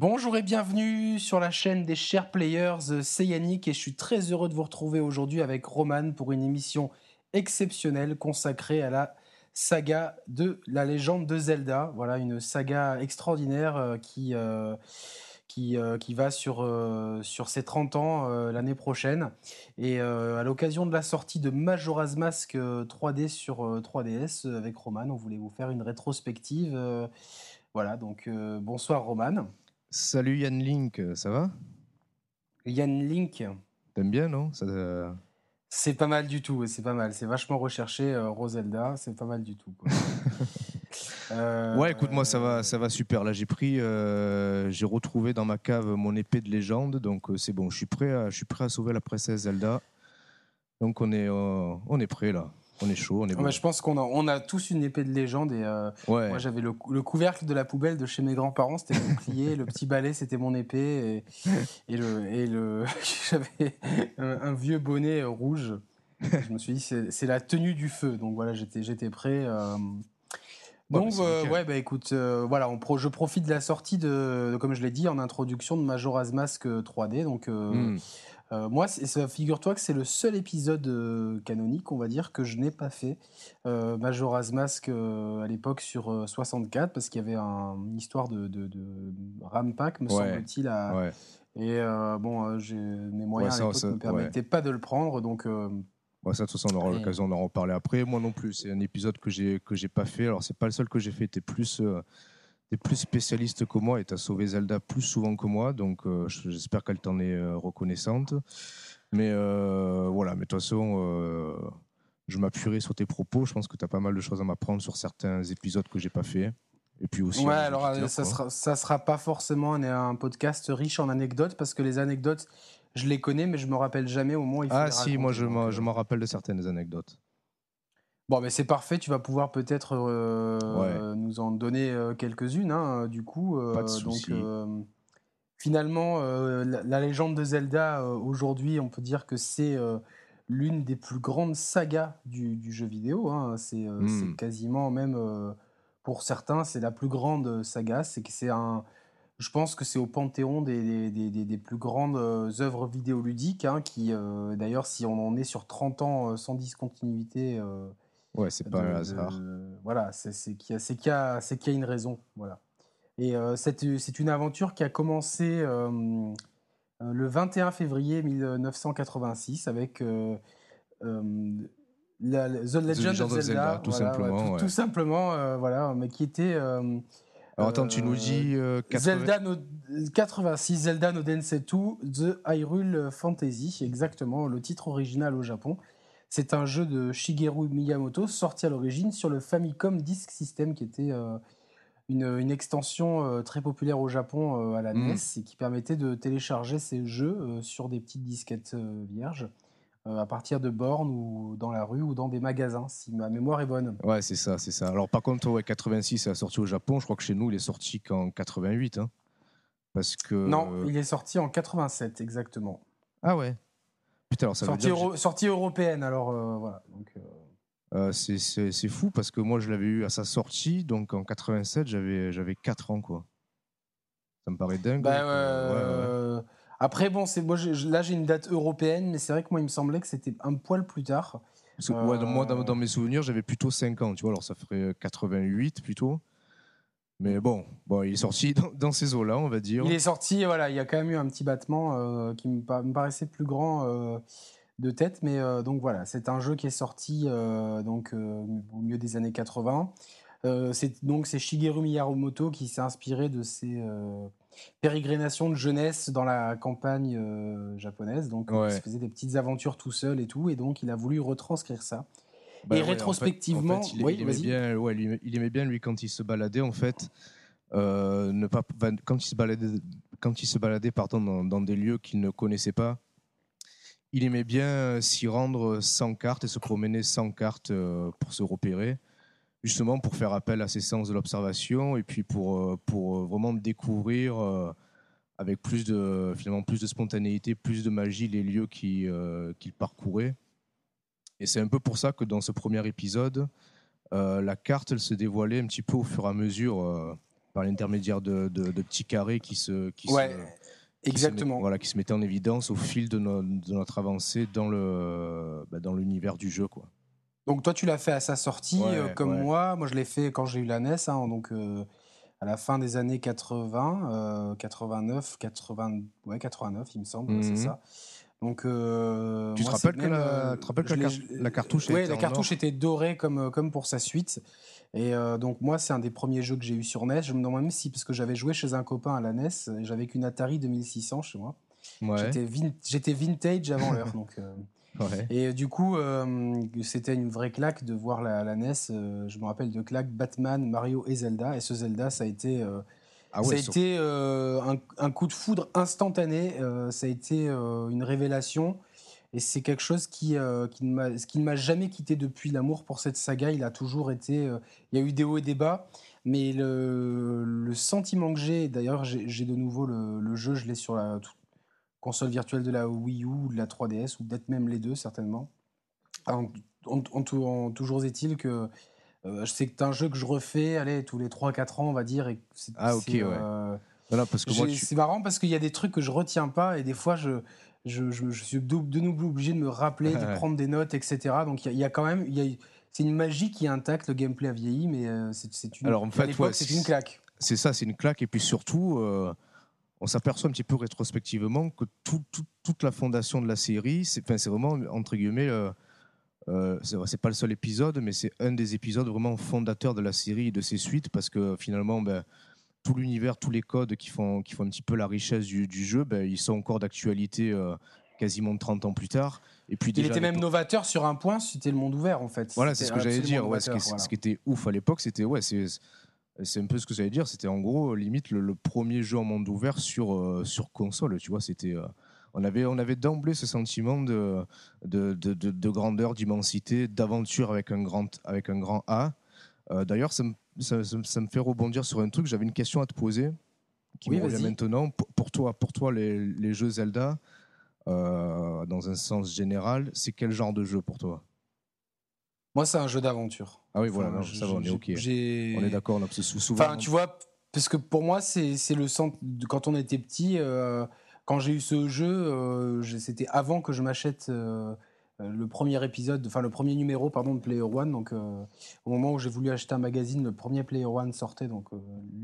Bonjour et bienvenue sur la chaîne des chers players, c'est Yannick et je suis très heureux de vous retrouver aujourd'hui avec Roman pour une émission exceptionnelle consacrée à la saga de la légende de Zelda. Voilà, une saga extraordinaire qui va sur ses 30 ans l'année prochaine. Et à l'occasion de la sortie de Majora's Mask 3D sur 3DS, avec Roman, on voulait vous faire une rétrospective. Voilà, donc bonsoir Roman. Salut Yann Link, ça va? Yann Link. T'aimes bien, non? C'est pas mal du tout, c'est pas mal. C'est vachement recherché, Roselda, c'est pas mal du tout, quoi. Ouais, écoute, moi ça va super. Là, j'ai retrouvé dans ma cave mon épée de légende, donc c'est bon. Je suis prêt à sauver la princesse Zelda. Donc on est prêt là. On est chaud, on est bon. Ouais, je pense qu'on a tous une épée de légende et ouais. Moi j'avais le couvercle de la poubelle de chez mes grands-parents, c'était mon bouclier, le petit balai c'était mon épée et j'avais un vieux bonnet rouge. Je me suis dit c'est la tenue du feu, donc voilà, j'étais prêt. Donc ouais, bah écoute, voilà, je profite de la sortie de comme je l'ai dit en introduction de Majora's Mask 3D, donc. Moi, figure-toi que c'est le seul épisode canonique, on va dire, que je n'ai pas fait. Majora's Mask, à l'époque, sur 64, parce qu'il y avait une histoire de rampack, me semble-t-il. Ouais. Et mes moyens à l'époque ne me permettaient pas de le prendre, donc... ça, de toute façon, on aura l'occasion d'en reparler après. Moi non plus, c'est un épisode que j'ai pas fait. Alors, c'est pas le seul que j'ai fait, t'es plus spécialiste que moi et t'as sauvé Zelda plus souvent que moi, donc j'espère qu'elle t'en est reconnaissante. Mais voilà, mais de toute façon, je m'appuierai sur tes propos. Je pense que t'as pas mal de choses à m'apprendre sur certains épisodes que j'ai pas fait. Et puis aussi, ouais, alors ça sera pas forcément un podcast riche en anecdotes, parce que les anecdotes, je les connais, mais je me rappelle jamais au moment où il faut les raconter. Ah si, moi je m'en rappelle de certaines anecdotes. Bon, mais c'est parfait, tu vas pouvoir peut-être nous en donner quelques-unes, hein, du coup. Pas de souci. Donc, finalement, la légende de Zelda, aujourd'hui, on peut dire que c'est l'une des plus grandes sagas du jeu vidéo. Hein. C'est quasiment, même pour certains, c'est la plus grande saga. Je pense que c'est au panthéon des plus grandes œuvres vidéoludiques, hein, qui, d'ailleurs, si on en est sur 30 ans sans discontinuité... ouais, c'est pas un hasard. Voilà, c'est qu'il y a une raison. Voilà. Et c'est une aventure qui a commencé le 21 février 1986 avec The Legend of Zelda, tout simplement. Tout simplement, voilà, mais qui était... alors attends, tu nous dis... Zelda 86, Zelda no Densetsu, The Hyrule Fantasy, exactement, le titre original au Japon. C'est un jeu de Shigeru Miyamoto, sorti à l'origine sur le Famicom Disk System, qui était une extension très populaire au Japon à la NES, et qui permettait de télécharger ces jeux sur des petites disquettes vierges, à partir de bornes ou dans la rue ou dans des magasins, si ma mémoire est bonne. Ouais, c'est ça. Alors par contre, ouais, 86, c'est la sortie au Japon. Je crois que chez nous, il est sorti qu'en 88. Hein, parce que... Non, il est sorti en 87, exactement. Ah ouais. Putain, alors ça veut dire sortie européenne, alors voilà. Donc, c'est fou, parce que moi je l'avais eu à sa sortie, donc en 87, j'avais 4 ans, quoi. Ça me paraît dingue. Bah, ouais. Après, bon, là j'ai une date européenne, mais c'est vrai que moi il me semblait que c'était un poil plus tard. Parce que, ouais, moi dans mes souvenirs, j'avais plutôt 5 ans, tu vois, alors ça ferait 88 plutôt. Mais bon, il est sorti dans ces eaux-là, on va dire. Il est sorti, voilà, il y a quand même eu un petit battement qui me paraissait plus grand de tête. Mais donc voilà, c'est un jeu qui est sorti au milieu des années 80. C'est Shigeru Miyamoto qui s'est inspiré de ses pérégrinations de jeunesse dans la campagne japonaise. Donc il se faisait des petites aventures tout seul et tout. Et donc il a voulu retranscrire ça. Bah et ouais, rétrospectivement, en fait, il aimait bien, lui, quand il se baladait, en fait, quand il se baladait, dans des lieux qu'il ne connaissait pas, il aimait bien s'y rendre sans carte et se promener sans carte pour se repérer, justement pour faire appel à ses sens de l'observation et puis pour vraiment découvrir avec plus de spontanéité, plus de magie les lieux qu'il parcourait. Et c'est un peu pour ça que dans ce premier épisode, la carte, elle se dévoilait un petit peu au fur et à mesure par l'intermédiaire de petits carrés qui se mettaient en évidence au fil de notre avancée dans l'univers du jeu, quoi. Donc toi tu l'as fait à sa sortie, moi je l'ai fait quand j'ai eu la NES, à la fin des années 80, 89 il me semble, c'est ça. Donc, tu te rappelles que la cartouche était dorée comme pour sa suite. Et donc moi c'est un des premiers jeux que j'ai eu sur NES. Je me demande même si, parce que j'avais joué chez un copain à la NES, et j'avais qu'une Atari 2600 chez moi. Ouais. J'étais vintage avant l'heure. Donc, ouais. Et du coup c'était une vraie claque de voir la NES. Je me rappelle de claques Batman, Mario et Zelda. Et ce Zelda ça a été... un coup de foudre instantané, ça a été une révélation, et c'est quelque chose qui ne m'a jamais quitté depuis. L'amour pour cette saga, il a toujours été... il y a eu des hauts et des bas, mais le sentiment que j'ai... D'ailleurs, j'ai de nouveau le jeu, je l'ai sur la console virtuelle de la Wii U, de la 3DS, ou peut-être même les deux, certainement. Toujours est-il que... c'est un jeu que je refais tous les 3-4 ans, on va dire. Et c'est marrant parce qu'il y a des trucs que je retiens pas, et des fois je suis de nouveau obligé de me rappeler, de prendre des notes, etc. Donc c'est une magie qui est intacte. Le gameplay a vieilli, mais c'est une claque. C'est ça, c'est une claque. Et puis surtout, on s'aperçoit un petit peu rétrospectivement que toute la fondation de la série, c'est vraiment, entre guillemets... c'est pas le seul épisode, mais c'est un des épisodes vraiment fondateurs de la série et de ses suites, parce que finalement tout l'univers, tous les codes qui font un petit peu la richesse du jeu, ils sont encore d'actualité quasiment 30 ans plus tard. Et puis il était même novateur sur un point, c'était le monde ouvert en fait. Voilà, c'est ce que j'allais dire. Ce qui était ouf à l'époque, c'était... c'est un peu ce que j'allais dire. C'était en gros limite le premier jeu en monde ouvert sur console, tu vois. C'était... On avait d'emblée ce sentiment de grandeur, d'immensité, d'aventure avec un grand A. D'ailleurs, ça me fait rebondir sur un truc. J'avais une question à te poser qui me revient maintenant. Pour toi, les jeux Zelda, dans un sens général, c'est quel genre de jeu pour toi ? Moi, c'est un jeu d'aventure. Ah oui, voilà, ça va, on est OK. On est d'accord, on a souvent... Enfin, tu vois, parce que pour moi, c'est le centre... Quand on était petit... Quand j'ai eu ce jeu, c'était avant que je m'achète le premier numéro, de Player One. Donc, au moment où j'ai voulu acheter un magazine, le premier Player One sortait. Donc,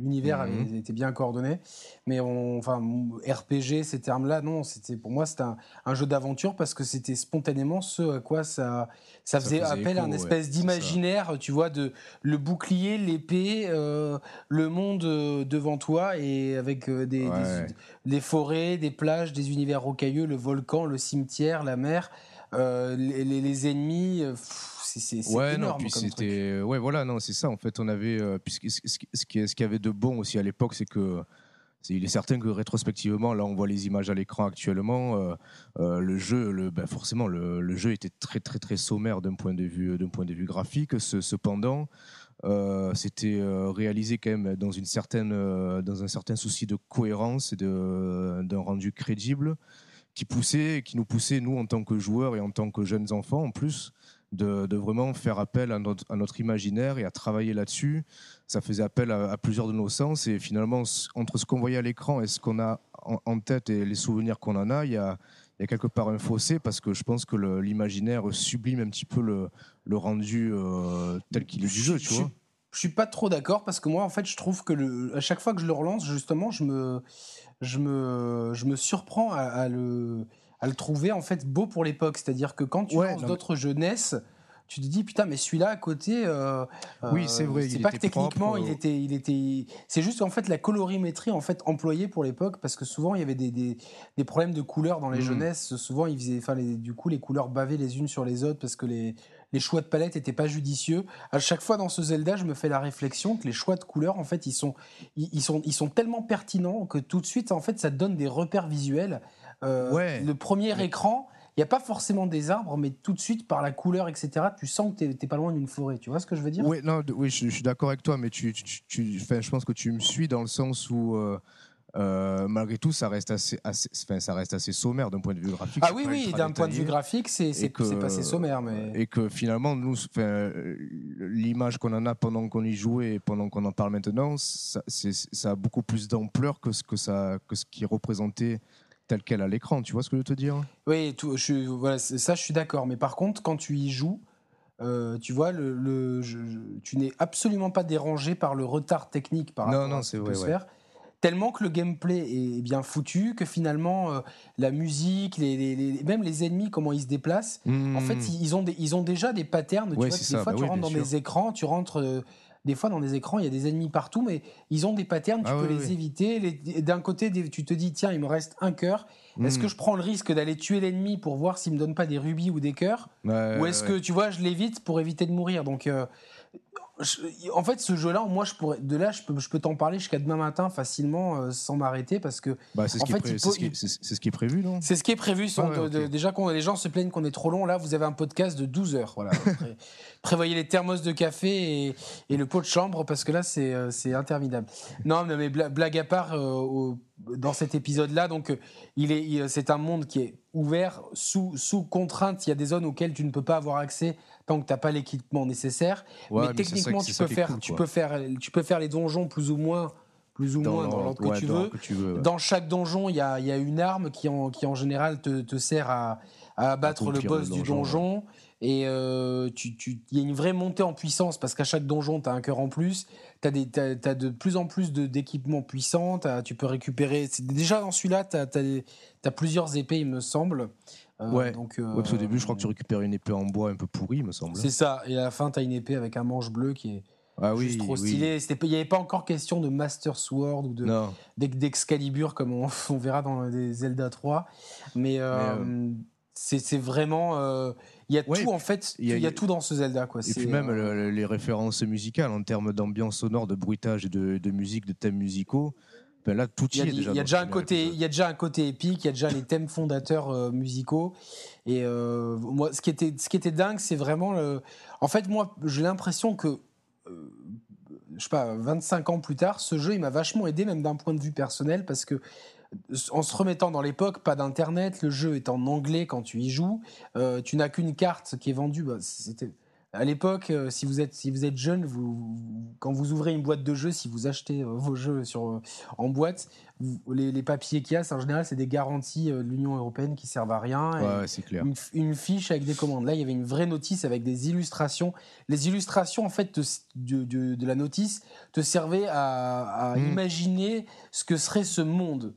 l'univers avait été bien coordonné. Mais RPG, ces termes-là, non. Pour moi, c'était un jeu d'aventure, parce que c'était spontanément ce à quoi ça faisait appel à un espèce d'imaginaire, tu vois, de le bouclier, l'épée, le monde devant toi, et avec des forêts, des plages, des univers rocailleux, le volcan, le cimetière, la mer, les ennemis. C'est énorme. Non, puis comme truc. C'est ça. En fait, on avait... ce qu'il y avait de bon aussi à l'époque, c'est que... Il est certain que rétrospectivement, là on voit les images à l'écran actuellement, le jeu, forcément le jeu était très très très sommaire d'un point de vue graphique. Cependant, c'était réalisé quand même dans un certain souci de cohérence et d'un rendu crédible qui nous poussait nous en tant que joueurs et en tant que jeunes enfants en plus. De vraiment faire appel à notre imaginaire et à travailler là-dessus. Ça faisait appel à plusieurs de nos sens, et finalement, entre ce qu'on voyait à l'écran et ce qu'on a en tête et les souvenirs qu'on en a, il y a quelque part un fossé, parce que je pense que l'imaginaire sublime un petit peu le rendu tel qu'il est du jeu, tu vois. Je suis pas trop d'accord, parce que moi, en fait, je trouve que à chaque fois que je le relance, justement, je me surprends à le trouver en fait beau pour l'époque. C'est-à-dire que quand tu lances d'autres jeux NES, tu te dis putain, mais celui-là à côté, oui, c'est vrai, c'est pas que techniquement propre, il était, c'est juste en fait la colorimétrie en fait employée pour l'époque, parce que souvent il y avait des problèmes de couleurs dans les jeux NES. Souvent ils faisaient, du coup les couleurs bavaient les unes sur les autres, parce que les choix de palette n'étaient pas judicieux. À chaque fois dans ce Zelda, je me fais la réflexion que les choix de couleurs, en fait, ils sont tellement pertinents que tout de suite, en fait, ça donne des repères visuels. Le premier écran, il n'y a pas forcément des arbres, mais tout de suite, par la couleur, etc., tu sens que tu n'es pas loin d'une forêt. Tu vois ce que je veux dire ? Oui, je suis d'accord avec toi, mais je pense que tu me suis dans le sens où Malgré tout, ça reste assez sommaire d'un point de vue graphique. Ah oui, oui, d'un point de vue graphique, c'est passé sommaire. Mais... Et que finalement, nous, l'image qu'on en a pendant qu'on y jouait et pendant qu'on en parle maintenant, ça a beaucoup plus d'ampleur que ce qui est représenté tel quel à l'écran. Tu vois ce que je veux te dire ? Oui, je suis d'accord. Mais par contre, quand tu y joues, tu vois, tu n'es absolument pas dérangé par le retard technique par rapport à ce qui peut se faire. Tellement que le gameplay est bien foutu, que finalement, la musique, même les ennemis, comment ils se déplacent, en fait, ils ont déjà des patterns. Ouais, tu vois, des fois, dans des écrans, il y a des ennemis partout, mais ils ont des patterns, tu peux les éviter. D'un côté, tu te dis, tiens, il me reste un cœur. Est-ce que je prends le risque d'aller tuer l'ennemi pour voir s'il ne me donne pas des rubis ou des cœurs ? Ou est-ce que, tu vois, je l'évite pour éviter de mourir ? Donc... en fait, ce jeu-là, moi, je peux t'en parler jusqu'à demain matin facilement sans m'arrêter parce que. C'est ce qui est prévu, non ? C'est ce qui est prévu. Déjà, les gens se plaignent qu'on est trop long. Là, vous avez un podcast de 12 heures. Voilà. Prévoyez les thermos de café et le pot de chambre parce que là, c'est interminable. Non, mais blague à part, dans cet épisode-là, donc, c'est un monde qui est ouvert sous contrainte. Il y a des zones auxquelles tu ne peux pas avoir accès tant que tu n'as pas l'équipement nécessaire. Ouais, mais techniquement, tu peux faire les donjons plus ou moins dans l'ordre que tu veux. Ouais. Dans chaque donjon, il y a une arme qui en général te sert à abattre le boss du donjon. Ouais. Et il y a une vraie montée en puissance parce qu'à chaque donjon, tu as un cœur en plus. Tu as de plus en plus d'équipements puissants. Tu peux récupérer... Déjà, dans celui-là, tu as plusieurs épées, il me semble. Parce qu'au début, je crois que tu récupères une épée en bois un peu pourrie, il me semble. C'est ça. Et à la fin, tu as une épée avec un manche bleu qui est trop stylé. Il n'y avait pas encore question de Master Sword ou d'Excalibur, comme on verra dans les Zelda 3. Mais c'est vraiment... il y a tout, en fait, il y a tout dans ce Zelda, quoi. Et puis même les références musicales, en termes d'ambiance sonore, de bruitage, de musique, de thèmes musicaux... Ben là, tout y est déjà. Il y a déjà un côté épique, il y a déjà les thèmes fondateurs musicaux. Et moi, ce qui était dingue, c'est vraiment... En fait, moi, j'ai l'impression que, je sais pas, 25 ans plus tard, ce jeu, il m'a vachement aidé, même d'un point de vue personnel, parce que en se remettant dans l'époque, pas d'internet, le jeu est en anglais quand tu y joues, tu n'as qu'une carte qui est vendue... À l'époque, si vous êtes jeune, quand vous ouvrez une boîte de jeux, si vous achetez vos jeux en boîte, les papiers qu'il y a, en général, c'est des garanties de l'Union européenne qui servent à rien. Ouais, c'est clair. Une fiche avec des commandes. Là, il y avait une vraie notice avec des illustrations. Les illustrations, en fait, de la notice te servaient à imaginer ce que serait ce monde.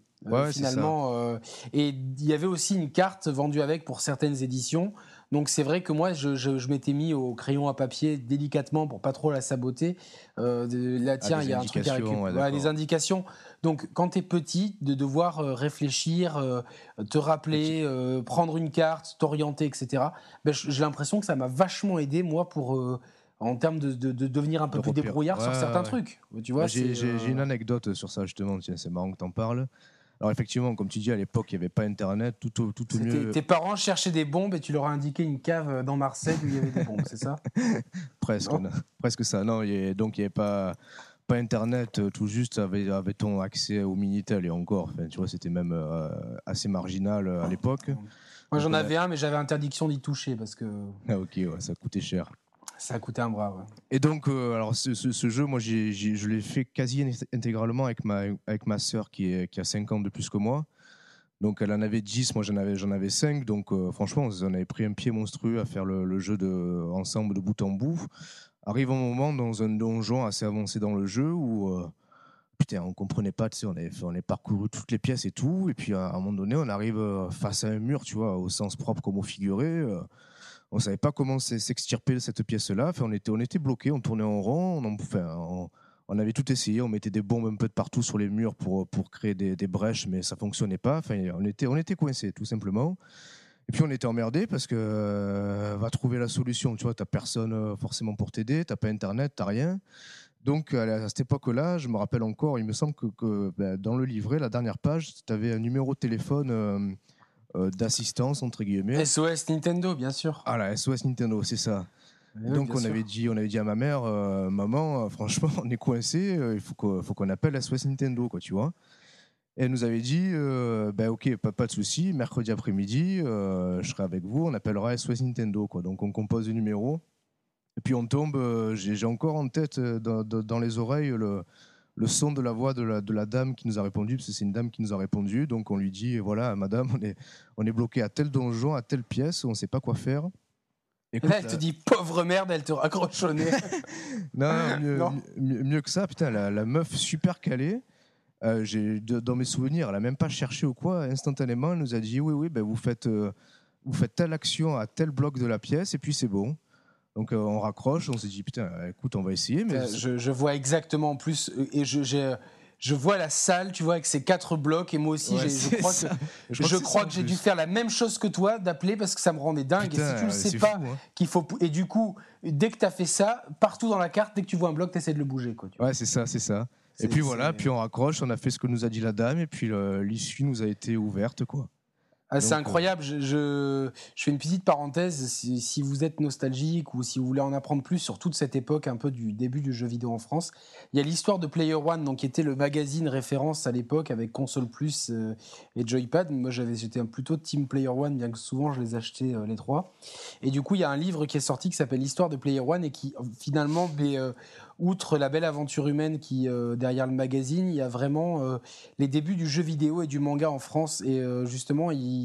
Finalement. Et il y avait aussi une carte vendue avec pour certaines éditions. Donc c'est vrai que moi, je m'étais mis au crayon à papier délicatement pour pas trop la saboter. Il y a un truc à récupérer. Les indications. Donc quand t'es petit, de devoir réfléchir, te rappeler, prendre une carte, t'orienter, etc. Ben, j'ai l'impression que ça m'a vachement aidé, moi, pour... en termes de devenir un peu plus débrouillard sur certains trucs. Tu vois, j'ai une anecdote sur ça, justement. Tiens, c'est marrant que t'en parles. Alors effectivement, comme tu dis, à l'époque, il n'y avait pas Internet, tout au mieux... Tes parents cherchaient des bombes et tu leur as indiqué une cave dans Marseille où il y avait des bombes, c'est ça ? Presque ça. Non, donc il n'y avait pas Internet, tout juste avait-on accès au Minitel et encore. Enfin, tu vois, c'était même assez marginal à l'époque. Moi, j'en avais un, mais j'avais interdiction d'y toucher parce que... Ah ok, ouais, ça coûtait cher. Ça a coûté un bras, ouais. Et donc, alors, ce jeu, moi, je l'ai fait quasi intégralement avec ma sœur qui a 5 ans de plus que moi. Donc, elle en avait 10, moi, j'en avais 5. Donc, franchement, on avait pris un pied monstrueux à faire le jeu ensemble de bout en bout. Arrive un moment dans un donjon assez avancé dans le jeu où, on ne comprenait pas, tu sais, on avait parcouru toutes les pièces et tout. Et puis, à un moment donné, on arrive face à un mur, tu vois, au sens propre comme au figuré. On ne savait pas comment s'extirper de cette pièce-là. Enfin, on était bloqués, on tournait en rond. On avait tout essayé. On mettait des bombes un peu de partout sur les murs pour créer des brèches, mais ça ne fonctionnait pas. Enfin, on était coincés, tout simplement. Et puis, on était emmerdés parce que va trouver la solution. Tu vois, tu n'as personne forcément pour t'aider. Tu n'as pas Internet, tu n'as rien. Donc, à cette époque-là, je me rappelle encore, il me semble que dans le livret, la dernière page, tu avais un numéro de téléphone... d'assistance, entre guillemets. SOS Nintendo, bien sûr. Ah là, SOS Nintendo, c'est ça. Oui, donc on avait dit à ma mère, maman, franchement, on est coincé, il faut qu'on appelle SOS Nintendo, quoi, tu vois. Et elle nous avait dit, bah ok, pas de souci, mercredi après-midi, je serai avec vous, on appellera SOS Nintendo, quoi. Donc on compose le numéro, et puis on tombe, j'ai encore en tête, dans les oreilles, le son de la voix de la dame qui nous a répondu, parce que c'est une dame qui nous a répondu, donc on lui dit, voilà, madame, on est bloqué à tel donjon, à telle pièce, on ne sait pas quoi faire. Et là, elle te dit, pauvre merde, elle te raccroche au nez. Mieux que ça, putain, la meuf super calée. Dans mes souvenirs, elle n'a même pas cherché ou quoi, instantanément elle nous a dit oui, ben vous faites telle action à tel bloc de la pièce et puis c'est bon. Donc on raccroche, on s'est dit putain, écoute, on va essayer. Mais je vois exactement en plus, et je vois la salle, tu vois, avec ces 4 blocs, et moi aussi, ouais, je crois que j'ai dû faire la même chose que toi, d'appeler, parce que ça me rendait dingue. Putain, et si tu ne sais pas, fou, hein. Qu'il faut... Et du coup, dès que tu as fait ça, partout dans la carte, dès que tu vois un bloc, tu essaies de le bouger, quoi, tu vois. Ouais, c'est ça. Et puis voilà, puis on raccroche, on a fait ce que nous a dit la dame, et puis l'issue nous a été ouverte, quoi. Ah, c'est incroyable, je fais une petite parenthèse, si vous êtes nostalgique ou si vous voulez en apprendre plus sur toute cette époque un peu du début du jeu vidéo en France, il y a l'histoire de Player One, donc, qui était le magazine référence à l'époque avec console plus et joypad. Moi j'étais plutôt team Player One, bien que souvent je les achetais les trois, et du coup il y a un livre qui est sorti qui s'appelle l'histoire de Player One et qui finalement, outre la belle aventure humaine qui derrière le magazine, il y a vraiment les débuts du jeu vidéo et du manga en France, et justement il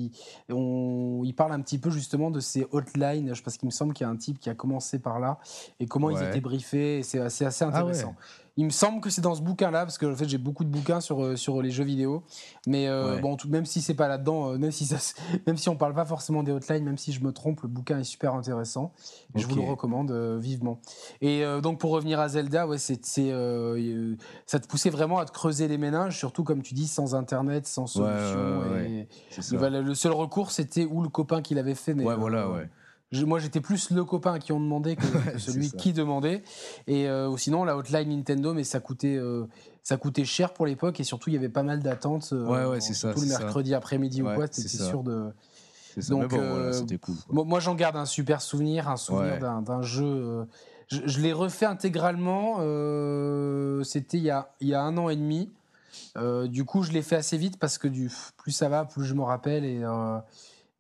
parle un petit peu justement de ces hotlines, parce qu'il me semble qu'il y a un type qui a commencé par là et comment ils étaient briefés, et c'est assez intéressant. Ah ouais. Il me semble que c'est dans ce bouquin-là, parce que en fait, j'ai beaucoup de bouquins sur les jeux vidéo, mais bon, même si c'est pas là-dedans, même si on parle pas forcément des hotlines, même si je me trompe, le bouquin est super intéressant. Okay. Je vous le recommande vivement. Et donc pour revenir à Zelda, ouais, ça te poussait vraiment à te creuser les méninges, surtout comme tu dis, sans internet, sans solution. Le seul recours, c'était ou le copain qui l'avait fait. Mais, moi, j'étais plus le copain à qui on demandait que celui qui demandait. Et sinon, la hotline Nintendo, mais ça coûtait cher pour l'époque, et surtout, il y avait pas mal d'attentes. Mercredi après-midi ou quoi, t'étais sûr de... C'est ça. Donc, c'était cool, quoi. Moi, j'en garde un super souvenir, d'un jeu... Je l'ai refait intégralement, c'était il y a 1 an et demi. Du coup, je l'ai fait assez vite, parce que plus ça va, plus je m'en rappelle, et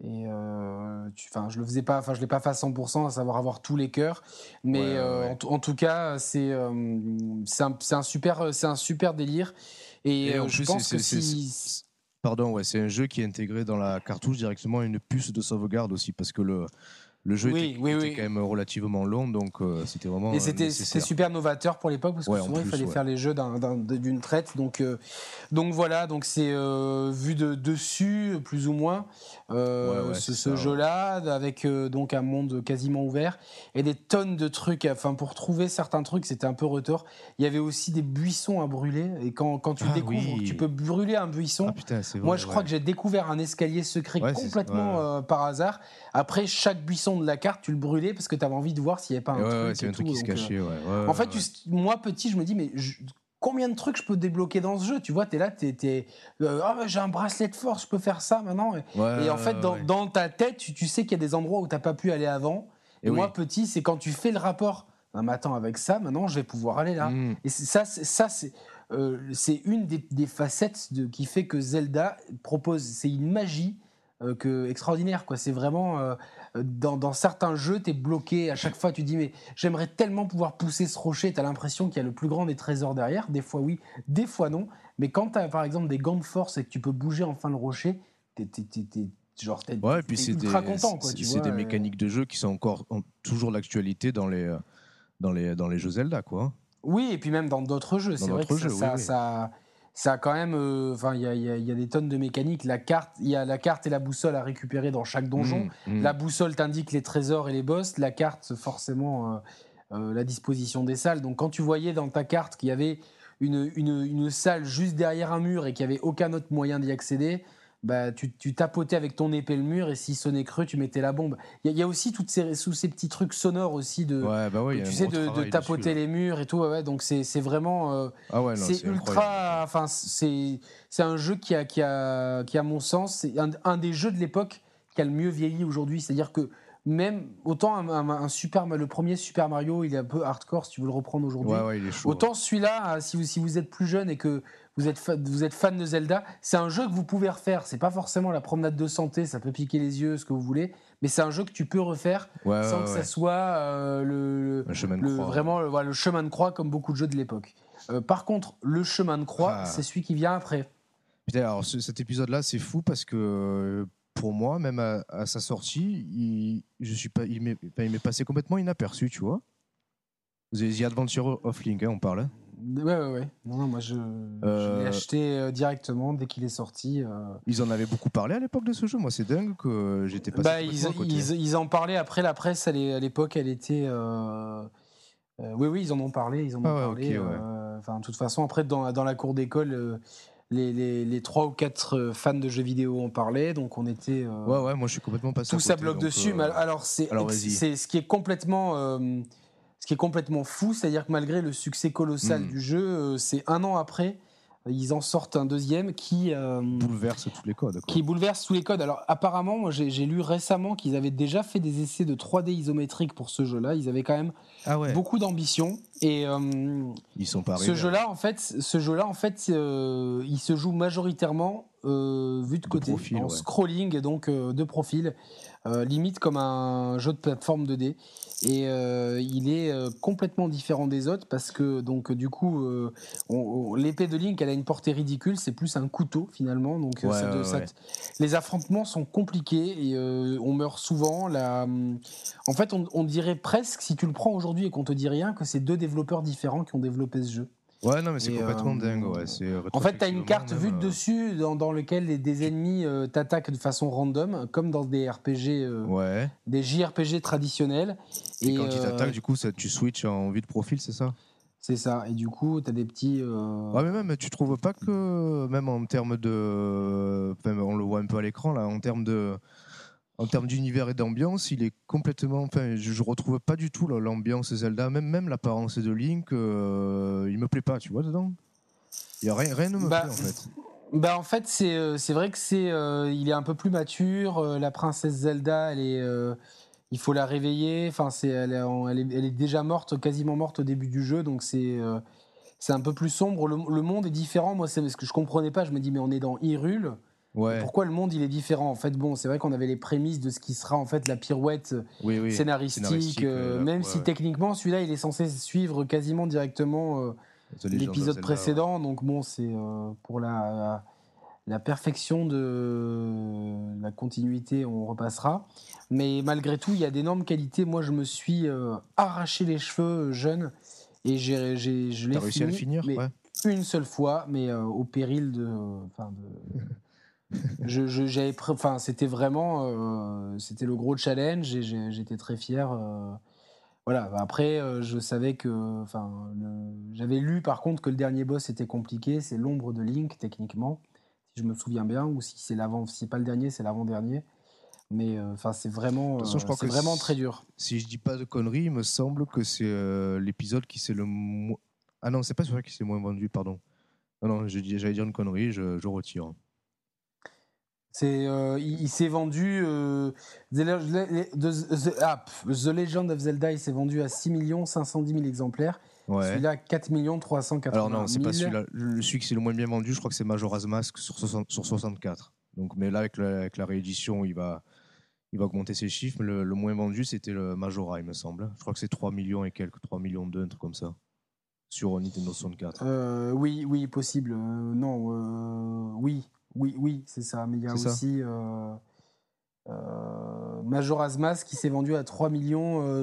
je l'ai pas fait à 100%, à savoir avoir tous les cœurs, mais en tout cas c'est un super délire, et en plus, je pense c'est un jeu qui est intégré dans la cartouche directement, une puce de sauvegarde aussi, parce que le jeu était quand même relativement long, donc c'était vraiment. Et c'était super novateur pour l'époque, parce que souvent il fallait faire les jeux d'une traite. Donc voilà, donc c'est vu de dessus, plus ou moins, ce jeu-là, avec donc un monde quasiment ouvert et des tonnes de trucs. Enfin, pour trouver certains trucs, c'était un peu retors. Il y avait aussi des buissons à brûler, et quand tu découvres que tu peux brûler un buisson. Ah, putain, c'est vrai, moi, je crois que j'ai découvert un escalier secret complètement par hasard. Après, chaque buisson de la carte, tu le brûlais parce que t'avais envie de voir s'il n'y avait pas un truc qui se cachait. Moi petit, je me dis, mais combien de trucs je peux débloquer dans ce jeu, tu vois, t'es là, j'ai un bracelet de force, je peux faire ça maintenant, dans ta tête, tu sais qu'il y a des endroits où t'as pas pu aller avant, et moi petit, c'est quand tu fais le rapport, non mais attends, avec ça maintenant je vais pouvoir aller là, et c'est une des facettes qui fait que Zelda propose, c'est une magie extraordinaire, quoi. C'est vraiment dans certains jeux, t'es bloqué à chaque fois, tu dis mais j'aimerais tellement pouvoir pousser ce rocher, t'as l'impression qu'il y a le plus grand des trésors derrière, des fois oui, des fois non, mais quand t'as par exemple des gants de force et que tu peux bouger enfin le rocher, t'es ultra content, quoi, tu vois, des mécaniques de jeu qui sont toujours l'actualité dans les jeux Zelda, quoi. Oui, et puis même dans d'autres jeux, ça a quand même, il y a des tonnes de mécaniques. Il y a la carte et la boussole à récupérer dans chaque donjon. La boussole t'indique les trésors et les boss. La carte, forcément, la disposition des salles. Donc, quand tu voyais dans ta carte qu'il y avait une salle juste derrière un mur et qu'il n'y avait aucun autre moyen d'y accéder, bah, tu tapotais avec ton épée le mur, et s'il sonnait creux, tu mettais la bombe. Il y a aussi tous ces petits trucs sonores aussi de tapoter dessus, les murs et tout. Donc c'est vraiment c'est ultra. Enfin, c'est un jeu qui à mon sens, c'est un des jeux de l'époque qui a le mieux vieilli aujourd'hui. C'est-à-dire que même autant le premier Super Mario, il est un peu hardcore si tu veux le reprendre aujourd'hui. Il est chaud, autant celui-là, si vous êtes plus jeune et que vous êtes fan de Zelda, c'est un jeu que vous pouvez refaire. C'est pas forcément la promenade de santé, ça peut piquer les yeux, ce que vous voulez, mais c'est un jeu que tu peux refaire sans que ça soit le chemin de croix comme beaucoup de jeux de l'époque. Par contre, le chemin de croix, c'est celui qui vient après. Putain, alors cet épisode-là, c'est fou parce que pour moi, même à sa sortie, il m'est passé complètement inaperçu, tu vois. Vous avez The Adventure of Link, hein, on parle. Ouais. Non, moi, je l'ai acheté directement dès qu'il est sorti. Ils en avaient beaucoup parlé à l'époque de ce jeu. Moi, c'est dingue que j'étais passé ils en parlaient après la presse. À l'époque, elle était... Oui, ils en ont parlé. De toute façon, après, dans la cour d'école... Les 3 ou 4 fans de jeux vidéo en parlaient, donc on était... moi je suis complètement passé à côté. Tout ça bloque dessus, mais alors c'est ce qui est complètement fou, c'est-à-dire que malgré le succès colossal du jeu, c'est un an après, ils en sortent un deuxième qui... bouleverse tous les codes. Quoi. Qui bouleverse tous les codes. Alors apparemment, moi j'ai lu récemment qu'ils avaient déjà fait des essais de 3D isométrique pour ce jeu-là, ils avaient quand même beaucoup d'ambition. Et ils sont pas arrivés. Ce jeu-là, en fait, il se joue majoritairement vu de côté, profil, en scrolling, et donc de profil, limite comme un jeu de plateforme 2D. Et il est complètement différent des autres parce que donc du coup, l'épée de Link, elle a une portée ridicule, c'est plus un couteau finalement. Donc les affrontements sont compliqués et on meurt souvent. En fait, on dirait presque, si tu le prends aujourd'hui et qu'on te dit rien, que c'est deux développeurs différents qui ont développé ce jeu. Ouais, non, mais c'est complètement dingue. Ouais. En fait, t'as une carte vue de dessus dans laquelle des ennemis t'attaquent de façon random, comme dans des RPG, des JRPG traditionnels. Et quand ils t'attaquent, du coup, tu switches en vue de profil, c'est ça ? C'est ça. Et du coup, t'as des petits... Ouais, mais même, tu trouves pas que, même en termes de... Enfin, on le voit un peu à l'écran, là, en termes de... En termes d'univers et d'ambiance, il est complètement... Enfin, je retrouve pas du tout l'ambiance Zelda, même l'apparence de Link, il me plaît pas, tu vois, dedans. Il y a rien ne me plaît, en fait. En fait, c'est vrai que il est un peu plus mature. La princesse Zelda, elle est, il faut la réveiller. Enfin, elle est déjà morte, quasiment morte au début du jeu, donc c'est un peu plus sombre. Le monde est différent. Moi, c'est ce que je comprenais pas. Je me dis, mais on est dans Hyrule. Ouais. Pourquoi le monde il est différent en fait? Bon, c'est vrai qu'on avait les prémices de ce qui sera en fait la pirouette scénaristique si techniquement celui-là il est censé suivre quasiment directement l'épisode précédent. Donc bon, c'est pour la perfection de la continuité, on repassera. Mais malgré tout, il y a d'énormes qualités. Moi, je me suis arraché les cheveux jeune et je l'ai réussi à le finir une seule fois, mais au péril de c'était vraiment c'était le gros challenge et j'étais très fier. Après, je savais que j'avais lu par contre que le dernier boss était compliqué, c'est l'ombre de Link techniquement, si je me souviens bien, ou si c'est pas le dernier, c'est l'avant-dernier. Mais c'est vraiment, de toute façon, je crois c'est que vraiment très dur. Si je dis pas de conneries, il me semble que c'est l'épisode qui s'est ah non, c'est pas celui qui s'est moins vendu, pardon. Non, j'allais dire une connerie, je retire. Il s'est vendu The Legend of Zelda, il s'est vendu à 6 510 000 exemplaires. Ouais. Celui-là à 4 380 000. Alors non, c'est pas celui-là. Celui qui s'est le moins bien vendu, je crois que c'est Majora's Mask sur 64. Donc, mais là, avec la réédition, il va augmenter ses chiffres. Mais le moins vendu, c'était le Majora, il me semble. Je crois que c'est 3 millions et quelques, 3 millions 2, un truc comme ça. Sur Nintendo 64. Oui, possible. Oui. Oui, c'est ça. Mais il y a aussi Majora's Mask qui s'est vendu à 3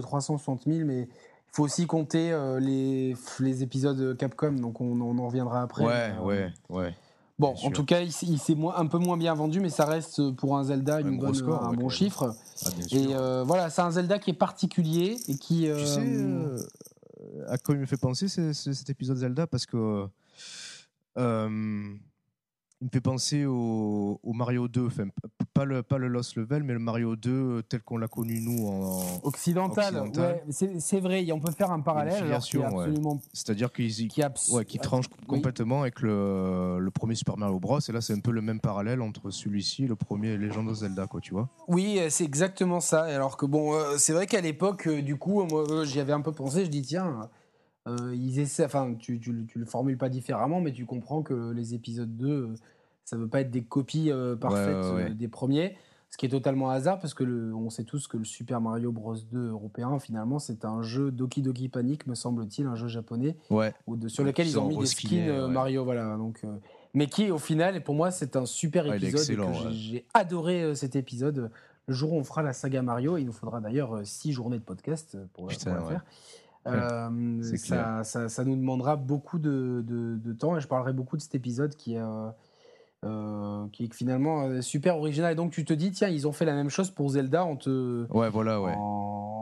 360 000, mais il faut aussi compter les épisodes Capcom, donc on en reviendra après. Bon, en tout cas, il s'est un peu moins bien vendu, mais ça reste pour un Zelda un bon chiffre. Ah, et c'est un Zelda qui est particulier et qui... Tu sais à quoi il me fait penser cet épisode Zelda, parce que... il me fait penser au Mario 2, enfin, pas le Lost Level, mais le Mario 2 tel qu'on l'a connu nous en occidental. Ouais, c'est vrai, on peut faire un parallèle. C'est-à-dire qu'il tranche complètement avec le premier Super Mario Bros. Et là, c'est un peu le même parallèle entre celui-ci et le premier Legend of Zelda, quoi, tu vois. Oui, c'est exactement ça. Alors que bon, c'est vrai qu'à l'époque, du coup, moi, j'y avais un peu pensé. Je dis tiens. Ils essaient, enfin, tu le formules pas différemment, mais tu comprends que les épisodes 2, ça veut pas être des copies parfaites des premiers, ce qui est totalement hasard, parce que on sait tous que le Super Mario Bros 2 européen, finalement, c'est un jeu Doki Doki Panic, me semble-t-il, un jeu japonais, sur lequel ils ont mis des skins Mario, voilà, donc... mais qui, au final, pour moi, c'est un super épisode. J'ai adoré cet épisode. Le jour où on fera la saga Mario, il nous faudra d'ailleurs 6 journées de podcast pour la faire. Ça nous demandera beaucoup de temps, et je parlerai beaucoup de cet épisode qui est finalement super original. Et donc tu te dis, tiens, ils ont fait la même chose pour Zelda en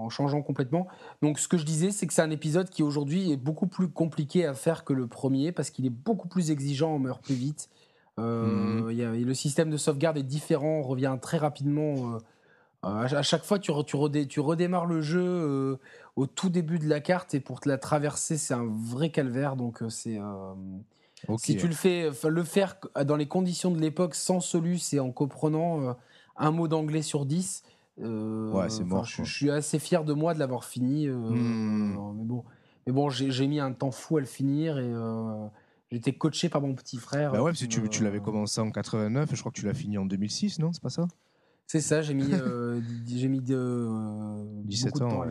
changeant complètement. Donc ce que je disais, c'est que c'est un épisode qui aujourd'hui est beaucoup plus compliqué à faire que le premier, parce qu'il est beaucoup plus exigeant, on meurt plus vite. Le système de sauvegarde est différent, on revient très rapidement... à chaque fois, tu redémarres le jeu au tout début de la carte, et pour te la traverser, c'est un vrai calvaire. Donc, si tu le faire dans les conditions de l'époque, sans solus et en comprenant un mot d'anglais sur 10, c'est mort. Je suis assez fier de moi de l'avoir fini. Mais bon, j'ai mis un temps fou à le finir, et j'étais coaché par mon petit frère. Bah ouais, parce que tu l'avais commencé en 89, et je crois que tu l'as fini en 2006, non ? C'est pas ça ? C'est ça, j'ai mis 17 ans.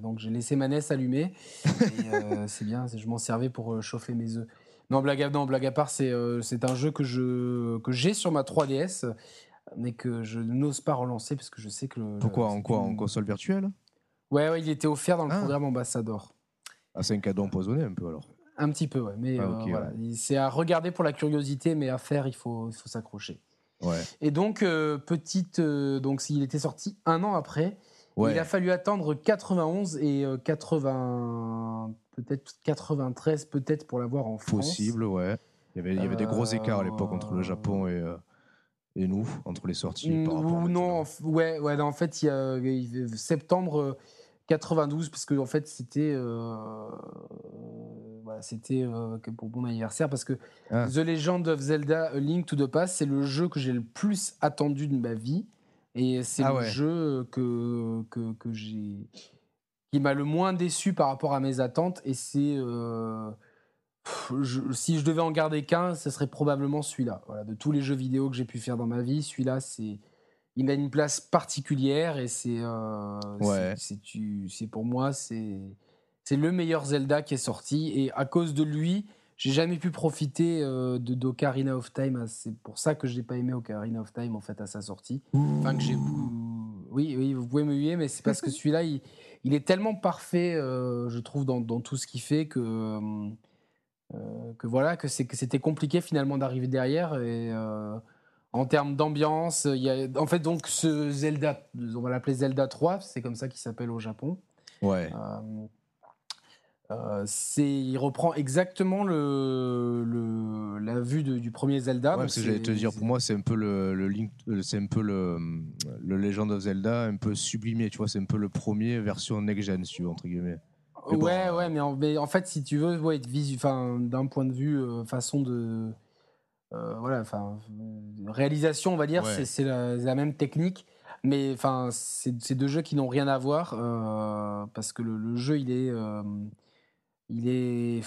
Donc j'ai laissé ma NES allumée. Et, c'est bien, je m'en servais pour chauffer mes œufs. Non, blague à part, c'est un jeu que j'ai sur ma 3DS, mais que je n'ose pas relancer parce que je sais que. En console virtuelle ? Ouais, il était offert dans le programme Ambassador. Ah, c'est un cadeau empoisonné un peu alors. Un petit peu, ouais. Mais c'est à regarder pour la curiosité, mais à faire, il faut s'accrocher. Ouais. Et donc, il était sorti un an après. Ouais. Il a fallu attendre 91 et 80, peut-être 93, peut-être pour l'avoir en France. Possible, ouais. Il y avait des gros écarts à l'époque entre le Japon et nous, entre les sorties. En fait, il y a septembre 92, parce que en fait, c'était. C'était pour mon anniversaire, parce que The Legend of Zelda, A Link to the Past, c'est le jeu que j'ai le plus attendu de ma vie, et c'est le jeu que j'ai qui m'a le moins déçu par rapport à mes attentes, et c'est si je devais en garder qu'un, ce serait probablement celui-là. Voilà, de tous les jeux vidéo que j'ai pu faire dans ma vie, celui-là, il a une place particulière, et c'est pour moi, c'est le meilleur Zelda qui est sorti, et à cause de lui, j'ai jamais pu profiter d'Ocarina of Time. C'est pour ça que je n'ai pas aimé Ocarina of Time en fait à sa sortie. Enfin, que j'ai... Oui, vous pouvez me huer, mais c'est parce que celui-là, il est tellement parfait, je trouve, dans tout ce qu'il fait que c'était compliqué finalement d'arriver derrière. Et en termes d'ambiance, il y a en fait donc ce Zelda, on va l'appeler Zelda 3, c'est comme ça qu'il s'appelle au Japon. Ouais. Il reprend exactement la vue du premier Zelda. Ouais, parce que j'allais te dire, pour moi, c'est un peu le Legend of Zelda, un peu sublimé, tu vois, c'est un peu le premier version next-gen, si tu veux, entre guillemets. Mais en fait, si tu veux, d'un point de vue façon de. Réalisation, on va dire, c'est la même technique. Mais c'est deux jeux qui n'ont rien à voir parce que le jeu il est je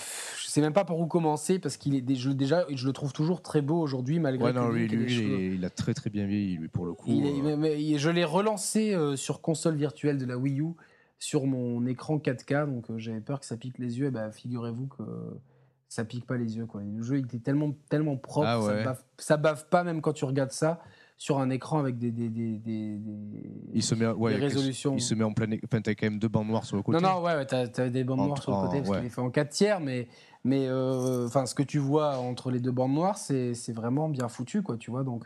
sais même pas par où commencer, parce qu'il est déjà je le trouve toujours très beau aujourd'hui malgré il a très très bien vieilli lui pour le coup. Je l'ai relancé sur console virtuelle de la Wii U sur mon écran 4K, donc j'avais peur que ça pique les yeux, et figurez-vous que ça pique pas les yeux quoi. Le jeu il était tellement propre, ça bave pas même quand tu regardes ça. Sur un écran avec des résolutions. Il se met en plein... Enfin, t'as quand même deux bandes noires sur le côté. Non, t'as des bandes noires sur le côté, parce qu'il est fait en 4/3, mais ce que tu vois entre les deux bandes noires, c'est vraiment bien foutu, quoi, tu vois. Donc,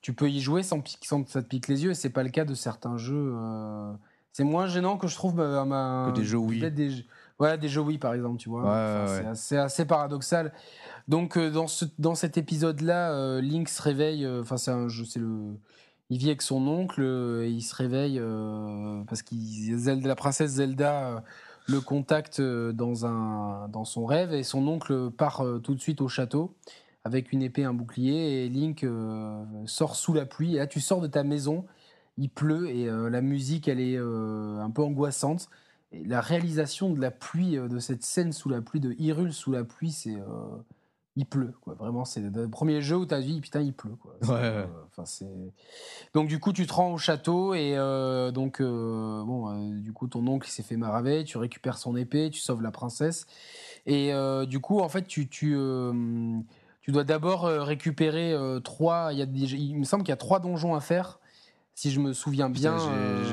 tu peux y jouer sans que ça te pique les yeux, et c'est pas le cas de certains jeux. C'est moins gênant que je trouve... que des jeux Wii. Des jeux Wii, par exemple, tu vois. C'est assez paradoxal. Donc, dans cet épisode-là, Link se réveille... Il vit avec son oncle, et il se réveille parce que la princesse Zelda le contacte dans son rêve, et son oncle part tout de suite au château avec une épée, un bouclier, et Link sort sous la pluie. Et là, tu sors de ta maison, il pleut, et la musique, elle est un peu angoissante. Et la réalisation de la pluie, de cette scène sous la pluie, de Hyrule sous la pluie, c'est... il pleut, quoi. Vraiment, c'est le premier jeu où t'as dit, putain, il pleut, quoi. C'est, c'est... Donc, du coup, tu te rends au château et donc, du coup, ton oncle il s'est fait maraver, tu récupères son épée, tu sauves la princesse et du coup, en fait, tu dois d'abord récupérer trois... Il me semble qu'il y a 3 donjons à faire. Si je me souviens bien...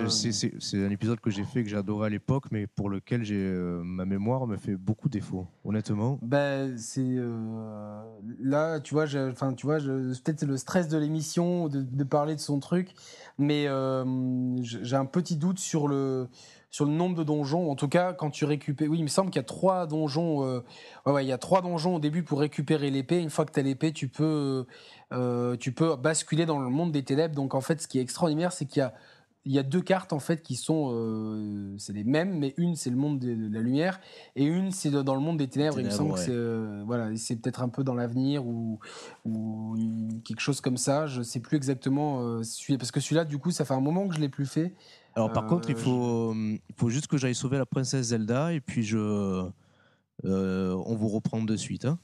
C'est un épisode que j'ai fait, que j'adorais à l'époque, mais pour lequel ma mémoire me fait beaucoup défaut, honnêtement. Bah, c'est... là, tu vois, peut-être le stress de l'émission, de parler de son truc, mais j'ai un petit doute sur le nombre de donjons. En tout cas, quand tu récupères... Oui, il me semble qu'il y a 3 donjons. Il y a 3 donjons au début pour récupérer l'épée. Une fois que tu as l'épée, tu peux basculer dans le monde des ténèbres. Donc, en fait, ce qui est extraordinaire, c'est qu'il y a 2 cartes, en fait, qui sont... c'est les mêmes, mais une, c'est le monde de la lumière, et une, c'est dans le monde des ténèbres. Il me semble que c'est peut-être un peu dans l'avenir ou quelque chose comme ça. Je ne sais plus exactement. Parce que celui-là, du coup, ça fait un moment que je ne l'ai plus fait. Alors par contre, il faut juste que j'aille sauver la princesse Zelda et puis on vous reprend de suite. Hein.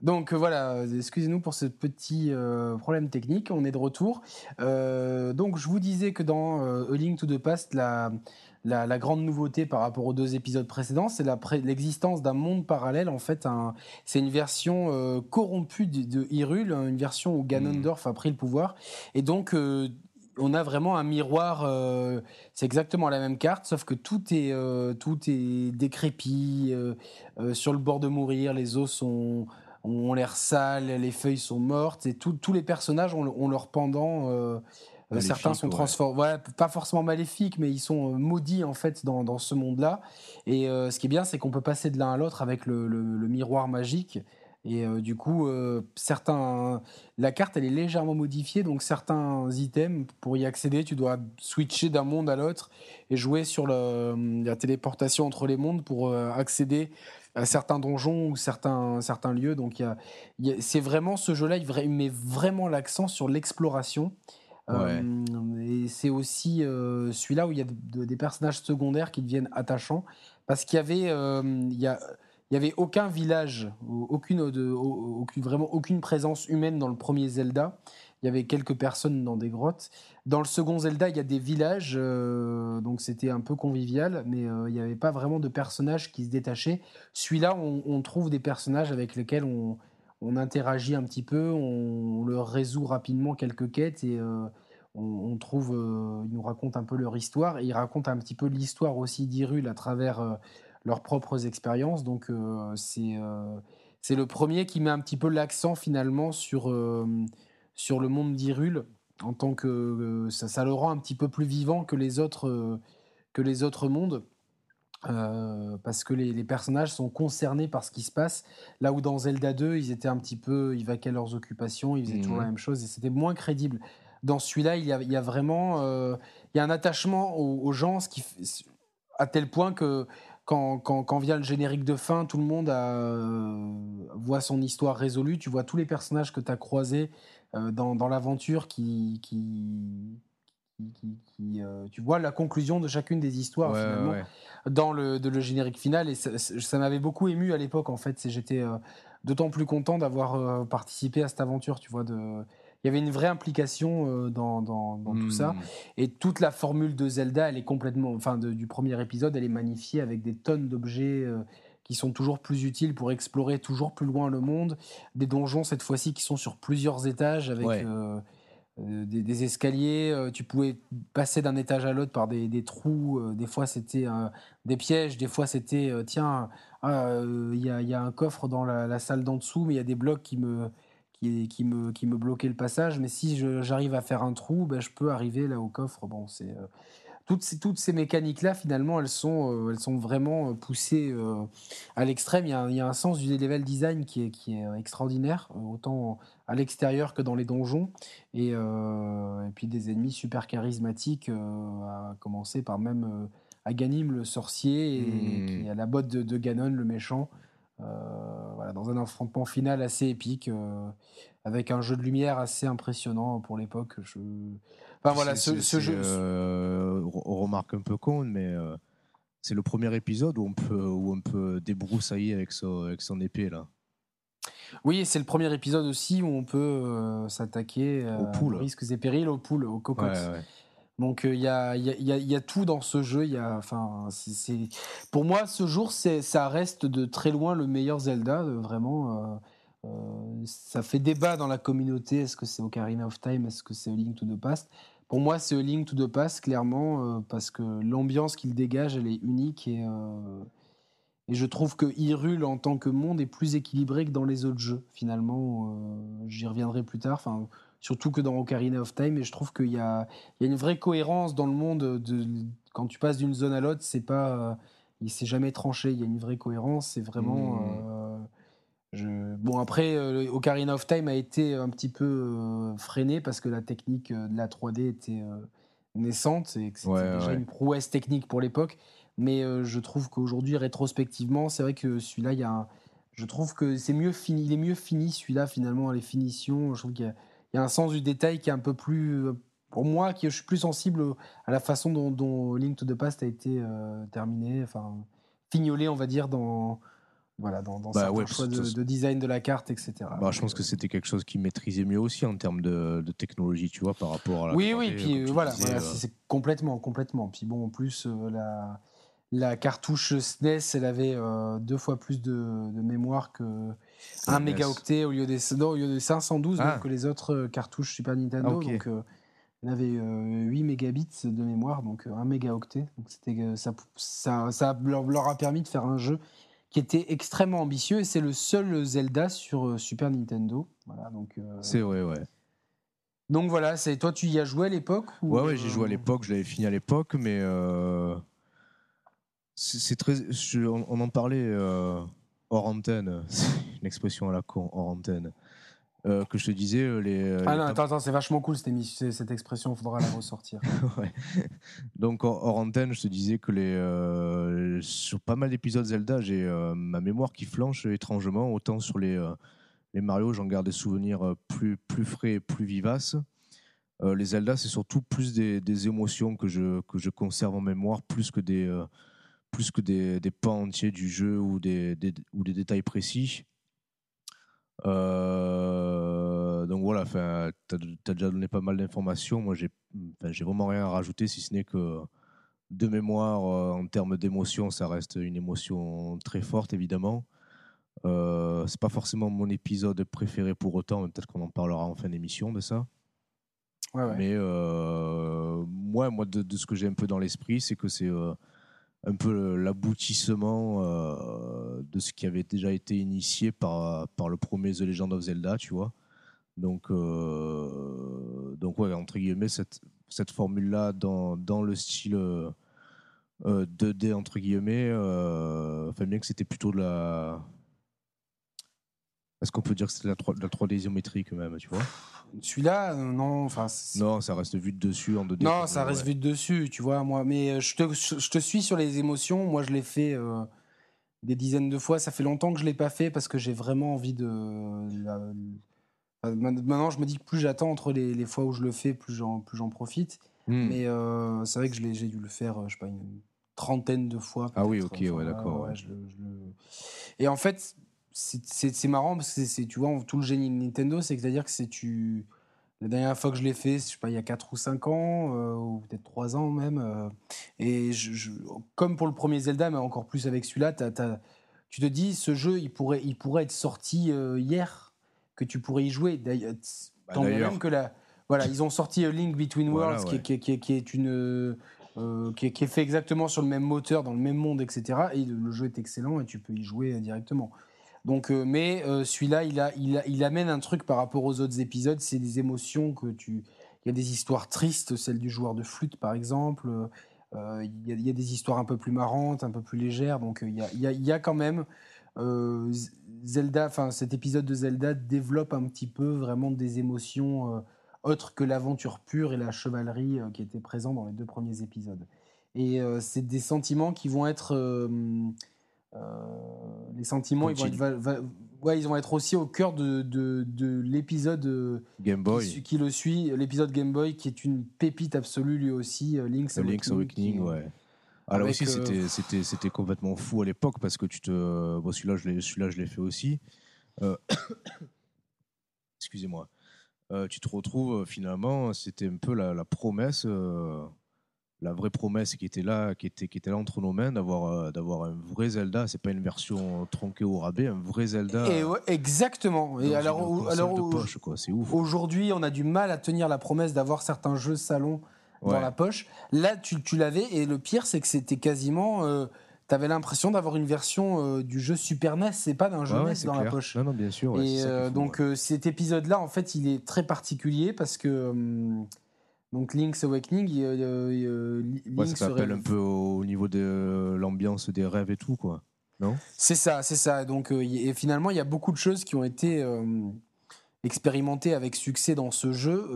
Donc voilà, excusez-nous pour ce petit problème technique, on est de retour. Donc je vous disais que dans A Link to the Past, la grande nouveauté par rapport aux 2 épisodes précédents, c'est l'existence d'un monde parallèle. En fait, c'est une version corrompue de Hyrule, une version où Ganondorf a pris le pouvoir. Et donc... on a vraiment un miroir, c'est exactement la même carte, sauf que tout est décrépit, sur le bord de mourir, les os ont l'air sales, les feuilles sont mortes, et tous les personnages ont leur pendant... certains sont transformés, pas forcément maléfiques, mais ils sont maudits en fait dans ce monde-là. Et ce qui est bien, c'est qu'on peut passer de l'un à l'autre avec le miroir magique. Et du coup, la carte elle est légèrement modifiée, donc certains items, pour y accéder, tu dois switcher d'un monde à l'autre et jouer sur la téléportation entre les mondes pour accéder à certains donjons ou certains lieux. Donc c'est vraiment, ce jeu-là, il met vraiment l'accent sur l'exploration. Et c'est aussi celui-là où il y a des personnages secondaires qui deviennent attachants, parce qu'il y avait... Il n'y avait aucun village, aucune présence humaine dans le premier Zelda. Il y avait quelques personnes dans des grottes. Dans le second Zelda, il y a des villages, donc c'était un peu convivial, mais il n'y avait pas vraiment de personnages qui se détachaient. Celui-là, on trouve des personnages avec lesquels on interagit un petit peu, on leur résout rapidement quelques quêtes et on trouve... ils nous racontent un peu leur histoire et ils racontent un petit peu l'histoire aussi d'Hyrule à travers... leurs propres expériences, donc c'est le premier qui met un petit peu l'accent finalement sur le monde d'Hyrule, en tant que ça le rend un petit peu plus vivant que les autres mondes, parce que les personnages sont concernés par ce qui se passe, là où dans Zelda 2 ils étaient un petit peu, ils vaquaient leurs occupations, ils faisaient toujours la même chose et c'était moins crédible. Dans celui-là, il y a vraiment il y a un attachement aux gens, ce qui à tel point que quand vient le générique de fin, tout le monde voit son histoire résolue. Tu vois tous les personnages que tu as croisés dans l'aventure tu vois la conclusion de chacune des histoires finalement dans le générique final. Et ça m'avait beaucoup ému à l'époque, en fait. J'étais d'autant plus content d'avoir participé à cette aventure, tu vois, il y avait une vraie implication dans tout ça. Et toute la formule de Zelda, elle est complètement, du premier épisode, elle est magnifiée avec des tonnes d'objets qui sont toujours plus utiles pour explorer toujours plus loin le monde. Des donjons, cette fois-ci, qui sont sur plusieurs étages avec des escaliers. Tu pouvais passer d'un étage à l'autre par des trous. Des fois, c'était des pièges. Des fois, c'était il y a un coffre dans la salle d'en dessous, mais il y a des blocs qui me bloquait le passage, mais si j'arrive à faire un trou, ben je peux arriver là au coffre. Bon, c'est toutes ces mécaniques là, finalement, elles sont vraiment poussées à l'extrême. Il y a un sens du level design qui est extraordinaire, autant à l'extérieur que dans les donjons, et puis des ennemis super charismatiques, à commencer par même Aghanim le sorcier et qui a la botte de Ganon le méchant. voilà, dans un affrontement final assez épique, avec un jeu de lumière assez impressionnant pour l'époque. Enfin voilà, ce jeu. Remarque un peu con, mais c'est le premier épisode où on peut débroussailler avec son épée là. Oui, c'est le premier épisode aussi où on peut s'attaquer aux risques et périls, aux poules, aux cocottes. Ouais, ouais. Donc il y a tout dans ce jeu. Pour moi, ce jour, ça reste de très loin le meilleur Zelda. Vraiment, ça fait débat dans la communauté. Est-ce que c'est Ocarina of Time? Est-ce que c'est A Link to the Past? Pour moi, c'est A Link to the Past, clairement, parce que l'ambiance qu'il dégage, elle est unique et je trouve que Hyrule en tant que monde est plus équilibré que dans les autres jeux. Finalement, j'y reviendrai plus tard. Enfin. Surtout que dans Ocarina of Time, et je trouve qu'il y a une vraie cohérence dans le monde. Quand tu passes d'une zone à l'autre, il s'est jamais tranché. Il y a une vraie cohérence. C'est vraiment. Bon, après, Ocarina of Time a été un petit peu freiné parce que la technique de la 3D était naissante et que c'était une prouesse technique pour l'époque. Mais je trouve qu'aujourd'hui, rétrospectivement, c'est vrai que celui-là, je trouve que c'est mieux fini. Il est mieux fini celui-là finalement. Les finitions, je trouve qu'il y a. Il y a un sens du détail qui est un peu plus, pour moi, je suis plus sensible à la façon dont Link to the Past a été terminé, enfin fignolé, on va dire, dans certains choix de design de la carte, etc. Je pense que c'était quelque chose qu'ils maîtrisaient mieux aussi en termes de technologie, tu vois, par rapport à la. Oui, puis voilà, c'est complètement. Puis bon, en plus la cartouche SNES, elle avait 2 fois plus de mémoire que. 1 mégaoctet au lieu de 512 donc, que les autres cartouches Super Nintendo. Okay. Donc elle avait 8 mégabits de mémoire, donc 1 mégaoctet. Donc c'était ça leur a permis de faire un jeu qui était extrêmement ambitieux et c'est le seul Zelda sur Super Nintendo. Voilà, donc c'est vrai, ouais. Donc voilà, toi tu y as joué à l'époque ou... Ouais, j'y joué à l'époque, je l'avais fini à l'époque, mais c'est très on en parlait hors antenne, une expression à la con, hors antenne, que je te disais... Attends, c'est vachement cool cette expression, il faudra la ressortir. Ouais. Donc hors antenne, je te disais que sur pas mal d'épisodes Zelda, j'ai ma mémoire qui flanche étrangement, autant sur les Mario, j'en garde des souvenirs plus frais et plus vivaces. Les Zelda, c'est surtout plus des émotions que je conserve en mémoire, plus que des pans entiers du jeu ou des détails précis. Donc voilà, t'as déjà donné pas mal d'informations. Moi, j'ai vraiment rien à rajouter, si ce n'est que de mémoire, en termes d'émotion, ça reste une émotion très forte, évidemment. C'est pas forcément mon épisode préféré pour autant, mais peut-être qu'on en parlera en fin d'émission de ça. Ouais. Mais moi, de ce que j'ai un peu dans l'esprit, c'est que c'est... un peu l'aboutissement de ce qui avait déjà été initié par le premier The Legend of Zelda, tu vois. Donc ouais, entre guillemets, cette formule-là dans le style 2D, entre guillemets, enfin bien que c'était plutôt de la... Est-ce qu'on peut dire que c'était de la 3D isométrique même, tu vois? Celui-là, non. Non, ça reste vu de dessus en 2D. Non, ça reste vu de dessus, tu vois. Moi, mais je te suis sur les émotions. Moi, je l'ai fait des dizaines de fois. Ça fait longtemps que je l'ai pas fait parce que j'ai vraiment envie de. Maintenant, je me dis que plus j'attends entre les fois où je le fais, plus j'en profite. Mm. Mais c'est vrai que j'ai dû le faire, je sais pas, une trentaine de fois. Ah oui, ok, ouais, d'accord. Ouais. Et en fait. C'est marrant parce que tu vois, tout le génie de Nintendo, c'est-à-dire que la dernière fois que je l'ai fait, je sais pas, il y a 4 ou 5 ans, ou peut-être 3 ans même, et comme pour le premier Zelda, mais encore plus avec celui-là, tu te dis, ce jeu, il pourrait être sorti hier, que tu pourrais y jouer. D'ailleurs, même que voilà, ils ont sorti A Link Between Worlds, voilà, ouais. Qui est une... qui est fait exactement sur le même moteur, dans le même monde, etc. Et le jeu est excellent et tu peux y jouer directement. Donc, mais celui-là, il amène un truc par rapport aux autres épisodes, c'est des émotions il y a des histoires tristes, celle du joueur de flûte par exemple, il y a des histoires un peu plus marrantes, un peu plus légères, donc il y a quand même Zelda, enfin cet épisode de Zelda développe un petit peu vraiment des émotions autres que l'aventure pure et la chevalerie qui étaient présents dans les 2 premiers épisodes. Et c'est des sentiments qui vont être... les sentiments, ils vont être ouais, ils vont être aussi au cœur de l'épisode Game Boy qui le suit, l'épisode Game Boy qui est une pépite absolue lui aussi, Link's Awakening, ouais. Alors avec, aussi c'était complètement fou à l'époque parce que tu te bon, celui-là je l'ai fait aussi. Excusez-moi. Tu te retrouves finalement, c'était un peu la promesse, la vraie promesse qui était là entre nos mains, d'avoir un vrai Zelda. C'est pas une version tronquée au rabais, un vrai Zelda. Et ouais, exactement. Et alors de poche, quoi. C'est ouf. Aujourd'hui, on a du mal à tenir la promesse d'avoir certains jeux salon dans la poche. Là, tu l'avais, et le pire, c'est que c'était quasiment. T'avais l'impression d'avoir une version du jeu Super NES, c'est pas d'un jeu NES dans clair. La poche. Non, bien sûr. Ouais, et donc cet épisode-là, en fait, il est très particulier parce que donc Link's Awakening, ça s'appelle un peu au niveau de l'ambiance des rêves et tout, quoi. Non ? C'est ça. Donc et finalement, il y a beaucoup de choses qui ont été expérimentées avec succès dans ce jeu.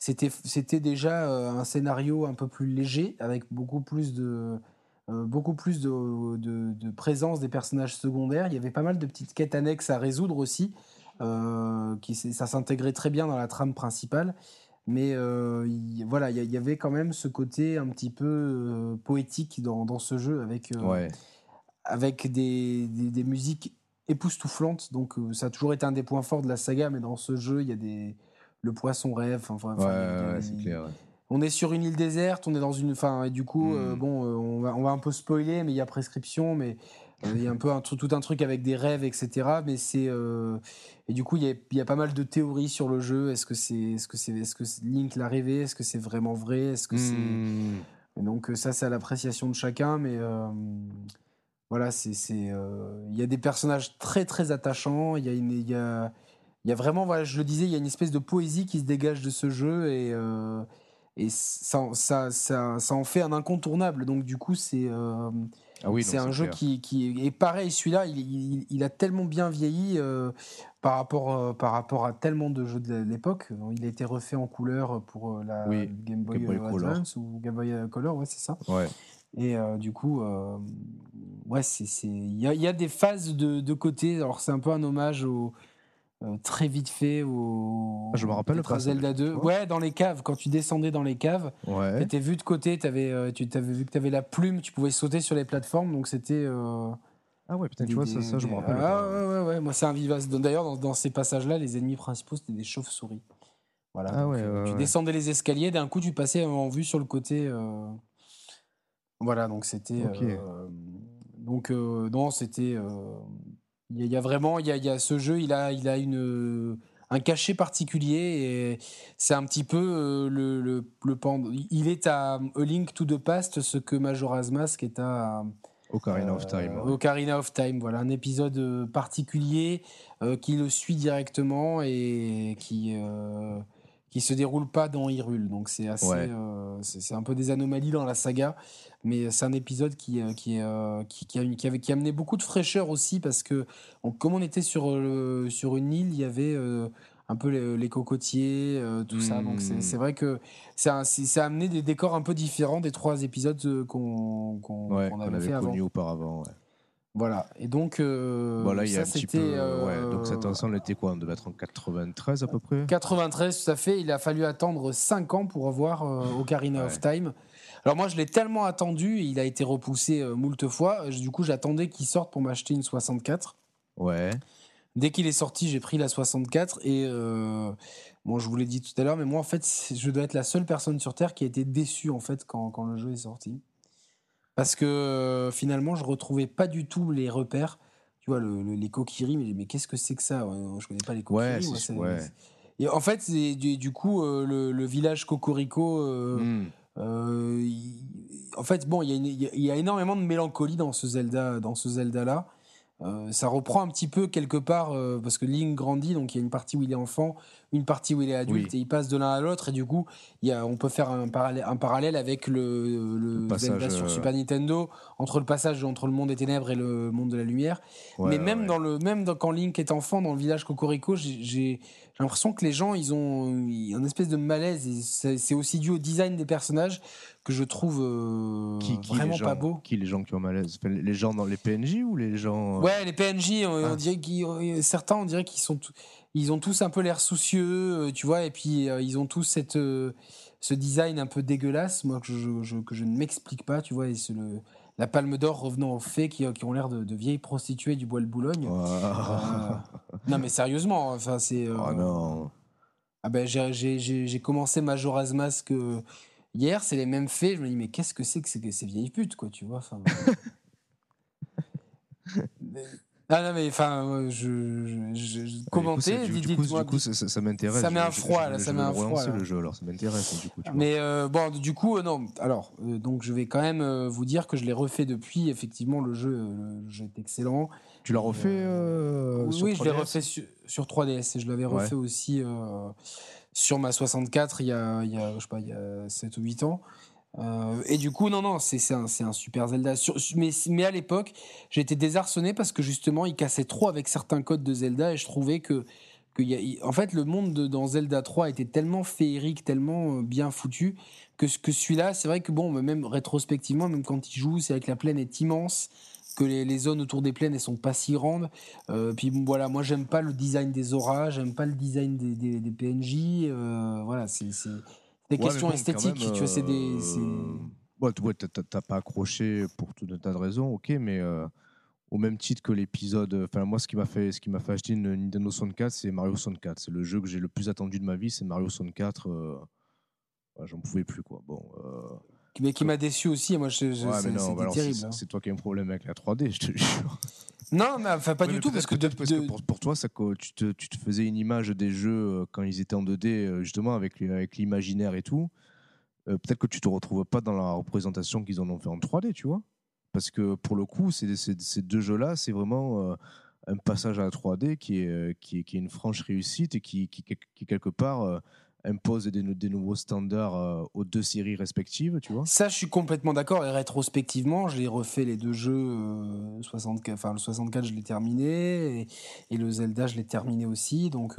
C'était déjà un scénario un peu plus léger, avec beaucoup plus de présence des personnages secondaires. Il y avait pas mal de petites quêtes annexes à résoudre aussi, ça s'intégrait très bien dans la trame principale, mais il y avait quand même ce côté un petit peu poétique dans ce jeu avec des musiques époustouflantes, donc ça a toujours été un des points forts de la saga, mais dans ce jeu, il y a le poisson rêve, c'est clair, ouais. On est sur une île déserte, on est dans une. Enfin, et du coup, on va un peu spoiler, mais il y a prescription, mais il y a un peu tout un truc avec des rêves, etc. Mais c'est et du coup, il y a pas mal de théories sur le jeu. Est-ce que Link l'a rêvé ? Est-ce que c'est vraiment vrai ? Est-ce que c'est. Et donc ça, c'est à l'appréciation de chacun, mais il y a des personnages très très attachants. Il y a vraiment, voilà, je le disais, il y a une espèce de poésie qui se dégage de ce jeu et ça en fait un incontournable, donc du coup c'est jeu qui est pareil, celui-là il a tellement bien vieilli par rapport à tellement de jeux de l'époque. Il a été refait en couleur pour la Game Boy Advance ou Game Boy Color, ouais, c'est ça, ouais. Et du coup il y a des phases de côté, alors c'est un peu un hommage au très vite fait au. Je me rappelle le principe. Zelda 2. Ouais, dans les caves. Quand tu descendais dans les caves, t'étais vu de côté, t'avais vu que t'avais la plume, tu pouvais sauter sur les plateformes, donc c'était. Ah ouais, putain, tu vois, je me rappelle. Ah ouais. Moi, c'est un vivace. D'ailleurs, dans ces passages-là, les ennemis principaux, c'était des chauves-souris. Voilà. Ah donc, tu descendais les escaliers, d'un coup, tu passais en vue sur le côté. Voilà, donc c'était. Okay. C'était. Il y a ce jeu, il a un cachet particulier, et c'est un petit peu le pendant. Il est à A Link to the Past, ce que Majora's Mask est à Ocarina of Time. Ouais. Ocarina of Time, voilà, un épisode particulier qui le suit directement et qui se déroule pas dans Hyrule, donc c'est assez, c'est un peu des anomalies dans la saga, mais c'est un épisode qui amenait beaucoup de fraîcheur aussi parce que comme on était sur une île, il y avait un peu les cocotiers, tout ça, donc c'est vrai que ça a amené des décors un peu différents des trois épisodes qu'on avait fait avant. Auparavant, ouais. Voilà, et donc voilà, ça c'était peu, donc cet ensemble était quoi, on devait être en 93 à peu près, 93 tout à fait. Il a fallu attendre 5 ans pour avoir Ocarina of Time. Alors moi je l'ai tellement attendu, il a été repoussé moult fois, du coup j'attendais qu'il sorte pour m'acheter une 64. Ouais. Dès qu'il est sorti, j'ai pris la 64 et bon, je vous l'ai dit tout à l'heure, mais moi en fait je dois être la seule personne sur Terre qui a été déçue en fait quand le jeu est sorti. Parce que finalement, je retrouvais pas du tout les repères. Tu vois, les coquilleries, mais qu'est-ce que c'est que ça ? Je connais pas les coquilleries. Ouais, et en fait, du coup, le village Cocorico, en fait, bon, il y a énormément de mélancolie dans ce Zelda-là. Ça reprend un petit peu quelque part, parce que Link grandit, donc il y a une partie où il est enfant, une partie où il est adulte, et il passe de l'un à l'autre, et du coup on peut faire un parallèle avec le passage, Zelda sur Super Nintendo, entre le passage entre le monde des ténèbres et le monde de la lumière, quand Link est enfant dans le village Cocorico, j'ai l'impression que les gens ils ont un espèce de malaise, et c'est aussi dû au design des personnages que je trouve vraiment pas beau. Qui les gens qui ont malaise? Les gens dans les PNJ ou les gens... Ouais, les PNJ, on dirait certains, on dirait qu'ils sont... Ils ont tous un peu l'air soucieux, tu vois, et puis ils ont tous cette, ce design un peu dégueulasse, moi, que je ne m'explique pas, tu vois, et c'est le... La Palme d'Or revenant aux fées qui ont l'air de vieilles prostituées du bois de Boulogne. Oh. Non mais sérieusement, enfin c'est. Oh non. Ah ben j'ai commencé Majora's Mask hier, c'est les mêmes fées. Je me dis mais qu'est-ce que c'est que ces vieilles putes quoi, tu vois. Enfin. Ah non mais enfin je commentais. Du coup ça m'intéresse. Ça met un froid là, ça met un froid. Le jeu alors ça m'intéresse du coup. Tu mais bon du coup non alors donc je vais quand même vous dire que je l'ai refait depuis effectivement le jeu est excellent. Tu l'as refait sur 3DS? Oui je l'ai refait sur 3DS et je l'avais refait aussi sur ma 64 il y a je sais pas il y a 7 ou 8 ans. Et du coup non c'est un super Zelda mais à l'époque j'étais désarçonné parce que justement il cassait trop avec certains codes de Zelda et je trouvais que en fait le monde dans Zelda 3 était tellement féerique, tellement bien foutu que celui-là c'est vrai que bon même rétrospectivement même quand il joue c'est vrai que la plaine est immense, que les zones autour des plaines elles sont pas si grandes puis bon, voilà moi j'aime pas le design des auras, j'aime pas le design des PNJ voilà c'est des questions bon, esthétiques, même, tu vois, c'est des... Ouais, t'as pas accroché pour tout un tas de raisons, ok, mais au même titre que l'épisode... Enfin, moi, ce qui m'a fait acheter une Nintendo 64, c'est Mario 64. C'est le jeu que j'ai le plus attendu de ma vie, c'est Mario 64. Ouais, j'en pouvais plus, quoi. Bon, mais qui m'a déçu aussi, moi, c'était terrible. C'est toi qui as un problème avec la 3D, je te jure. Non, mais enfin pas du tout parce que pour toi ça tu te faisais une image des jeux quand ils étaient en 2D justement avec l'imaginaire et tout. Peut-être que tu te retrouves pas dans la représentation qu'ils en ont fait en 3D, tu vois. Parce que pour le coup, ces deux jeux-là, c'est vraiment un passage à la 3D qui est une franche réussite et qui quelque part impose des nouveaux standards aux deux séries respectives, tu vois. Ça, je suis complètement d'accord. Et rétrospectivement, je l'ai refait les deux jeux. Le 64, je l'ai terminé. Et le Zelda, je l'ai terminé aussi. Donc,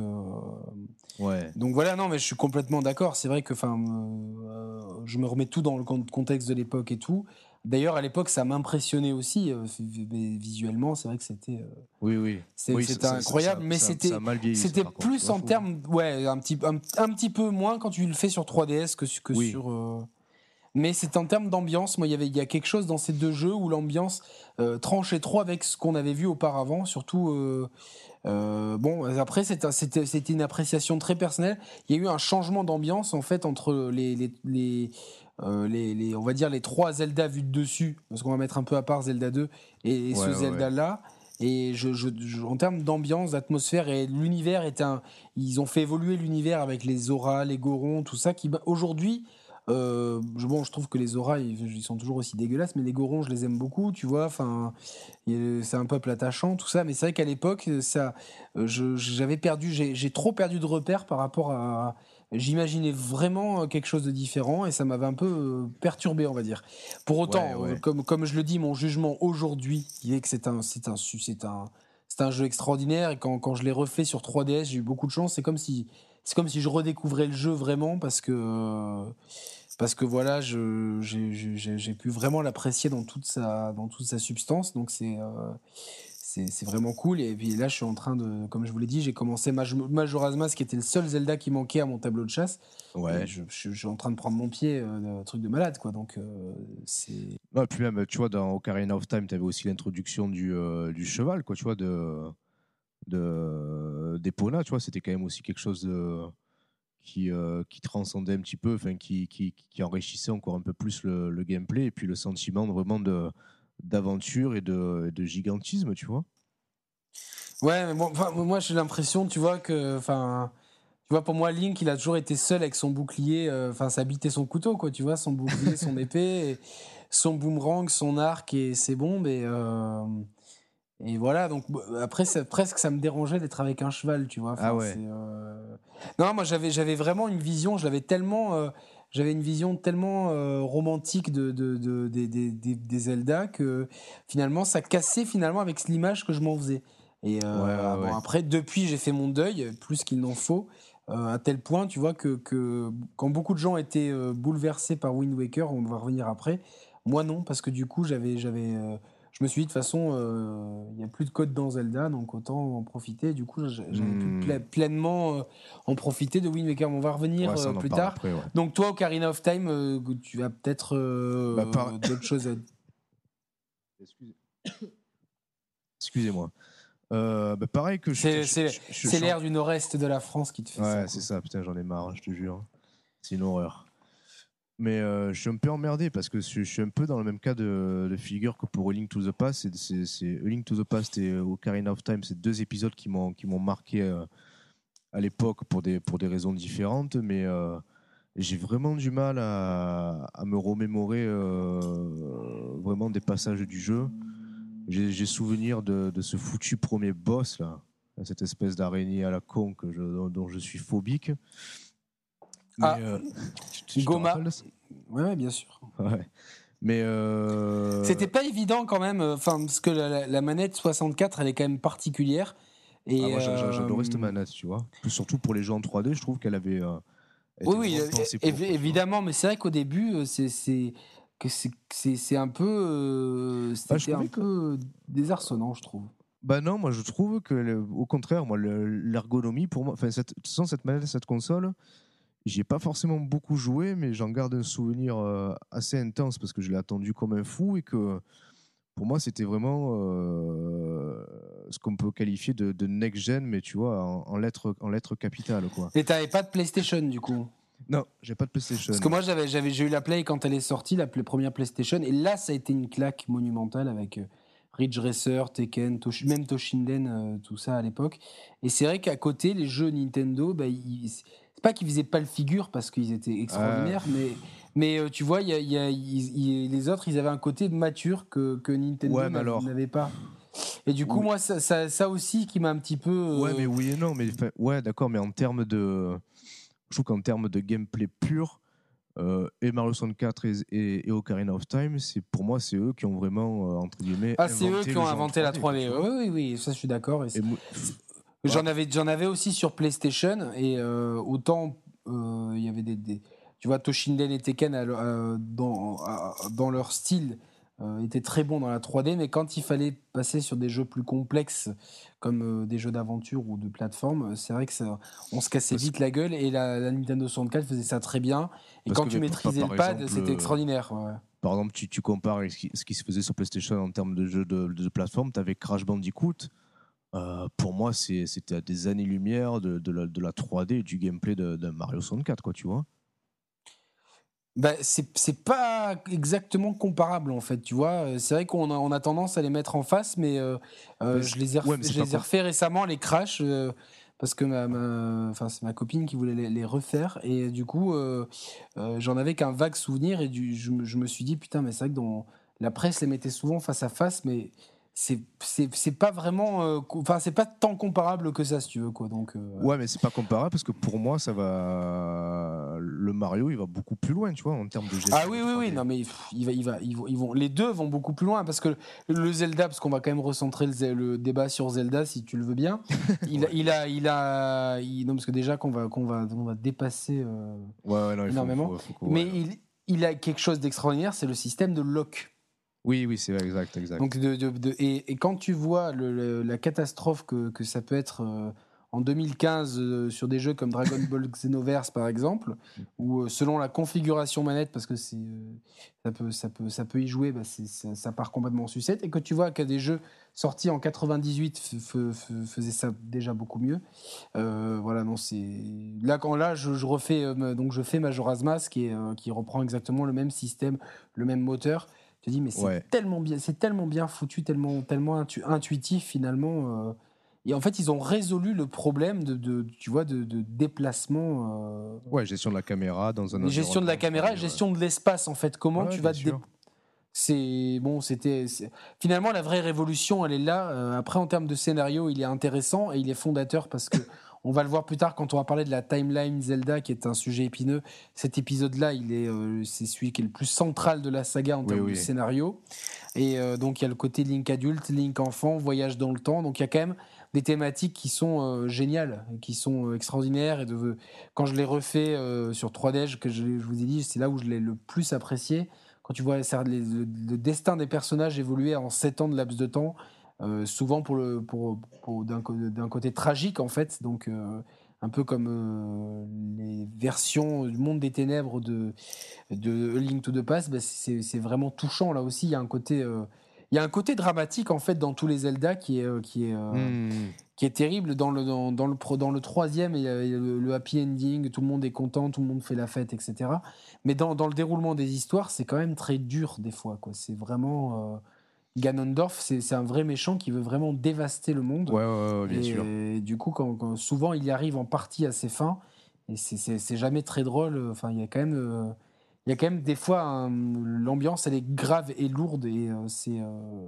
ouais. Donc voilà, non, mais je suis complètement d'accord. C'est vrai que je me remets tout dans le contexte de l'époque et tout. D'ailleurs, à l'époque, ça m'impressionnait aussi visuellement. C'est vrai que c'était, c'était incroyable, mais c'était plus en termes, un petit peu moins quand tu le fais sur 3DS que sur. Mais c'est en termes d'ambiance. Moi, il y a quelque chose dans ces deux jeux où l'ambiance tranchait trop avec ce qu'on avait vu auparavant. Surtout, après, c'était une appréciation très personnelle. Il y a eu un changement d'ambiance en fait entre les on va dire les trois Zelda vus de dessus parce qu'on va mettre un peu à part Zelda 2 et ce Zelda là et je en termes d'ambiance, d'atmosphère et l'univers ils ont fait évoluer l'univers avec les auras, les gorons, tout ça qui aujourd'hui je trouve que les auras ils sont toujours aussi dégueulasses mais les gorons je les aime beaucoup tu vois enfin c'est un peuple attachant tout ça mais c'est vrai qu'à l'époque ça j'ai trop perdu de repères par rapport à j'imaginais vraiment quelque chose de différent et ça m'avait un peu perturbé, on va dire. Pour autant, comme je le dis, mon jugement aujourd'hui, il est que c'est un jeu extraordinaire et quand je l'ai refait sur 3DS, j'ai eu beaucoup de chance. C'est comme si je redécouvrais le jeu vraiment parce que voilà, j'ai pu vraiment l'apprécier dans toute sa substance. Donc c'est vraiment cool et puis là je suis en train de comme je vous l'ai dit j'ai commencé Majora's Mask qui était le seul Zelda qui manquait à mon tableau de chasse et je suis en train de prendre mon pied un truc de malade quoi donc c'est ouais, puis même tu vois dans Ocarina of Time t'avais aussi l'introduction du cheval quoi tu vois de d'Epona tu vois c'était quand même aussi quelque chose qui transcendait un petit peu enfin qui enrichissait encore un peu plus le gameplay et puis le sentiment vraiment d'aventure et de gigantisme, tu vois. Ouais, mais bon, moi j'ai l'impression, tu vois, que pour moi Link, il a toujours été seul avec son bouclier, sa bite et son couteau quoi, tu vois, son bouclier, son épée, son boomerang, son arc et ses bombes et voilà, donc après ça me dérangeait d'être avec un cheval, tu vois. Ah ouais. Non, moi j'avais vraiment une vision, j'avais une vision tellement romantique des Zelda que finalement ça cassait avec l'image que je m'en faisais. Et après, depuis j'ai fait mon deuil, plus qu'il n'en faut, à tel point, tu vois, que quand beaucoup de gens étaient bouleversés par Wind Waker, on va revenir après, Moi non, parce que du coup, je me suis dit, de toute façon, il n'y a plus de code dans Zelda, donc autant en profiter. Du coup, j'avais pu pleinement en profiter de Wind Waker. On va revenir plus tard. Après, ouais. Donc toi, Ocarina of Time, tu as peut-être d'autres choses à... Excusez-moi. Bah pareil que c'est l'air du nord-est de la France qui te fait ça. Ouais, c'est ça, putain, j'en ai marre, je te jure. C'est une horreur. Mais je suis un peu emmerdé parce que je suis un peu dans le même cas de figure que pour A Link to the Past. C'est A Link to the Past et Ocarina of Time, c'est deux épisodes qui m'ont marqué à l'époque pour des raisons différentes. Mais j'ai vraiment du mal à me remémorer vraiment des passages du jeu. J'ai souvenir de ce foutu premier boss, là, cette espèce d'araignée à la con dont je suis phobique. Goma. Ouais, bien sûr. Ouais. Mais c'était pas évident quand même, parce que la manette 64, elle est quand même particulière. Et moi, j'adorais cette manette, tu vois. Surtout pour les jeux en 3D, je trouve qu'elle avait... évidemment, mais c'est vrai qu'au début, c'est un peu c'était un peu désarçonnant, je trouve. Bah non, moi je trouve que au contraire, moi l'ergonomie pour moi, enfin cette manette, cette console, j'y ai pas forcément beaucoup joué, mais j'en garde un souvenir assez intense parce que je l'ai attendu comme un fou et que pour moi c'était vraiment ce qu'on peut qualifier de next gen, mais tu vois en lettres capitales, quoi. Et t'avais pas de PlayStation du coup? Non, j'ai pas de PlayStation. Parce que moi, j'ai eu la Play quand elle est sortie, la première PlayStation, et là, ça a été une claque monumentale avec Ridge Racer, Tekken, même Toshinden, tout ça à l'époque. Et c'est vrai qu'à côté, les jeux Nintendo, c'est pas qu'ils faisaient pas le figure parce qu'ils étaient extraordinaires, mais tu vois, les autres, ils avaient un côté mature que Nintendo n'avait pas. Et du coup, moi, ça aussi qui m'a un petit peu... Ouais, mais oui et non, mais ouais, d'accord, mais en termes de... Je trouve qu'en termes de gameplay pur, et Mario 64 et Ocarina of Time, pour moi, c'est eux qui ont vraiment, entre guillemets, c'est eux qui ont inventé la 3D. Oui, ça je suis d'accord. J'en avais aussi sur PlayStation, et autant il y avait des tu vois, Toshinden et Tekken dans leur style étaient très bons dans la 3D, mais quand il fallait passer sur des jeux plus complexes comme des jeux d'aventure ou de plateforme, c'est vrai que on se cassait vite la gueule, et la Nintendo 64 faisait ça très bien, et quand tu maîtrisais le pad, c'était extraordinaire. Ouais. Par exemple, tu compares avec ce qui se faisait sur PlayStation en termes de jeux de plateforme, t'avais Crash Bandicoot, pour moi c'était à des années-lumière de la 3D et du gameplay de Mario 64, quoi, tu vois. Bah, c'est pas exactement comparable en fait, tu vois. C'est vrai qu'on a tendance à les mettre en face, mais je les ai refaits récemment, les Crash, parce que c'est ma copine qui voulait les refaire, et du coup j'en avais qu'un vague souvenir, et je me suis dit putain, mais c'est vrai que dans la presse les mettait souvent face à face, mais c'est pas vraiment c'est pas tant comparable que ça, si tu veux, quoi. Donc ouais, mais c'est pas comparable parce que pour moi ça va, le Mario il va beaucoup plus loin, tu vois, en termes de gestion. Ah oui, non mais les deux vont beaucoup plus loin, parce que le Zelda, parce qu'on va quand même recentrer le débat sur Zelda si tu le veux bien. Non, parce que déjà qu'on va dépasser énormément. Il a quelque chose d'extraordinaire, c'est le système de lock. Oui, c'est vrai, exact. Donc et quand tu vois la catastrophe que ça peut être en 2015 sur des jeux comme Dragon Ball Xenoverse par exemple, où selon la configuration manette, parce que ça peut y jouer, ça part complètement en sucette, et que tu vois qu'à des jeux sortis en 98 faisaient ça déjà beaucoup mieux. Je fais Majora's Mask qui reprend exactement le même système, le même moteur. Je te dis, mais c'est tellement bien foutu, tellement intuitif finalement. Et en fait, ils ont résolu le problème de déplacement. Ouais, gestion de la caméra dans un. Gestion de la caméra, gestion de l'espace en fait. Comment tu vas te déplacer ? Finalement, la vraie révolution, elle est là. Après, en termes de scénario, il est intéressant et il est fondateur parce que. On va le voir plus tard quand on va parler de la timeline Zelda, qui est un sujet épineux. Cet épisode-là, c'est celui qui est le plus central de la saga en termes de scénario. Et donc, il y a le côté Link adulte, Link enfant, voyage dans le temps. Donc, il y a quand même des thématiques qui sont géniales, qui sont extraordinaires. Et quand je les refais sur 3D, que je vous ai dit, c'est là où je l'ai le plus apprécié. quand tu vois ça, le destin des personnages évoluer en 7 ans de laps de temps, souvent pour d'un côté tragique en fait, donc un peu comme les versions du monde des ténèbres de A Link to the Past, bah c'est vraiment touchant là aussi. Il y a un côté dramatique en fait dans tous les Zelda qui est terrible. Dans le troisième, il y a le happy ending, tout le monde est content, tout le monde fait la fête, etc. Mais dans le déroulement des histoires, c'est quand même très dur des fois, quoi. C'est vraiment Ganondorf, c'est un vrai méchant qui veut vraiment dévaster le monde. Ouais, bien sûr. Et du coup, quand souvent il y arrive en partie à ses fins, et c'est jamais très drôle. Enfin, il y a quand même des fois l'ambiance, elle est grave et lourde, et c'est.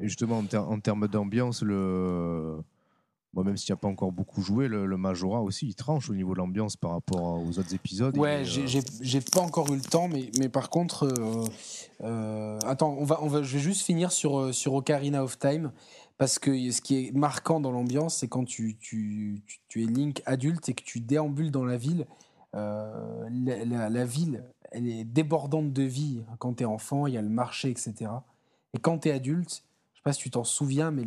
Et justement, en termes d'ambiance, Moi, même s'il n'y a pas encore beaucoup joué, le Majora aussi, il tranche au niveau de l'ambiance par rapport aux autres épisodes. Ouais, j'ai pas encore eu le temps, mais par contre, attends, je vais juste finir sur Ocarina of Time, parce que ce qui est marquant dans l'ambiance, c'est quand tu es Link adulte et que tu déambules dans la ville, la ville, elle est débordante de vie. Quand t'es enfant, il y a le marché, etc. Et quand t'es adulte, je sais pas si tu t'en souviens, mais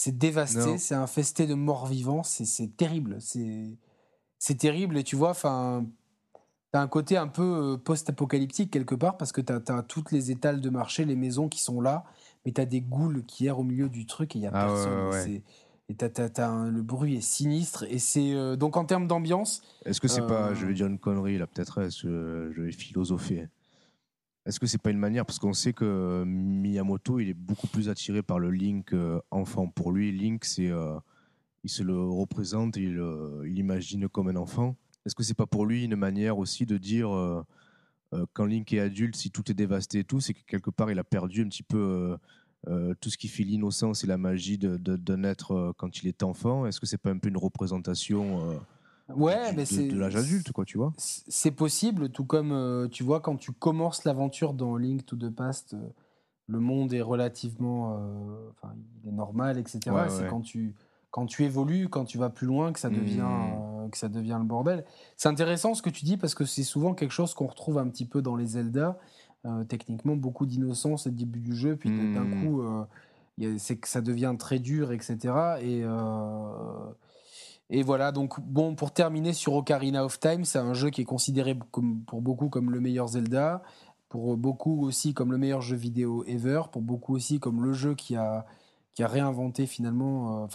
c'est dévasté, c'est infesté de morts vivants, c'est terrible. C'est terrible, et tu vois, enfin, t'as un côté un peu post-apocalyptique quelque part, parce que t'as toutes les étals de marché, les maisons qui sont là, mais t'as des ghouls qui errent au milieu du truc et il n'y a personne. Ouais. Et le bruit est sinistre, et c'est donc en termes d'ambiance. Est-ce que c'est pas, je vais dire une connerie là, peut-être, je vais philosopher. Est-ce que c'est pas une manière, parce qu'on sait que Miyamoto, il est beaucoup plus attiré par le Link enfant. Pour lui, Link, il se le représente, il imagine comme un enfant. Est-ce que c'est pas pour lui une manière aussi de dire, quand Link est adulte, si tout est dévasté et tout, c'est que quelque part il a perdu un petit peu tout ce qui fait l'innocence et la magie d'un être quand il est enfant. Est-ce que c'est pas un peu une représentation de l'âge adulte, quoi, tu vois. C'est possible, tout comme, tu vois, quand tu commences l'aventure dans Link to the Past, le monde est relativement... il est normal, etc. Ouais, c'est quand tu évolues, quand tu vas plus loin, que ça devient le bordel. C'est intéressant ce que tu dis, parce que c'est souvent quelque chose qu'on retrouve un petit peu dans les Zelda. Techniquement, beaucoup d'innocence au début du jeu, puis d'un coup, c'est que ça devient très dur, etc. Et voilà, donc bon, pour terminer sur Ocarina of Time, c'est un jeu qui est considéré pour beaucoup comme le meilleur Zelda, pour beaucoup aussi comme le meilleur jeu vidéo ever, pour beaucoup aussi comme le jeu qui a réinventé finalement,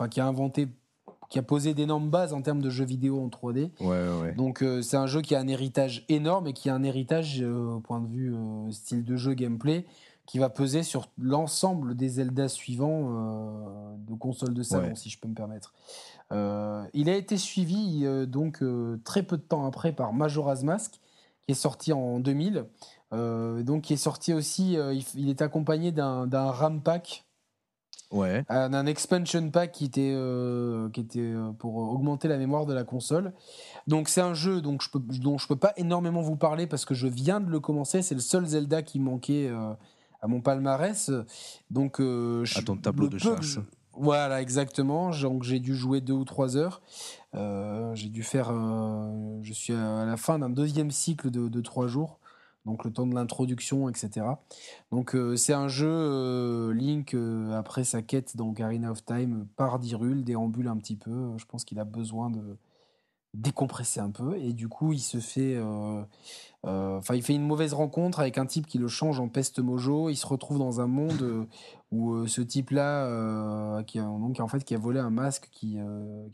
qui a posé d'énormes bases en termes de jeux vidéo en 3D. Ouais. Donc c'est un jeu qui a un héritage énorme, et qui a un héritage au point de vue style de jeu, gameplay, qui va peser sur l'ensemble des Zelda suivants de consoles de salon, si je peux me permettre. Il a été suivi très peu de temps après par Majora's Mask, qui est sorti en 2000, donc qui est sorti aussi, il est accompagné d'un RAM pack, d'un expansion pack qui était pour augmenter la mémoire de la console. Donc c'est un jeu dont je peux pas énormément vous parler, parce que je viens de le commencer, c'est le seul Zelda qui manquait à mon palmarès, donc à ton tableau de charge. Voilà, exactement. Donc j'ai dû jouer 2 ou 3 heures. J'ai dû faire. Je suis à la fin d'un deuxième cycle de 3 jours, donc le temps de l'introduction, etc. Donc c'est un jeu Link après sa quête dans Ocarina of Time part d'Hyrule, déambule un petit peu. Je pense qu'il a besoin de décompresser un peu, et du coup il fait une mauvaise rencontre avec un type qui le change en peste mojo. Il se retrouve dans un monde où ce type là qui a volé un masque qui a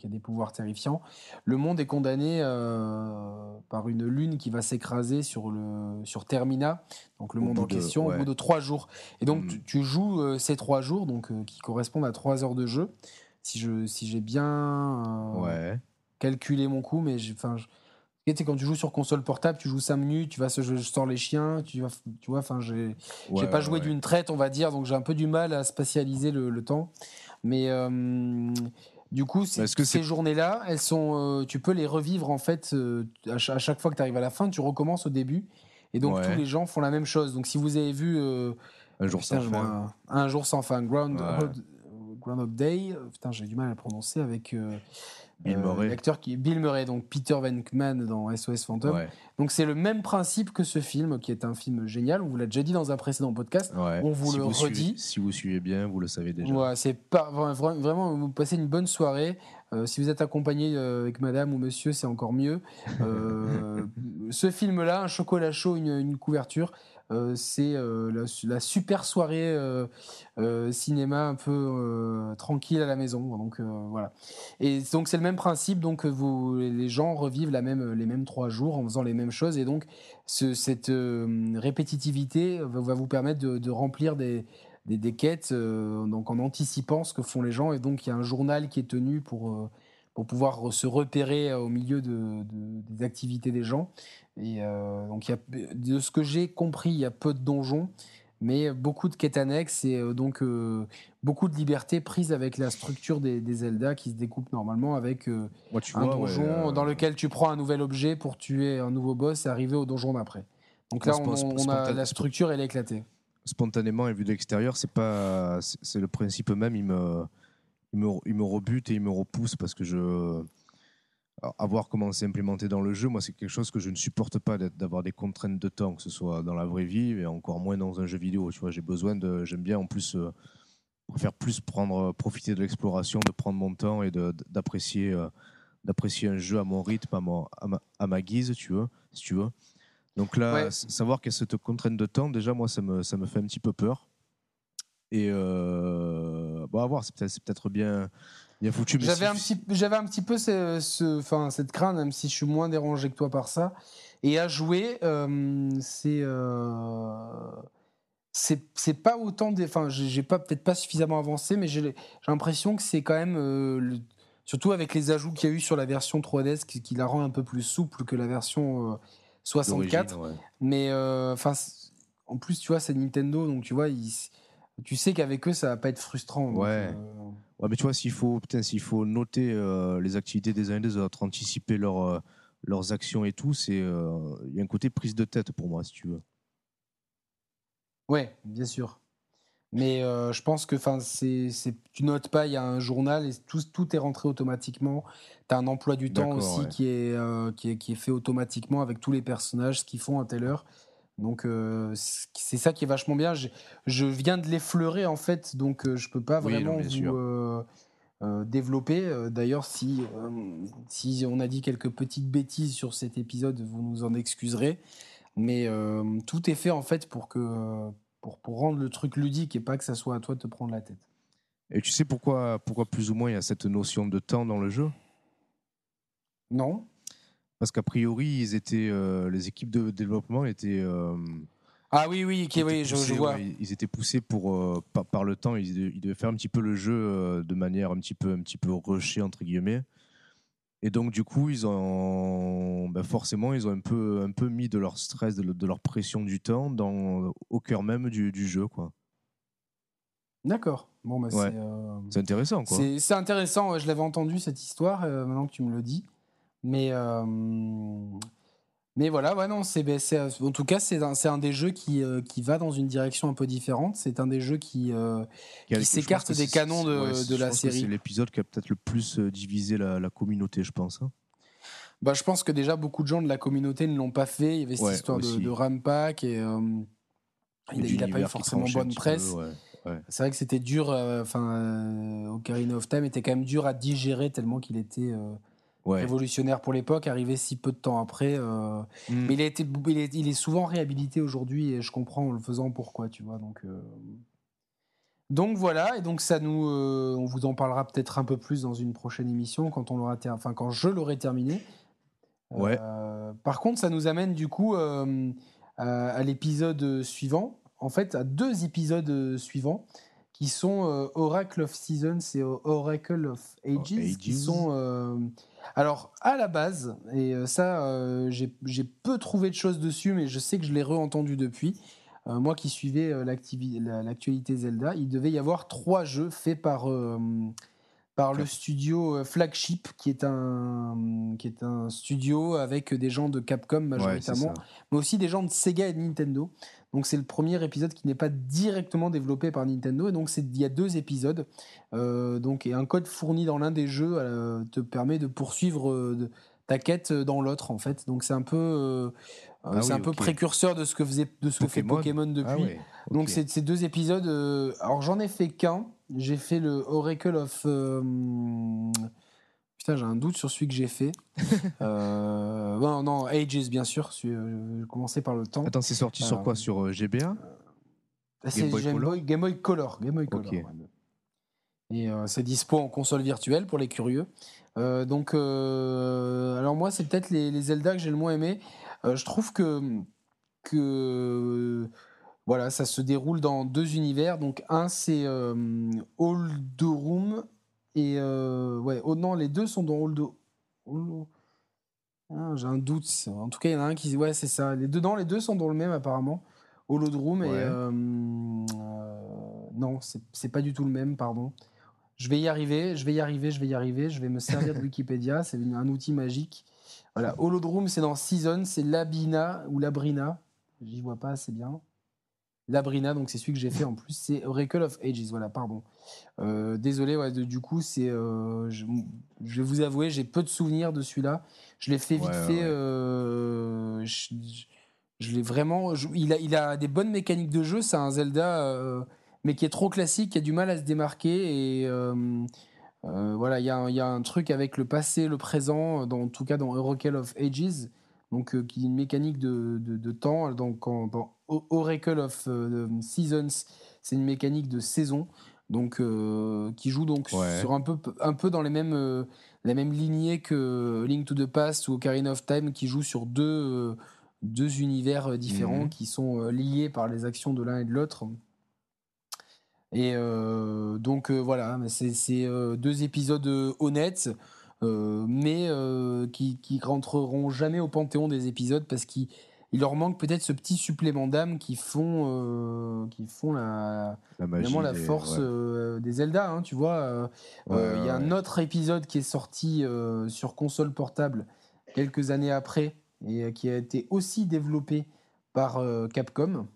des pouvoirs terrifiants. Le monde est condamné par une lune qui va s'écraser sur Termina, donc le monde en question, au bout de 3 jours. Et donc tu joues ces 3 jours, donc qui correspondent à 3 heures de jeu, si j'ai bien calculer mon coup, mais quand tu joues sur console portable, tu joues 5 minutes, je sors les chiens, tu vois, enfin, j'ai pas joué d'une traite, on va dire, donc j'ai un peu du mal à spatialiser le temps, mais du coup, ces journées-là, elles sont, tu peux les revivre en fait à chaque fois que tu arrives à la fin, tu recommences au début, et donc tous les gens font la même chose. Donc si vous avez vu un jour sans fin, Groundhog Day, putain, j'ai du mal à le prononcer, avec Bill Murray. L'acteur qui est Bill Murray, donc Peter Venkman dans SOS Phantom. Ouais. Donc c'est le même principe que ce film, qui est un film génial. On vous l'a déjà dit dans un précédent podcast. Ouais. On vous redit. Si vous suivez bien, vous le savez déjà. Ouais, c'est pas vraiment. Vous passez une bonne soirée. Si vous êtes accompagné avec madame ou monsieur, c'est encore mieux. Ce film-là, un chocolat chaud, une couverture. C'est la super soirée cinéma un peu tranquille à la maison, donc voilà. Et donc c'est le même principe, donc les gens revivent les mêmes 3 jours en faisant les mêmes choses, et donc cette répétitivité va vous permettre de remplir des quêtes, donc en anticipant ce que font les gens, et donc il y a un journal qui est tenu pour pouvoir se repérer au milieu des activités des gens. Et donc, de ce que j'ai compris, il y a peu de donjons, mais beaucoup de quêtes annexes, et donc beaucoup de liberté prise avec la structure des Zelda qui se découpe normalement avec donjon dans lequel tu prends un nouvel objet pour tuer un nouveau boss et arriver au donjon d'après. Donc là, on a la structure, elle est éclatée. Spontanément et vu de l'extérieur, c'est le principe même, il me rebute et il me repousse parce que à voir comment c'est implémenté dans le jeu, moi c'est quelque chose que je ne supporte pas, d'avoir des contraintes de temps, que ce soit dans la vraie vie et encore moins dans un jeu vidéo. Tu vois, j'aime bien en plus faire plus profiter de l'exploration, de prendre mon temps et d'apprécier un jeu à mon rythme, à ma guise, si tu veux. Donc là, ouais. Savoir qu'il y a cette contrainte de temps, déjà moi ça me fait un petit peu peur. Et à voir, c'est peut-être bien foutu. Mais j'avais un petit peu cette crainte, même si je suis moins dérangé que toi par ça. Et à jouer, c'est pas autant. J'ai peut-être pas suffisamment avancé, mais j'ai l'impression que c'est quand même, surtout avec les ajouts qu'il y a eu sur la version 3DS, qui la rend un peu plus souple que la version 64. D'origine, ouais. Mais en plus, tu vois, c'est Nintendo, donc tu vois, tu sais qu'avec eux, ça va pas être frustrant. Ouais. Ouais, mais tu vois, s'il faut noter les activités des uns et des autres, anticiper leurs actions et tout, il y a un côté prise de tête pour moi, si tu veux. Ouais, bien sûr. Mais je pense que tu notes pas, il y a un journal et tout est rentré automatiquement. Tu as un emploi du temps aussi, ouais. Qui est fait automatiquement avec tous les personnages, ce qu'ils font à telle heure. Donc c'est ça qui est vachement bien. Je viens de l'effleurer en fait, donc je peux pas vraiment vous développer. D'ailleurs, si on a dit quelques petites bêtises sur cet épisode, vous nous en excuserez. Mais tout est fait en fait pour rendre le truc ludique et pas que ça soit à toi de te prendre la tête. Et tu sais pourquoi plus ou moins il y a cette notion de temps dans le jeu ? Non. Parce qu'a priori, ils étaient les équipes de développement étaient poussés, je vois. Ouais, ils étaient poussés par le temps. Ils devaient faire un petit peu le jeu de manière un petit peu rushée entre guillemets. Et donc du coup, ils ont un peu mis de leur stress, de leur pression du temps au cœur même du jeu, quoi. D'accord. Bon, ouais. C'est intéressant, quoi. C'est intéressant. Je l'avais entendu cette histoire. Maintenant que tu me le dis. Mais voilà, ouais, non, en tout cas, c'est un des jeux qui va dans une direction un peu différente. C'est un des jeux qui s'écarte des canons de la série. C'est l'épisode qui a peut-être le plus divisé la communauté, je pense. Hein. Bah, je pense que déjà, beaucoup de gens de la communauté ne l'ont pas fait. Il y avait cette histoire de Rampack et il n'a pas eu forcément bonne presse. Ouais. C'est vrai que c'était dur. Ocarina of Time était quand même dur à digérer tellement qu'il était... révolutionnaire pour l'époque, arrivé si peu de temps après. Mais il est souvent réhabilité aujourd'hui et je comprends en le faisant pourquoi, tu vois. Donc voilà, et donc ça nous, on vous en parlera peut-être un peu plus dans une prochaine émission quand je l'aurai terminé. Ouais. Par contre, ça nous amène du coup à l'épisode suivant, en fait à 2 épisodes suivants, qui sont Oracle of Seasons et Oracle of Ages. Qui sont... alors, à la base, et ça, j'ai peu trouvé de choses dessus, mais je sais que je l'ai re-entendu depuis, moi qui suivais l'actualité Zelda, il devait y avoir 3 jeux faits par le studio Flagship, qui est un studio avec des gens de Capcom majoritairement, mais aussi des gens de Sega et de Nintendo. Donc c'est le premier épisode qui n'est pas directement développé par Nintendo, et donc il y a 2 épisodes, donc, et un code fourni dans l'un des jeux te permet de poursuivre ta quête dans l'autre, en fait. Donc c'est un peu précurseur de ce que fait Pokémon depuis. Ah oui, okay. Donc c'est ces 2 épisodes, alors j'en ai fait qu'un, j'ai fait le Oracle of... putain, j'ai un doute sur celui que j'ai fait. Ages, bien sûr. Je commençais par le temps. Attends, c'est sorti sur quoi ? Sur GBA ? Game Boy Color. Game Boy Color, okay. Ouais. Et c'est dispo en console virtuelle pour les curieux. Alors moi, c'est peut-être les Zelda que j'ai le moins aimé. Je trouve que voilà, ça se déroule dans 2 univers. Donc un, c'est Old Room. Et les 2 sont dans Old... Ah, j'ai un doute. En tout cas, il y en a un qui... Ouais, c'est ça. Les deux sont dans le même, apparemment. Old Room et... non, c'est pas du tout le même, pardon. Je vais y arriver. Je vais me servir de Wikipédia. C'est un outil magique. Voilà. Old Room, c'est dans Season. C'est Labina ou Labrina. J'y vois pas assez bien. Labrina, donc c'est celui que j'ai fait en plus, c'est Oracle of Ages, voilà, pardon. Désolé, du coup, c'est, je vais vous avouer, j'ai peu de souvenirs de celui-là. Je l'ai fait vite fait. Je l'ai vraiment... Il a des bonnes mécaniques de jeu, c'est un Zelda, mais qui est trop classique, qui a du mal à se démarquer. Et il y a un truc avec le passé, le présent, en tout cas dans Oracle of Ages, donc qui est une mécanique de temps, donc dans Oracle of Seasons, c'est une mécanique de saison, donc qui joue donc sur un peu dans les mêmes la même lignée que Link to the Past ou Ocarina of Time, qui joue sur deux univers différents qui sont liés par les actions de l'un et de l'autre. Et c'est 2 épisodes honnêtes. Mais qui rentreront jamais au panthéon des épisodes, parce qu'il leur manque peut-être ce petit supplément d'âme qui font la magie, vraiment la force des Zelda, hein, tu vois. Il y a un autre épisode qui est sorti sur console portable quelques années après, et qui a été aussi développé par Capcom,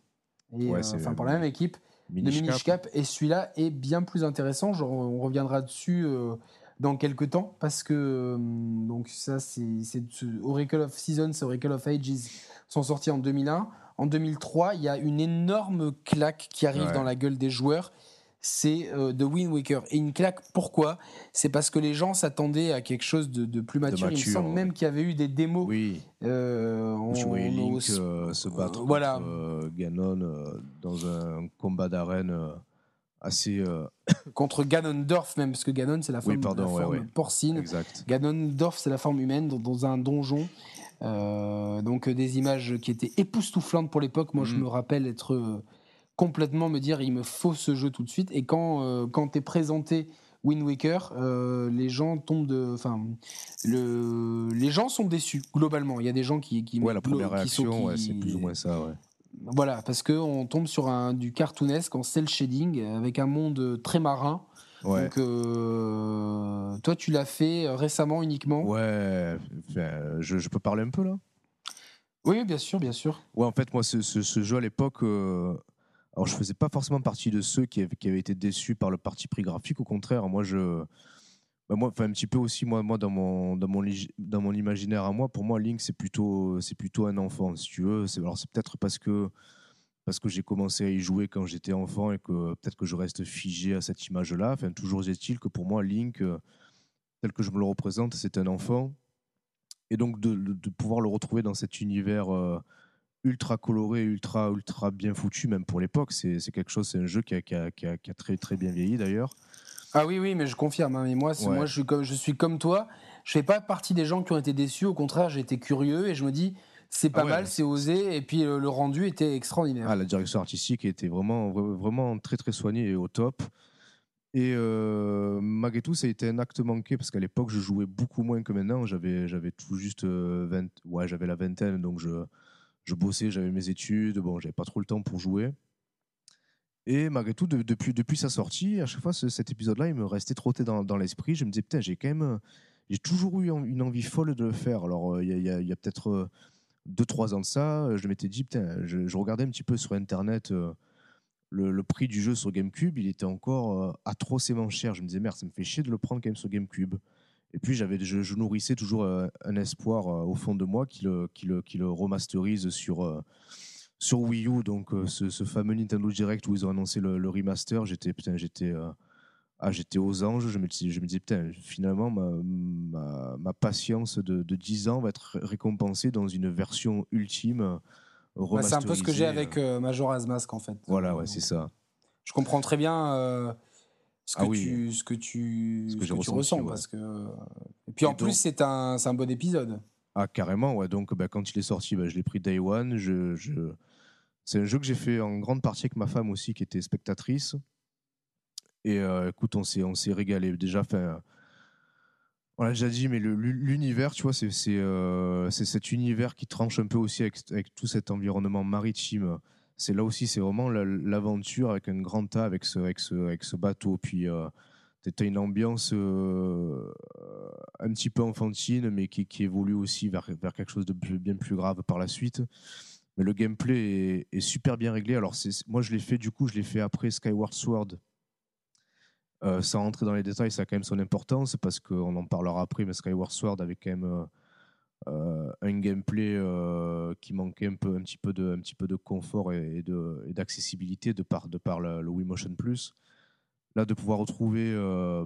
par la même équipe, le Minish Cap, et celui-là est bien plus intéressant, on reviendra dessus dans quelques temps, parce que ça c'est Oracle of Seasons et Oracle of Ages sont sortis en 2001. En 2003, il y a une énorme claque qui arrive dans la gueule des joueurs, c'est The Wind Waker. Et une claque, pourquoi ? C'est parce que les gens s'attendaient à quelque chose de plus mature. Il me semble même qu'il y avait eu des démos. Oui. Link se battre contre Ganon dans un combat d'arène assez contre Ganondorf, même, parce que Ganon c'est la forme porcine. Exact. Ganondorf c'est la forme humaine dans un donjon, donc des images qui étaient époustouflantes pour l'époque. Moi je me rappelle être complètement me dire il me faut ce jeu tout de suite, et quand t'es présenté Wind Waker, les gens les gens sont déçus globalement. Il y a des gens qui la première réaction c'est plus ou moins ça. Voilà, parce qu'on tombe sur du cartoonesque en cel shading avec un monde très marin. Ouais. Donc, toi, tu l'as fait récemment uniquement. Ouais, je peux parler un peu là ? Oui, bien sûr, bien sûr. Ouais, en fait, moi, ce jeu à l'époque, alors je faisais pas forcément partie de ceux qui avaient été déçus par le parti pris graphique. Au contraire, un petit peu aussi, moi dans mon imaginaire à moi, pour moi Link c'est plutôt un enfant, si tu veux. C'est peut-être parce que j'ai commencé à y jouer quand j'étais enfant, et que peut-être que je reste figé à cette image-là. Toujours est-il que pour moi Link, tel que je me le représente, c'est un enfant, et donc de pouvoir le retrouver dans cet univers ultra coloré, ultra bien foutu, même pour l'époque, c'est quelque chose. C'est un jeu qui a très très bien vieilli d'ailleurs. Ah oui, mais je confirme. Hein, mais moi, je suis comme toi. Je fais pas partie des gens qui ont été déçus. Au contraire, j'ai été curieux et je me dis c'est pas mal, c'est osé. Et puis le rendu était extraordinaire. Ah, la direction artistique était vraiment, vraiment très très soignée et au top. Et malgré tout, ça a été un acte manqué, parce qu'à l'époque, je jouais beaucoup moins que maintenant. J'avais tout juste j'avais la vingtaine, donc je bossais, j'avais mes études. Bon, j'avais pas trop le temps pour jouer. Et malgré tout, depuis sa sortie, à chaque fois, cet épisode-là, il me restait trotté dans l'esprit. Je me disais, putain, j'ai toujours eu une envie folle de le faire. Alors, il y a peut-être 2-3 ans de ça, je m'étais dit, putain, je regardais un petit peu sur Internet le prix du jeu sur GameCube, il était encore atrocement cher. Je me disais, merde, ça me fait chier de le prendre quand même sur GameCube. Et puis, je nourrissais toujours un espoir au fond de moi qui le remasterise sur Wii U, donc ce fameux Nintendo Direct où ils ont annoncé le remaster. J'étais aux anges. Je me disais, putain, finalement, ma patience de 10 ans va être récompensée dans une version ultime remasterisée. C'est un peu ce que j'ai avec Majora's Mask, en fait. Voilà, ouais, c'est ça. Je comprends très bien... Ce que tu ressens ouais. Parce que et puis en plus c'est un bon épisode. Ah carrément ouais, donc quand il est sorti je l'ai pris day one. C'est un jeu que j'ai fait en grande partie avec ma femme aussi qui était spectatrice et écoute on s'est régalé déjà. On l'a déjà dit, mais l'univers, tu vois, c'est cet univers qui tranche un peu aussi avec tout cet environnement maritime. C'est là aussi, c'est vraiment l'aventure avec un grand tas, avec ce bateau. Puis t'as une ambiance un petit peu enfantine, mais qui évolue aussi vers quelque chose de bien plus grave par la suite. Mais le gameplay est super bien réglé. Alors moi, je l'ai fait après Skyward Sword. Sans rentrer dans les détails, ça a quand même son importance, parce qu'on en parlera après, mais Skyward Sword avait quand même... un gameplay qui manquait un petit peu de confort et d'accessibilité de par le Wii Motion Plus. Là, de pouvoir retrouver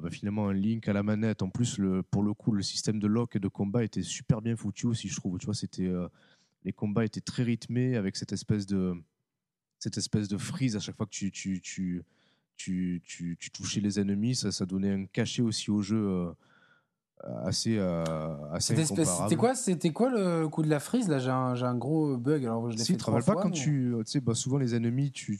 finalement un Link à la manette. En plus, pour le coup, le système de lock et de combat était super bien foutu aussi, je trouve. Tu vois, les combats étaient très rythmés avec cette espèce de freeze à chaque fois que tu touchais les ennemis. Ça donnait un cachet aussi au jeu. Assez incomparable. C'était quoi le coup de la frise là? J'ai un gros bug, alors je l'ai fait 3 fois. Pas quand souvent les ennemis, tu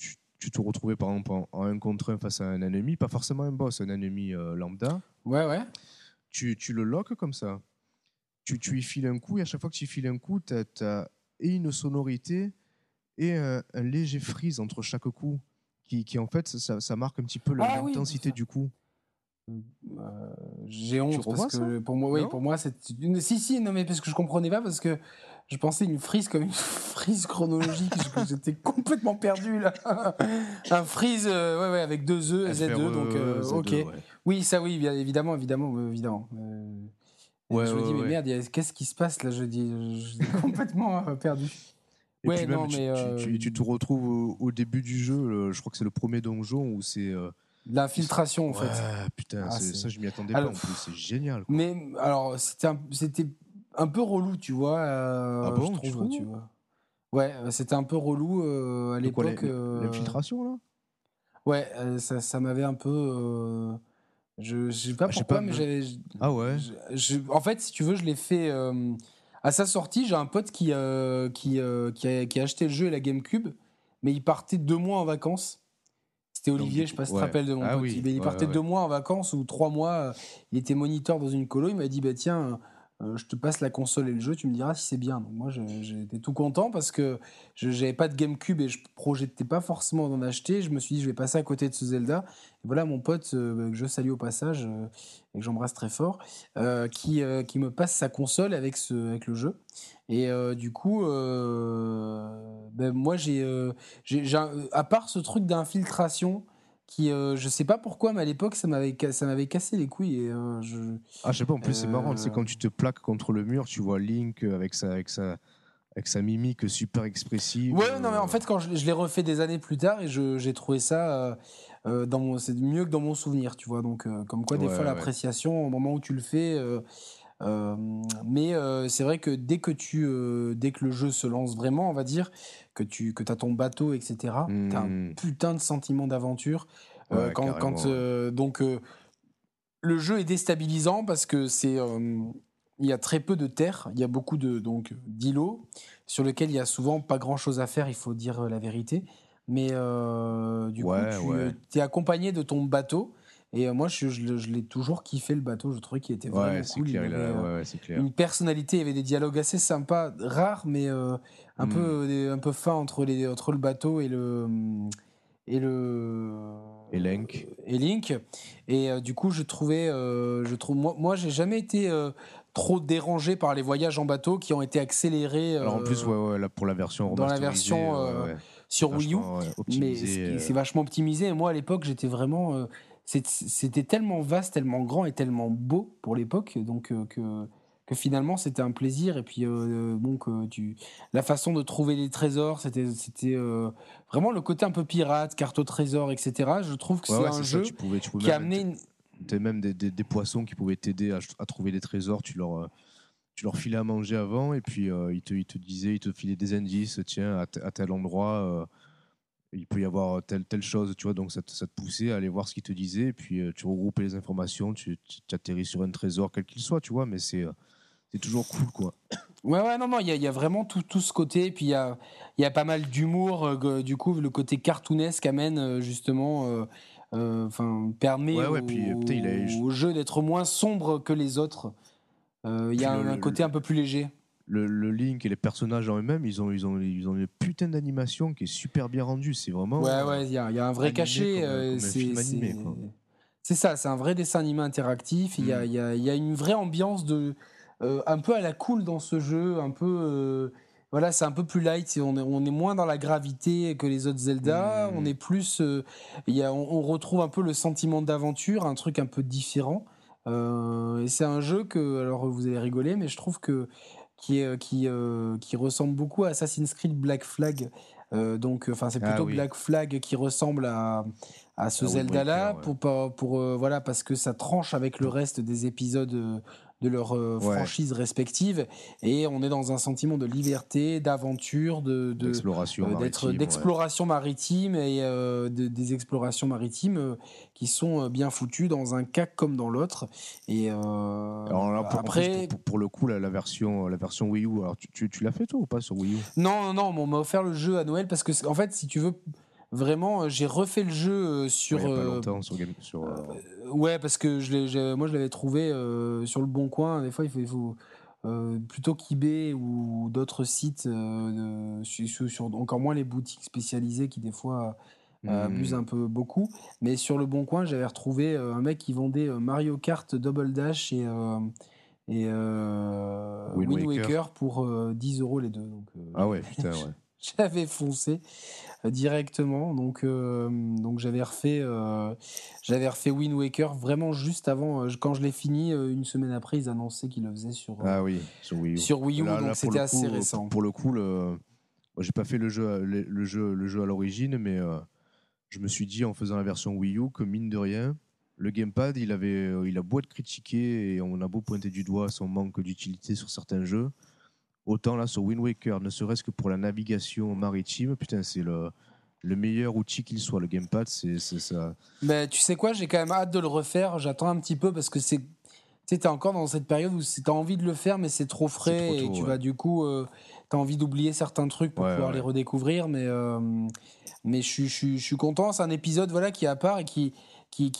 te retrouvais par exemple en 1 contre 1 face à un ennemi, pas forcément un boss, un ennemi lambda. Ouais. Tu le lock comme ça. Tu y files un coup, et à chaque fois que tu y files un coup, t'as une sonorité et un léger freeze entre chaque coup qui en fait ça marque un petit peu l'intensité du coup. J'ai honte parce que pour moi, c'est une... non mais parce que je comprenais pas, parce que je pensais une frise comme une frise chronologique. J'étais complètement perdu là. Un frise avec 2 E, Z2 donc Z2, ok ouais. Oui ça oui bien évidemment. Je me dis mais merde, qu'est-ce qui se passe là, je dis complètement perdu. Et puis même, tu te retrouves au début du jeu, je crois que c'est le premier donjon où c'est l'infiltration en fait. Putain, ça je m'y attendais pas en plus, c'est génial quoi. Mais alors c'était un peu relou, tu vois, tu vois. Ouais, c'était un peu relou à l'époque. L'infiltration là. Ouais, ça m'avait un peu en fait, si tu veux, je l'ai fait à sa sortie, j'ai un pote qui a acheté le jeu et la GameCube, mais il partait 2 mois en vacances. C'était Olivier, je sais pas si tu te rappelles de mon pote. Oui, il partait 2 mois en vacances ou 3 mois. Il était moniteur dans une colo. Il m'a dit tiens, je te passe la console et le jeu. Tu me diras si c'est bien. Donc moi, j'étais tout content parce que j'avais pas de GameCube et je projetais pas forcément d'en acheter. Je me suis dit je vais passer à côté de ce Zelda. Et voilà mon pote que je salue au passage et que j'embrasse très fort, qui me passe sa console avec le jeu. Et du coup, moi j'ai à part ce truc d'infiltration qui, je sais pas pourquoi, mais à l'époque ça m'avait cassé les couilles. Et, je sais pas. En plus, c'est marrant, c'est quand tu te plaques contre le mur, tu vois Link avec sa mimique super expressive. Ouais, non mais en fait quand je l'ai refait des années plus tard et j'ai trouvé ça c'est mieux que dans mon souvenir, tu vois. Donc comme quoi des fois l'appréciation au moment où tu le fais. Mais c'est vrai que dès que le jeu se lance vraiment, on va dire, que t'as ton bateau, etc., t'as un putain de sentiment d'aventure. Le jeu est déstabilisant parce que il y a très peu de terre, il y a beaucoup d'îlots sur lesquels il y a souvent pas grand chose à faire, il faut dire la vérité. Mais du coup, t'es accompagné de ton bateau. Et moi, je l'ai toujours kiffé, le bateau. Je trouvais qu'il était vraiment cool. Clair, c'est clair. Une personnalité, il y avait des dialogues assez sympas, rares, mais un peu fins entre le bateau et Link. Et du coup, je trouve moi j'ai jamais été trop dérangé par les voyages en bateau qui ont été accélérés. Alors en plus, là, pour la version remasterisée, dans la version sur Wii U, mais c'est vachement optimisé. Et moi, à l'époque, j'étais vraiment, c'était tellement vaste, tellement grand et tellement beau pour l'époque, donc que finalement, c'était un plaisir. Et puis, la façon de trouver les trésors, c'était vraiment le côté un peu pirate, carte au trésor, etc. Je trouve que c'est un jeu tu pouvais qui a amené une... T'avais même des poissons qui pouvaient t'aider à trouver des trésors. Tu leur filais à manger avant et puis ils te filaient des indices. Tiens, à tel endroit, il peut y avoir telle chose. Tu vois, donc ça te poussait à aller voir ce qu'ils te disaient. Et puis tu regroupais les informations, tu atterris sur un trésor, quel qu'il soit. Tu vois, mais c'est toujours cool, quoi. Ouais, non, il y a vraiment tout ce côté. Et puis il y a pas mal d'humour. Du coup, le côté cartoonesque amène justement. Permet au jeu d'être moins sombre que les autres. Il y a un côté un peu plus léger. Le Link et les personnages en eux-mêmes, ils ont une putain d'animation qui est super bien rendue. C'est vraiment. Ouais, il y a un vrai cachet. C'est ça, c'est un vrai dessin animé interactif. Il y a une vraie ambiance de un peu à la cool dans ce jeu, un peu. Voilà, c'est un peu plus light, on est moins dans la gravité que les autres Zelda, on est plus... on retrouve un peu le sentiment d'aventure, un truc un peu différent. Et c'est un jeu que... Alors, vous allez rigoler, mais je trouve qui ressemble beaucoup à Assassin's Creed Black Flag. C'est plutôt Black Flag qui ressemble à ce Zelda-là, Waker, pour parce que ça tranche avec le reste des épisodes... de leurs franchises respectives, et on est dans un sentiment de liberté, d'aventure, d'exploration maritime et des explorations maritimes qui sont bien foutues dans un cas comme dans l'autre. Et alors là, pour le coup, la version Wii U, alors tu l'as fait toi ou pas sur Wii U? Non, on m'a offert le jeu à Noël parce que en fait, si tu veux. Vraiment, j'ai refait le jeu sur. Il y a pas longtemps sur. Parce que moi je l'avais trouvé sur Le Bon Coin. Des fois, il faut plutôt qu'eBay ou d'autres sites, sur encore moins les boutiques spécialisées qui des fois abusent un peu beaucoup. Mais sur Le Bon Coin, j'avais retrouvé un mec qui vendait Mario Kart, Double Dash et Wind Waker pour 10€ les deux. Donc, putain, ouais. J'avais foncé directement, donc j'avais refait Wind Waker vraiment juste avant. Quand je l'ai fini, une semaine après, ils annonçaient qu'ils le faisaient sur Wii U. Sur Wii U, donc c'était assez récent. Pour le coup, j'ai pas fait le jeu à l'origine, mais je me suis dit en faisant la version Wii U que mine de rien, le gamepad, il a beau être critiqué et on a beau pointer du doigt son manque d'utilité sur certains jeux. Autant là, sur Wind Waker, ne serait-ce que pour la navigation maritime, putain, c'est le meilleur outil qu'il soit, le gamepad, c'est ça. Mais tu sais quoi, j'ai quand même hâte de le refaire, j'attends un petit peu parce que c'est... Tu sais, t'es encore dans cette période où t'as envie de le faire, mais c'est trop frais, c'est trop tôt, et tu vas du coup... t'as envie d'oublier certains trucs pour pouvoir les redécouvrir, mais je suis content, c'est un épisode qui est à part et qui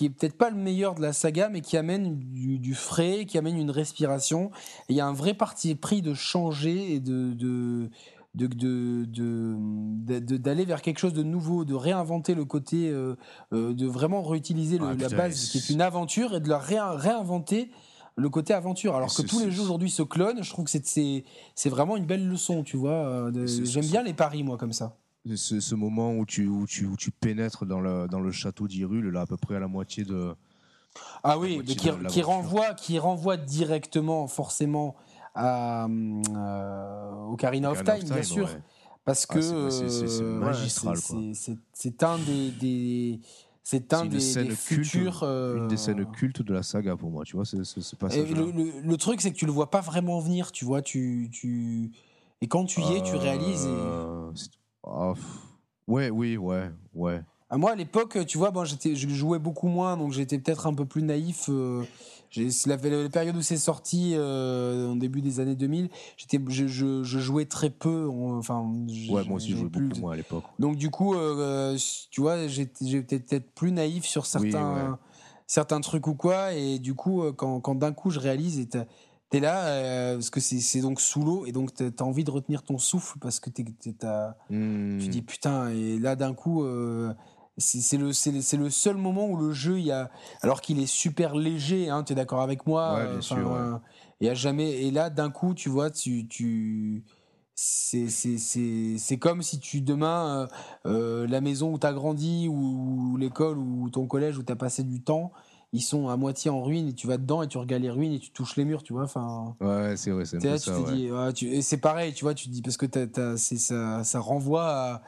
est peut-être pas le meilleur de la saga, mais qui amène du frais, qui amène une respiration. Il y a un vrai parti pris de changer et d'aller vers quelque chose de nouveau, de réinventer le côté, de vraiment réutiliser la base qui est une aventure et de la réinventer. Le côté aventure, alors que tous les jeux aujourd'hui se clonent, je trouve que c'est vraiment une belle leçon, tu vois. J'aime bien les paris, moi, comme ça. Ce moment où tu pénètres dans le château d'Hyrule, là, à peu près à la moitié de... Ah oui, mais qui renvoie directement, forcément, à Ocarina of Time, bien sûr. Ouais. Parce que... c'est magistral, quoi. C'est un des... C'est un des futurs... Une des scènes cultes de la saga, pour moi, tu vois, c'est pas ça. Le truc, c'est que tu le vois pas vraiment venir, tu vois, et quand tu y es, tu réalises... Ouais. Moi, à l'époque, tu vois, je jouais beaucoup moins, donc j'étais peut-être un peu plus naïf. C'est la période où c'est sorti, au début des années 2000, je jouais très peu. Moi aussi, je jouais beaucoup moins à l'époque. Donc, du coup, tu vois, j'étais peut-être plus naïf sur certains trucs ou quoi. Et du coup, quand d'un coup, je réalise... T'es là, parce que c'est donc sous l'eau, et donc t'as envie de retenir ton souffle, parce que tu dis putain, et là d'un coup... C'est le seul moment où le jeu, il y a, alors qu'il est super léger, hein, tu es d'accord avec moi, ouais, bien sûr, ouais. Et à jamais, et là d'un coup tu vois, c'est comme si tu demain la maison où t'as grandi ou l'école ou ton collège où t'as passé du temps, ils sont à moitié en ruine et tu vas dedans et tu regardes les ruines et tu touches les murs, tu vois, enfin. Ouais, c'est vrai, c'est là, ça. Tu te dis, ouais, et c'est pareil, tu vois, tu te dis parce que ça renvoie à.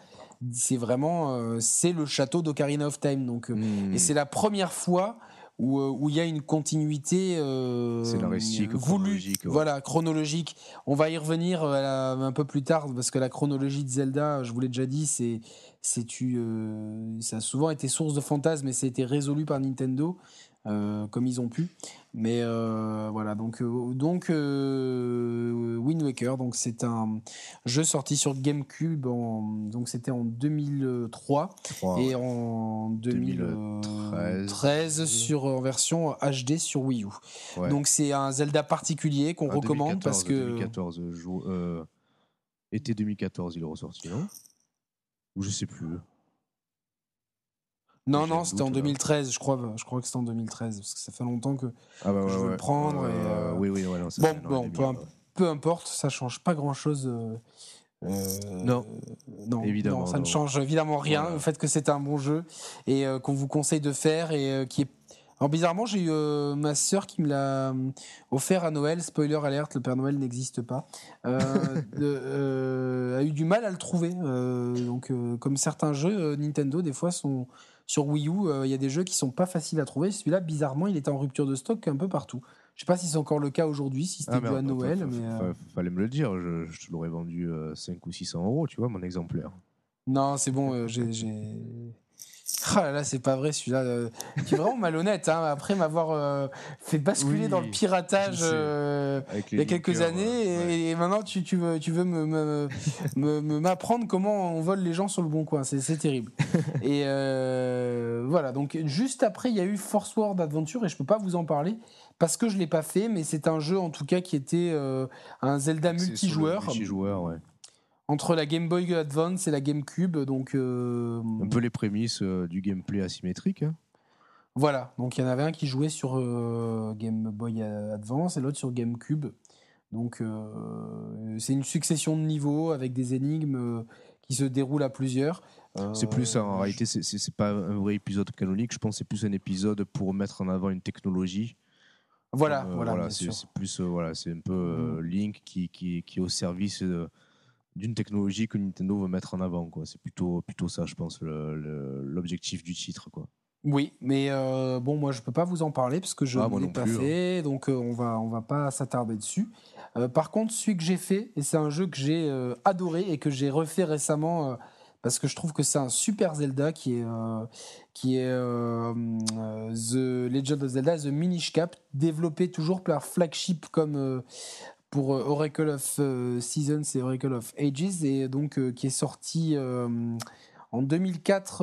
C'est vraiment c'est le château d'Ocarina of Time, donc et c'est la première fois où il y a une continuité voulue, ouais. Voilà, chronologique. On va y revenir un peu plus tard parce que la chronologie de Zelda, je vous l'ai déjà dit, ça a souvent été source de fantasmes et ça a été résolu par Nintendo comme ils ont pu. Mais voilà, donc Wind Waker, donc c'est un jeu sorti sur GameCube donc c'était en 2003 et en 2013 en version HD sur Wii U. Ouais. Donc c'est un Zelda particulier qu'on recommande parce que 2014 été 2014 il est ressorti, non ? Ou je sais plus. Non, c'était en 2013, je crois que c'était en 2013, parce que ça fait longtemps que je veux le prendre. Oui, non, peu importe, ça ne change pas grand-chose. Non, évidemment, ça ne change évidemment rien, voilà. Au fait que c'est un bon jeu, et qu'on vous conseille de faire, et qui est... Alors bizarrement, j'ai eu ma sœur qui me l'a offert à Noël. Spoiler alert, le Père Noël n'existe pas. A eu du mal à le trouver. Donc, comme certains jeux Nintendo, des fois sont sur Wii U. Il y a des jeux qui sont pas faciles à trouver. Celui-là, bizarrement, il était en rupture de stock un peu partout. Je sais pas si c'est encore le cas aujourd'hui, si c'était dû à Noël. Fallait me le dire. Je te l'aurais vendu 500 ou 600 €, tu vois, mon exemplaire. Non, c'est bon. Ah là là, c'est pas vrai celui-là. Tu es vraiment malhonnête, hein, après m'avoir fait basculer dans le piratage il y a quelques années, ouais. Et maintenant tu veux m'apprendre comment on vole les gens sur le Bon Coin, c'est terrible. Et voilà, donc juste après il y a eu Force World Adventure et je peux pas vous en parler parce que je l'ai pas fait, mais c'est un jeu en tout cas qui était un Zelda multijoueur, ouais. Entre la Game Boy Advance et la GameCube, donc... Un peu les prémices du gameplay asymétrique. Hein. Voilà, donc il y en avait un qui jouait sur Game Boy Advance et l'autre sur GameCube. Donc c'est une succession de niveaux avec des énigmes qui se déroulent à plusieurs. C'est plus ça, en réalité, c'est pas un vrai épisode canonique, je pense que c'est plus un épisode pour mettre en avant une technologie. Voilà, comme, voilà c'est plus c'est un peu Link qui est au service... d'une technologie que Nintendo veut mettre en avant, quoi. C'est plutôt ça, je pense, l'objectif du titre, quoi. Oui, mais bon, moi je peux pas vous en parler parce que je ne l'ai pas fait, donc on va pas s'attarder dessus. Par contre, celui que j'ai fait, et c'est un jeu que j'ai adoré et que j'ai refait récemment parce que je trouve que c'est un super Zelda qui est The Legend of Zelda, The Minish Cap, développé toujours par Flagship comme pour Oracle of Seasons et Oracle of Ages, et donc qui est sorti en 2004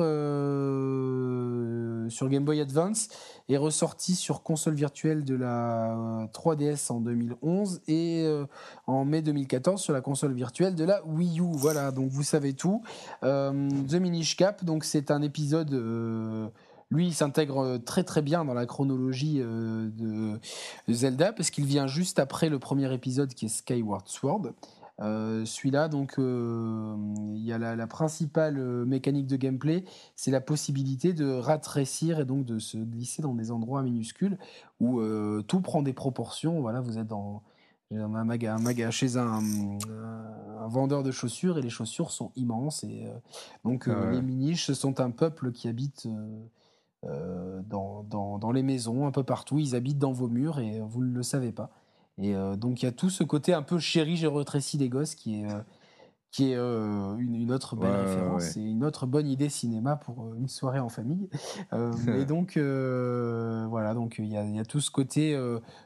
sur Game Boy Advance et ressorti sur console virtuelle de la 3DS en 2011 et en mai 2014 sur la console virtuelle de la Wii U. Voilà, donc vous savez tout. The Minish Cap, donc c'est un épisode... Lui, il s'intègre très très bien dans la chronologie de Zelda parce qu'il vient juste après le premier épisode qui est Skyward Sword. Celui-là, donc, il y a la principale mécanique de gameplay, c'est la possibilité de rat-tracir et donc de se glisser dans des endroits minuscules où tout prend des proportions. Voilà, vous êtes dans... un magasin chez un vendeur de chaussures et les chaussures sont immenses et donc les miniches sont un peuple qui habite dans les maisons un peu partout, ils habitent dans vos murs et vous ne le savez pas, et donc il y a tout ce côté un peu chéri j'ai retréci les gosses qui est une autre belle référence et une autre bonne idée cinéma pour une soirée en famille. Et donc voilà, donc il y a tout ce côté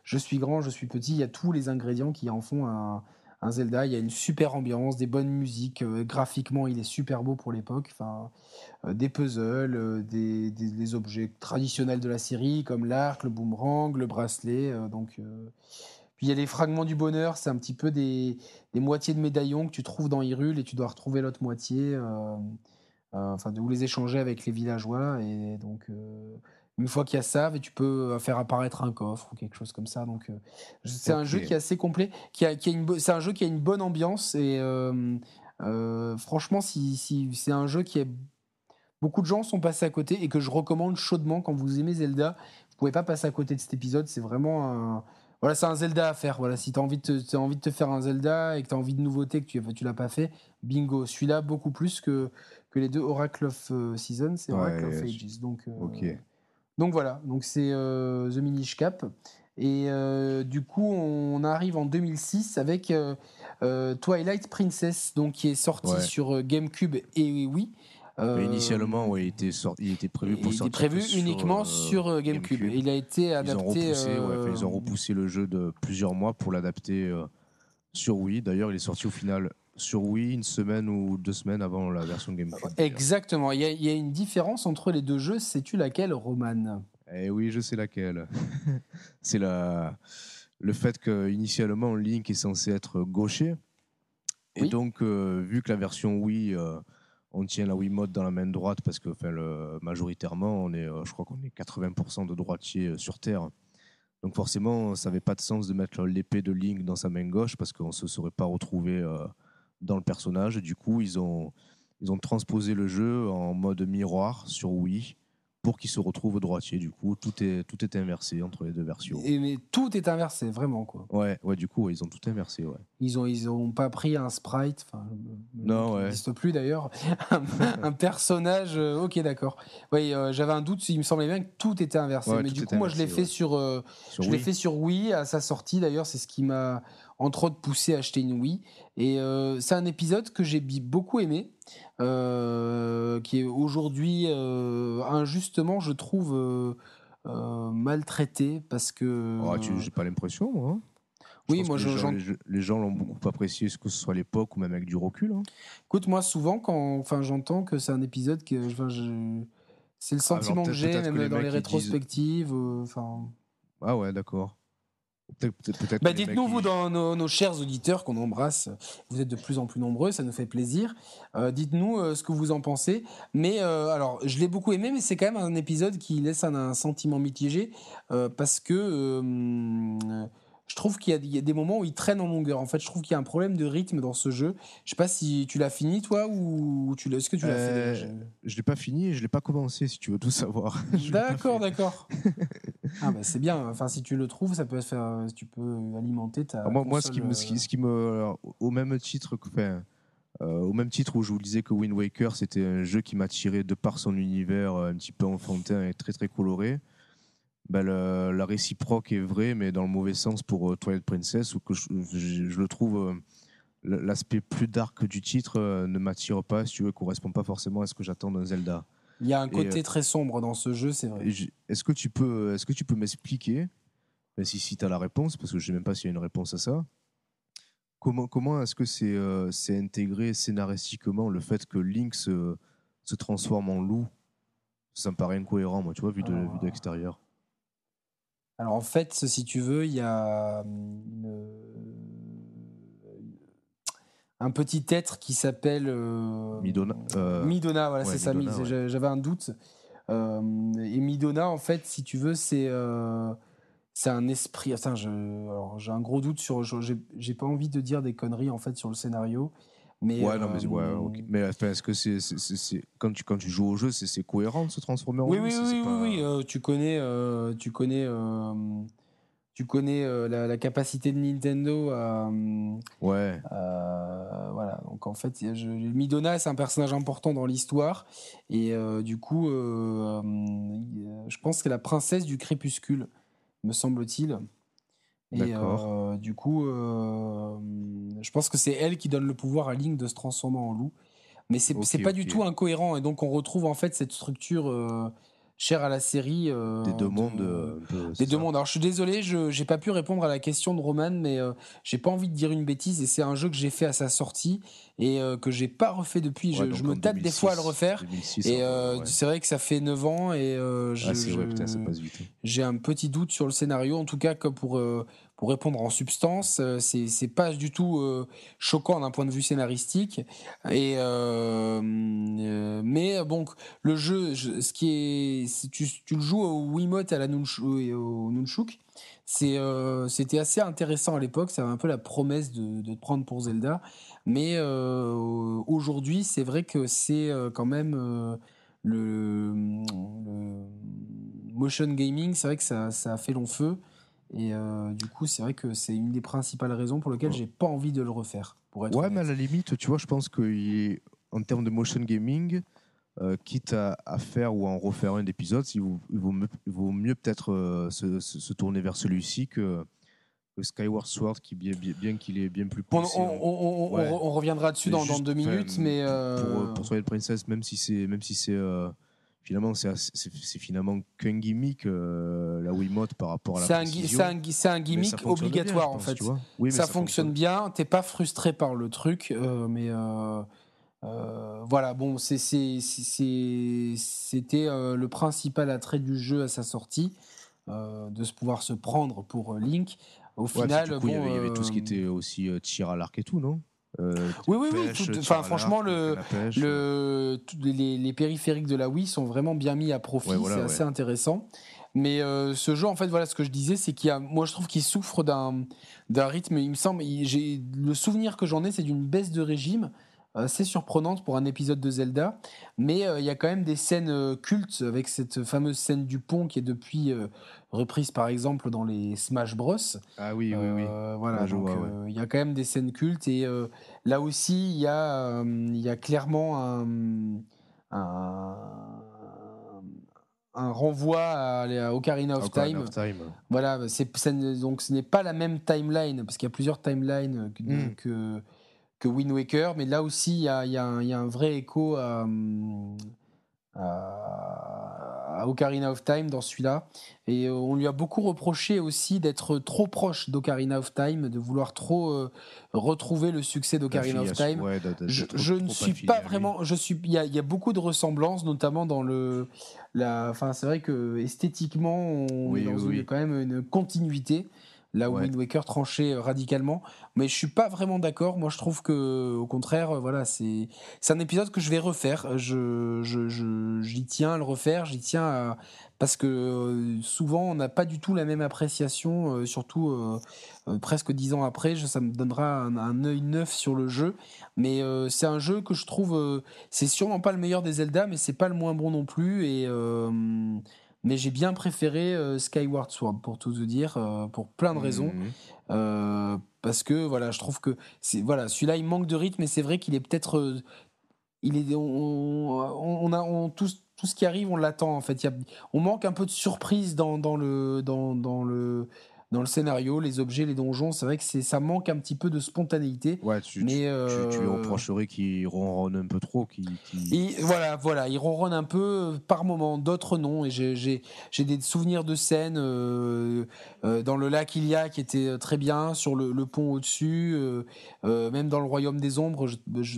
je suis grand, je suis petit, il y a tous les ingrédients qui en font un Zelda. Il y a une super ambiance, des bonnes musiques, graphiquement il est super beau pour l'époque, enfin des puzzles, des objets traditionnels de la série comme l'arc, le boomerang, le bracelet, donc il y a les fragments du bonheur, c'est un petit peu des moitiés de médaillons que tu trouves dans Hyrule et tu dois retrouver l'autre moitié. enfin, de vous les échanger avec les villageois. Et donc, une fois qu'il y a ça, tu peux faire apparaître un coffre ou quelque chose comme ça. Donc, c'est un jeu qui est assez complet, c'est un jeu qui a une bonne ambiance. Et franchement, c'est un jeu qui est... Beaucoup de gens sont passés à côté et que je recommande chaudement. Quand vous aimez Zelda, vous ne pouvez pas passer à côté de cet épisode. C'est vraiment un... Voilà, c'est un Zelda à faire. Voilà, si tu as envie de te faire un Zelda et que tu as envie de nouveauté, que tu l'as pas fait, bingo. Celui-là, beaucoup plus que les deux Oracle of Seasons et Oracle of Ages. Donc, donc voilà, donc c'est The Minish Cap. Et du coup, on arrive en 2006 avec Twilight Princess, donc, qui est sorti sur GameCube et Wii. Initialement, il était prévu uniquement sur GameCube. Il a été adapté. Ils ont repoussé le jeu de plusieurs mois pour l'adapter sur Wii. D'ailleurs, il est sorti au final sur Wii une semaine ou 2 semaines avant la version GameCube. Exactement. Il y a une différence entre les deux jeux. Sais-tu laquelle, Roman ? Eh oui, je sais laquelle. C'est le fait que initialement Link est censé être gaucher, et donc vu que la version Wii on tient la Wiimote dans la main droite parce que majoritairement, je crois qu'on est 80% de droitiers sur Terre. Donc forcément, ça n'avait pas de sens de mettre l'épée de Link dans sa main gauche parce qu'on ne se serait pas retrouvé dans le personnage. Du coup, ils ont transposé le jeu en mode miroir sur Wii pour qu'il se retrouve droitier. Du coup, tout est inversé entre les deux versions. Mais tout est inversé, vraiment, quoi. Ouais, du coup, ils ont tout inversé, ouais. Ils ont pas pris un sprite, qui n'existe plus d'ailleurs, un personnage, ok, d'accord. Oui, j'avais un doute, il me semblait bien que tout était inversé, mais du coup, moi, je l'ai fait sur Wii, à sa sortie d'ailleurs, c'est ce qui m'a, entre autres, poussé à acheter une Wii, et c'est un épisode que j'ai beaucoup aimé, qui est aujourd'hui, injustement, je trouve, maltraité, parce que... j'ai pas l'impression, moi, hein. Les gens l'ont beaucoup apprécié, que ce soit à l'époque ou même avec du recul. Hein. Écoute, moi, souvent, j'entends que c'est un épisode que... C'est le sentiment que j'ai, même dans les rétrospectives. Ah ouais, d'accord. Peut-être dites-nous, vous, dans nos chers auditeurs qu'on embrasse, vous êtes de plus en plus nombreux, ça nous fait plaisir. Dites-nous ce que vous en pensez. Mais alors, je l'ai beaucoup aimé, mais c'est quand même un épisode qui laisse un sentiment mitigé parce que... je trouve qu'il y a des moments où il traîne en longueur. En fait, je trouve qu'il y a un problème de rythme dans ce jeu. Je ne sais pas si tu l'as fini, toi, ou est-ce que tu l'as fait ? Je ne l'ai pas fini et je ne l'ai pas commencé, si tu veux tout savoir. D'accord. Ah bah, c'est bien. Enfin, si tu le trouves, ça peut faire... tu peux alimenter ta... Moi, ce qui me... au même titre où je vous disais que Wind Waker, c'était un jeu qui m'attirait de par son univers un petit peu enfantin et très, très coloré. Ben la réciproque est vraie, mais dans le mauvais sens pour Twilight Princess, où que je le trouve, l'aspect plus dark du titre ne m'attire pas, si tu veux, correspond pas forcément à ce que j'attends d'un Zelda. Il y a un côté très sombre dans ce jeu, c'est vrai. Est-ce que tu peux m'expliquer, ben si tu as la réponse, parce que je sais même pas s'il y a une réponse à ça, comment est-ce que c'est intégré scénaristiquement, le fait que Link se transforme en loup? Ça me paraît incohérent, moi, tu vois, vu de l'extérieur. Alors en fait, si tu veux, il y a un petit être qui s'appelle Midona. Midona, voilà, ouais, c'est ça. Midona, j'avais un doute. Et Midona, en fait, si tu veux, c'est un esprit. Attends, j'ai un gros doute sur. J'ai pas envie de dire des conneries en fait sur le scénario. Mais est-ce que c'est quand tu joues au jeu, c'est cohérent de se transformer en loup? Tu connais la capacité de Nintendo à voilà, donc en fait Midona, c'est un personnage important dans l'histoire et du coup je pense que la princesse du crépuscule, me semble-t-il. Et du coup, je pense que c'est elle qui donne le pouvoir à Link de se transformer en loup. Mais c'est pas du tout incohérent. Et donc, on retrouve en fait cette structure chère à la série. Des deux mondes. Alors, je suis désolé, j'ai pas pu répondre à la question de Roman, mais j'ai pas envie de dire une bêtise. Et c'est un jeu que j'ai fait à sa sortie et que j'ai pas refait depuis. Je me tâte des fois à le refaire. 2006, et c'est vrai que ça fait 9 ans et ça passe vite. J'ai un petit doute sur le scénario. En tout cas, que pour pour répondre en substance. C'est pas du tout choquant d'un point de vue scénaristique. Et mais bon, le jeu, ce qui est, tu le joues au Wiimote, à la Nunchuk. C'était assez intéressant à l'époque, ça avait un peu la promesse de te prendre pour Zelda, mais aujourd'hui c'est vrai que c'est quand même le motion gaming, c'est vrai que ça a fait long feu, et du coup c'est vrai que c'est une des principales raisons pour lesquelles j'ai pas envie de le refaire, pour être honnête. Mais à la limite, tu vois, je pense qu'en termes de motion gaming, quitte à faire ou à en refaire un épisode, il vaut mieux peut-être se tourner vers celui-ci que Skyward Sword, qui bien qu'il est bien plus poussé. On reviendra dessus dans 2 minutes, mais pour Twilight Princess, même si c'est finalement c'est finalement qu'un gimmick, la Wiimote, par rapport à la précision. C'est un gimmick obligatoire, bien, en fait. Oui, ça fonctionne bien, t'es pas frustré par le truc, mais voilà, bon, c'était le principal attrait du jeu à sa sortie, de pouvoir se prendre pour Link. Au final, puis, du coup, bon, il y avait tout ce qui était aussi tir à l'arc et tout, non? Oui, enfin, franchement, les périphériques de la Wii sont vraiment bien mis à profit, c'est assez intéressant. Mais ce jeu, en fait, voilà, ce que je disais, c'est moi je trouve qu'il souffre d'un rythme, il me semble, le souvenir que j'en ai, c'est d'une baisse de régime assez surprenante pour un épisode de Zelda, mais il y a quand même des scènes cultes, avec cette fameuse scène du pont qui est depuis reprise par exemple dans les Smash Bros. Ah oui. Voilà, donc il y a quand même des scènes cultes, et là aussi il y a clairement un renvoi à Ocarina of Time. Voilà, donc ce n'est pas la même timeline, parce qu'il y a plusieurs timelines que Wind Waker, mais là aussi il y a un vrai écho à Ocarina of Time dans celui-là, et on lui a beaucoup reproché aussi d'être trop proche d'Ocarina of Time, de vouloir trop retrouver le succès d'Ocarina of Time. Je ne suis pas vraiment, il y a beaucoup de ressemblances, notamment dans enfin c'est vrai que esthétiquement on a quand même une continuité. Là où Wind Waker tranchait radicalement, mais je suis pas vraiment d'accord. Moi, je trouve que, au contraire, voilà, c'est un épisode que je vais refaire. J'y tiens à le refaire, parce que souvent on n'a pas du tout la même appréciation, surtout presque 10 ans après. Ça me donnera un œil neuf sur le jeu, mais c'est un jeu que je trouve, c'est sûrement pas le meilleur des Zelda, mais c'est pas le moins bon non plus, et mais j'ai bien préféré Skyward Sword, pour tout vous dire, pour plein de raisons. Parce que voilà, je trouve que celui-là il manque de rythme, et c'est vrai qu'il est peut-être tout ce qui arrive, on l'attend, en fait. On manque un peu de surprise dans le scénario, les objets, les donjons, c'est vrai que ça manque un petit peu de spontanéité. Ouais, tu lui reprocherais qu'il ronronne un peu trop. Voilà, il ronronne un peu par moment, d'autres non. Et j'ai des souvenirs de scènes dans le lac Ilia qui était très bien, sur le pont au-dessus, même dans le royaume des ombres.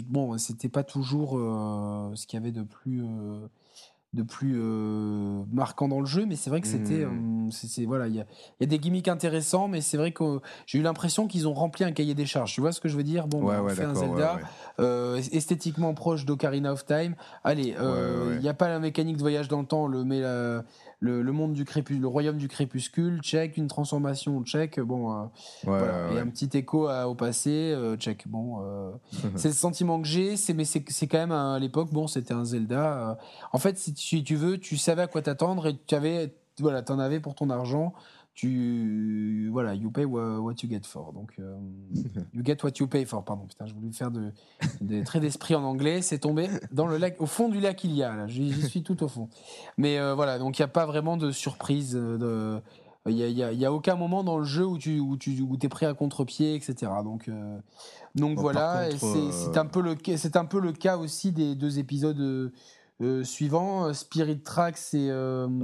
Bon, c'était pas toujours ce qu'il y avait de plus marquant dans le jeu, mais c'est vrai que c'était voilà, il y a des gimmicks intéressants, mais c'est vrai que j'ai eu l'impression qu'ils ont rempli un cahier des charges, tu vois ce que je veux dire. On fait un Zelda esthétiquement proche d'Ocarina of Time, allez, y a pas la mécanique de voyage dans le temps, mais le monde du crépuscule, le royaume du crépuscule, check, une transformation, check, et un petit écho au passé, check, c'est le sentiment que j'ai, mais c'est quand même à l'époque, c'était un Zelda, en fait, si tu veux, tu savais à quoi t'attendre, et t'en avais pour ton argent. You pay what you get for. Donc, you get what you pay for. Pardon, putain, je voulais faire des traits d'esprit en anglais. C'est tombé dans le lac, au fond du lac Ilia. Là, j'y suis tout au fond. Mais voilà, donc il y a pas vraiment de surprise. Il y a aucun moment dans le jeu où t'es pris à contre-pied, etc. Donc voilà. Contre, et c'est un peu le cas aussi des 2 épisodes. Suivant, Spirit Tracks et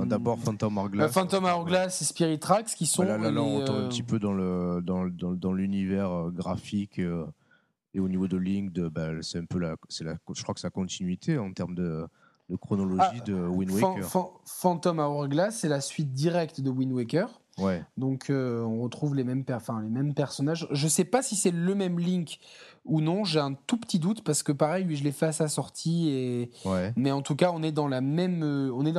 d'abord Phantom Hourglass. Phantom Hourglass et Spirit Tracks qui sont là, on tombe un petit peu dans l'univers graphique, et au niveau de Link, c'est un peu je crois que c'est la continuité en termes de chronologie de Wind Waker. Phantom Hourglass, c'est la suite directe de Wind Waker. Ouais. Donc on retrouve les mêmes personnages. Je sais pas si c'est le même Link ou non, j'ai un tout petit doute parce que pareil, lui je l'ai fait à sa sortie et ouais. Mais en tout cas, on est dans la même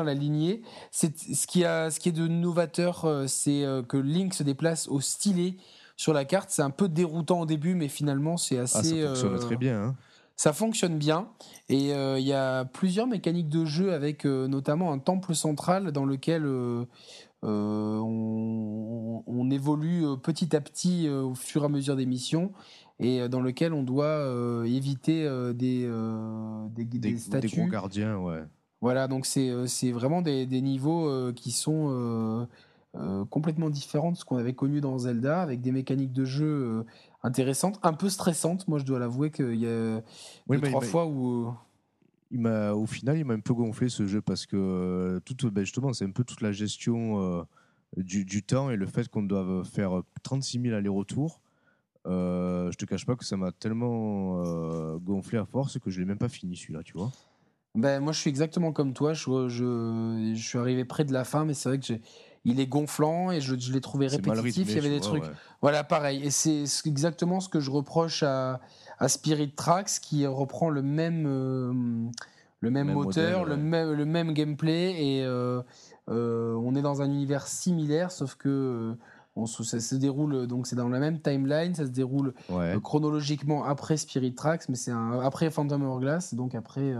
lignée. C'est ce qui est de novateur, c'est que Link se déplace au stylet sur la carte, c'est un peu déroutant au début mais finalement, c'est assez ça fonctionne très bien hein. Ça fonctionne bien et il y a plusieurs mécaniques de jeu avec notamment un temple central dans lequel on évolue petit à petit au fur et à mesure des missions et dans lequel on doit éviter des statues. Des gros gardiens, ouais. Voilà, donc c'est vraiment des niveaux qui sont... complètement différente de ce qu'on avait connu dans Zelda, avec des mécaniques de jeu intéressantes, un peu stressantes. Moi, je dois l'avouer qu'il y a trois fois où... Au final, il m'a un peu gonflé ce jeu, parce que justement, c'est un peu toute la gestion du temps et le fait qu'on doive faire 36 000 allers-retours. Je te cache pas que ça m'a tellement gonflé à force que je l'ai même pas fini celui-là, tu vois. Ben, moi, je suis exactement comme toi. Je suis arrivé près de la fin, mais c'est vrai que il est gonflant et je l'ai trouvé répétitif, rythmé, il y avait des trucs... Ouais. Voilà, pareil. Et c'est exactement ce que je reproche à Spirit Tracks, qui reprend le même moteur, modèle, ouais. le même gameplay, et on est dans un univers similaire, sauf que ça se déroule, donc c'est dans la même timeline, ça se déroule ouais. Chronologiquement après Spirit Tracks, mais c'est après Phantom Hourglass, donc après...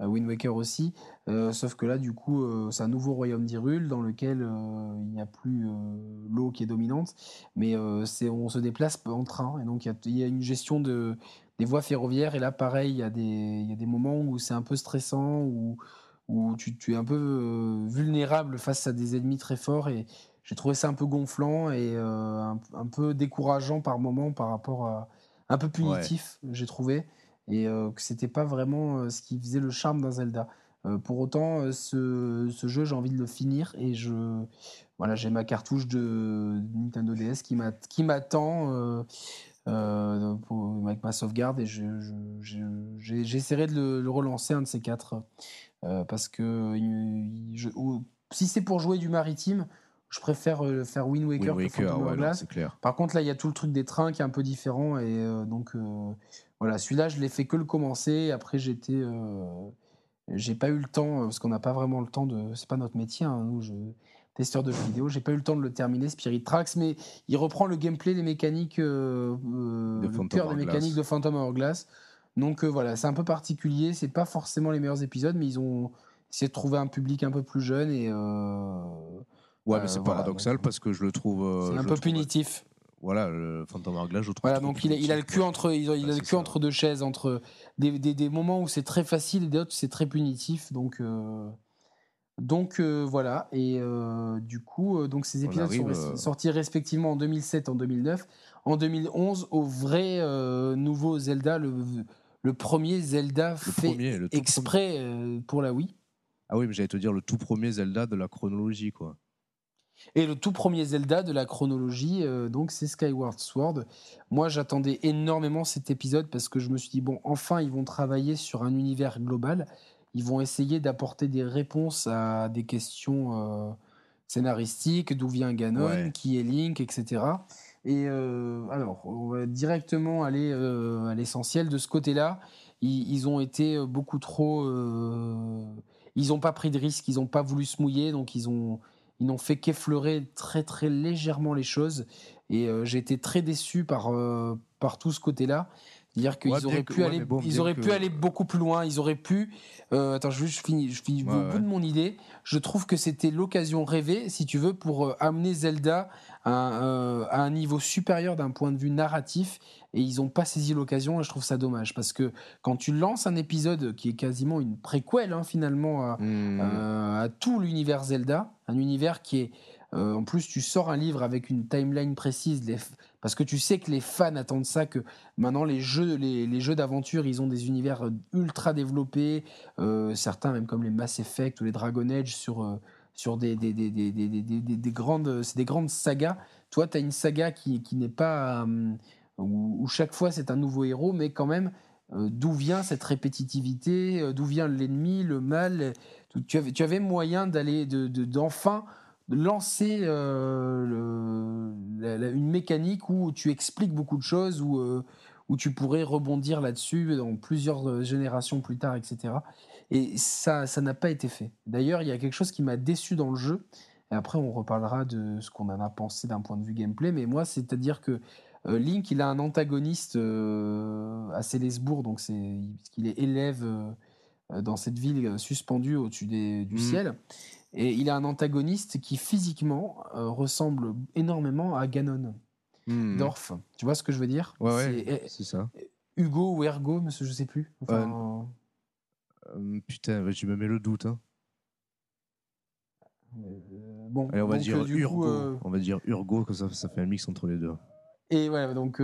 Wind Waker aussi, sauf que là du coup c'est un nouveau royaume d'Hyrule dans lequel il n'y a plus l'eau qui est dominante, mais on se déplace en train, et donc il y a une gestion des voies ferroviaires, et là pareil il y a des moments où c'est un peu stressant, où tu es un peu vulnérable face à des ennemis très forts, et j'ai trouvé ça un peu gonflant et un peu décourageant par moment, par rapport à un peu punitif ouais. J'ai trouvé. Et que c'était pas vraiment ce qui faisait le charme d'un Zelda. Pour autant, ce jeu, j'ai envie de le finir, et j'ai ma cartouche de Nintendo DS qui m'attend avec ma sauvegarde, et j'essaierai de le relancer un de ces quatre, parce que si c'est pour jouer du maritime, je préfère faire Wind Waker que Phantom Hourglass. Ouais, par contre, là, il y a tout le truc des trains qui est un peu différent, et donc voilà, celui-là, je l'ai fait que le commencer. Après, j'ai pas eu le temps, parce qu'on n'a pas vraiment le temps de. C'est pas notre métier, hein, nous, testeur de jeux vidéo. J'ai pas eu le temps de le terminer, Spirit Tracks, mais il reprend le gameplay des mécaniques, le cœur des mécaniques de Phantom Hourglass. Donc voilà, c'est un peu particulier. C'est pas forcément les meilleurs épisodes, mais ils ont essayé de trouver un public un peu plus jeune, et ouais, mais c'est paradoxal, donc, parce que je le trouve. C'est un peu punitif. Voilà, le Phantom Hourglass, je trouve. Voilà, donc il a le cul entre deux chaises, entre des moments où c'est très facile et d'autres où c'est très punitif. Donc voilà. Et du coup, donc ces épisodes sont sortis respectivement en 2007, en 2009, en 2011 au vrai nouveau Zelda, le premier Zelda exprès pour la Wii. Ah oui, mais j'allais te dire le tout premier Zelda de la chronologie, quoi. Et le tout premier Zelda de la chronologie, donc c'est Skyward Sword. Moi, j'attendais énormément cet épisode, parce que je me suis dit, bon, enfin, ils vont travailler sur un univers global. Ils vont essayer d'apporter des réponses à des questions scénaristiques, d'où vient Ganon, ouais. Qui est Link, etc. Et alors, on va directement aller à l'essentiel. De ce côté-là, ils ont été beaucoup trop... ils n'ont pas pris de risques, ils n'ont pas voulu se mouiller, donc ils n'ont fait qu'effleurer très très légèrement les choses, et j'ai été très déçu par tout ce côté-là. C'est-à-dire qu'ils auraient pu aller beaucoup plus loin, ils auraient pu... attends, je finis au bout de mon idée. Je trouve que c'était l'occasion rêvée, si tu veux, pour amener Zelda à un niveau supérieur d'un point de vue narratif, et ils n'ont pas saisi l'occasion, et je trouve ça dommage, parce que quand tu lances un épisode qui est quasiment une préquelle, hein, finalement, à tout l'univers Zelda, un univers qui est... en plus, tu sors un livre avec une timeline précise, parce que tu sais que les fans attendent ça, que maintenant les jeux d'aventure, ils ont des univers ultra développés, certains même comme les Mass Effect ou les Dragon Age sur des grandes sagas. Toi, tu as une saga qui n'est pas... où chaque fois c'est un nouveau héros, mais quand même, d'où vient cette répétitivité, d'où vient l'ennemi, le mal. Tu avais moyen d'enfin lancer une mécanique où tu expliques beaucoup de choses, où tu pourrais rebondir là-dessus dans plusieurs générations plus tard, etc. Et ça n'a pas été fait. D'ailleurs, il y a quelque chose qui m'a déçu dans le jeu. Et après, on reparlera de ce qu'on en a pensé d'un point de vue gameplay. Mais moi, c'est-à-dire que Link, il a un antagoniste à Célesbourg, donc qu'il est élève dans cette ville suspendue au-dessus du ciel. Et il a un antagoniste qui, physiquement, ressemble énormément à Ganon. Dorf. Tu vois ce que je veux dire ? Ouais, c'est ça. Hugo ou Ergo, mais je sais plus. Enfin, putain, tu me mets le doute. Hein. Bon, allez, on va dire Urgo, comme ça fait un mix entre les deux. Et voilà, donc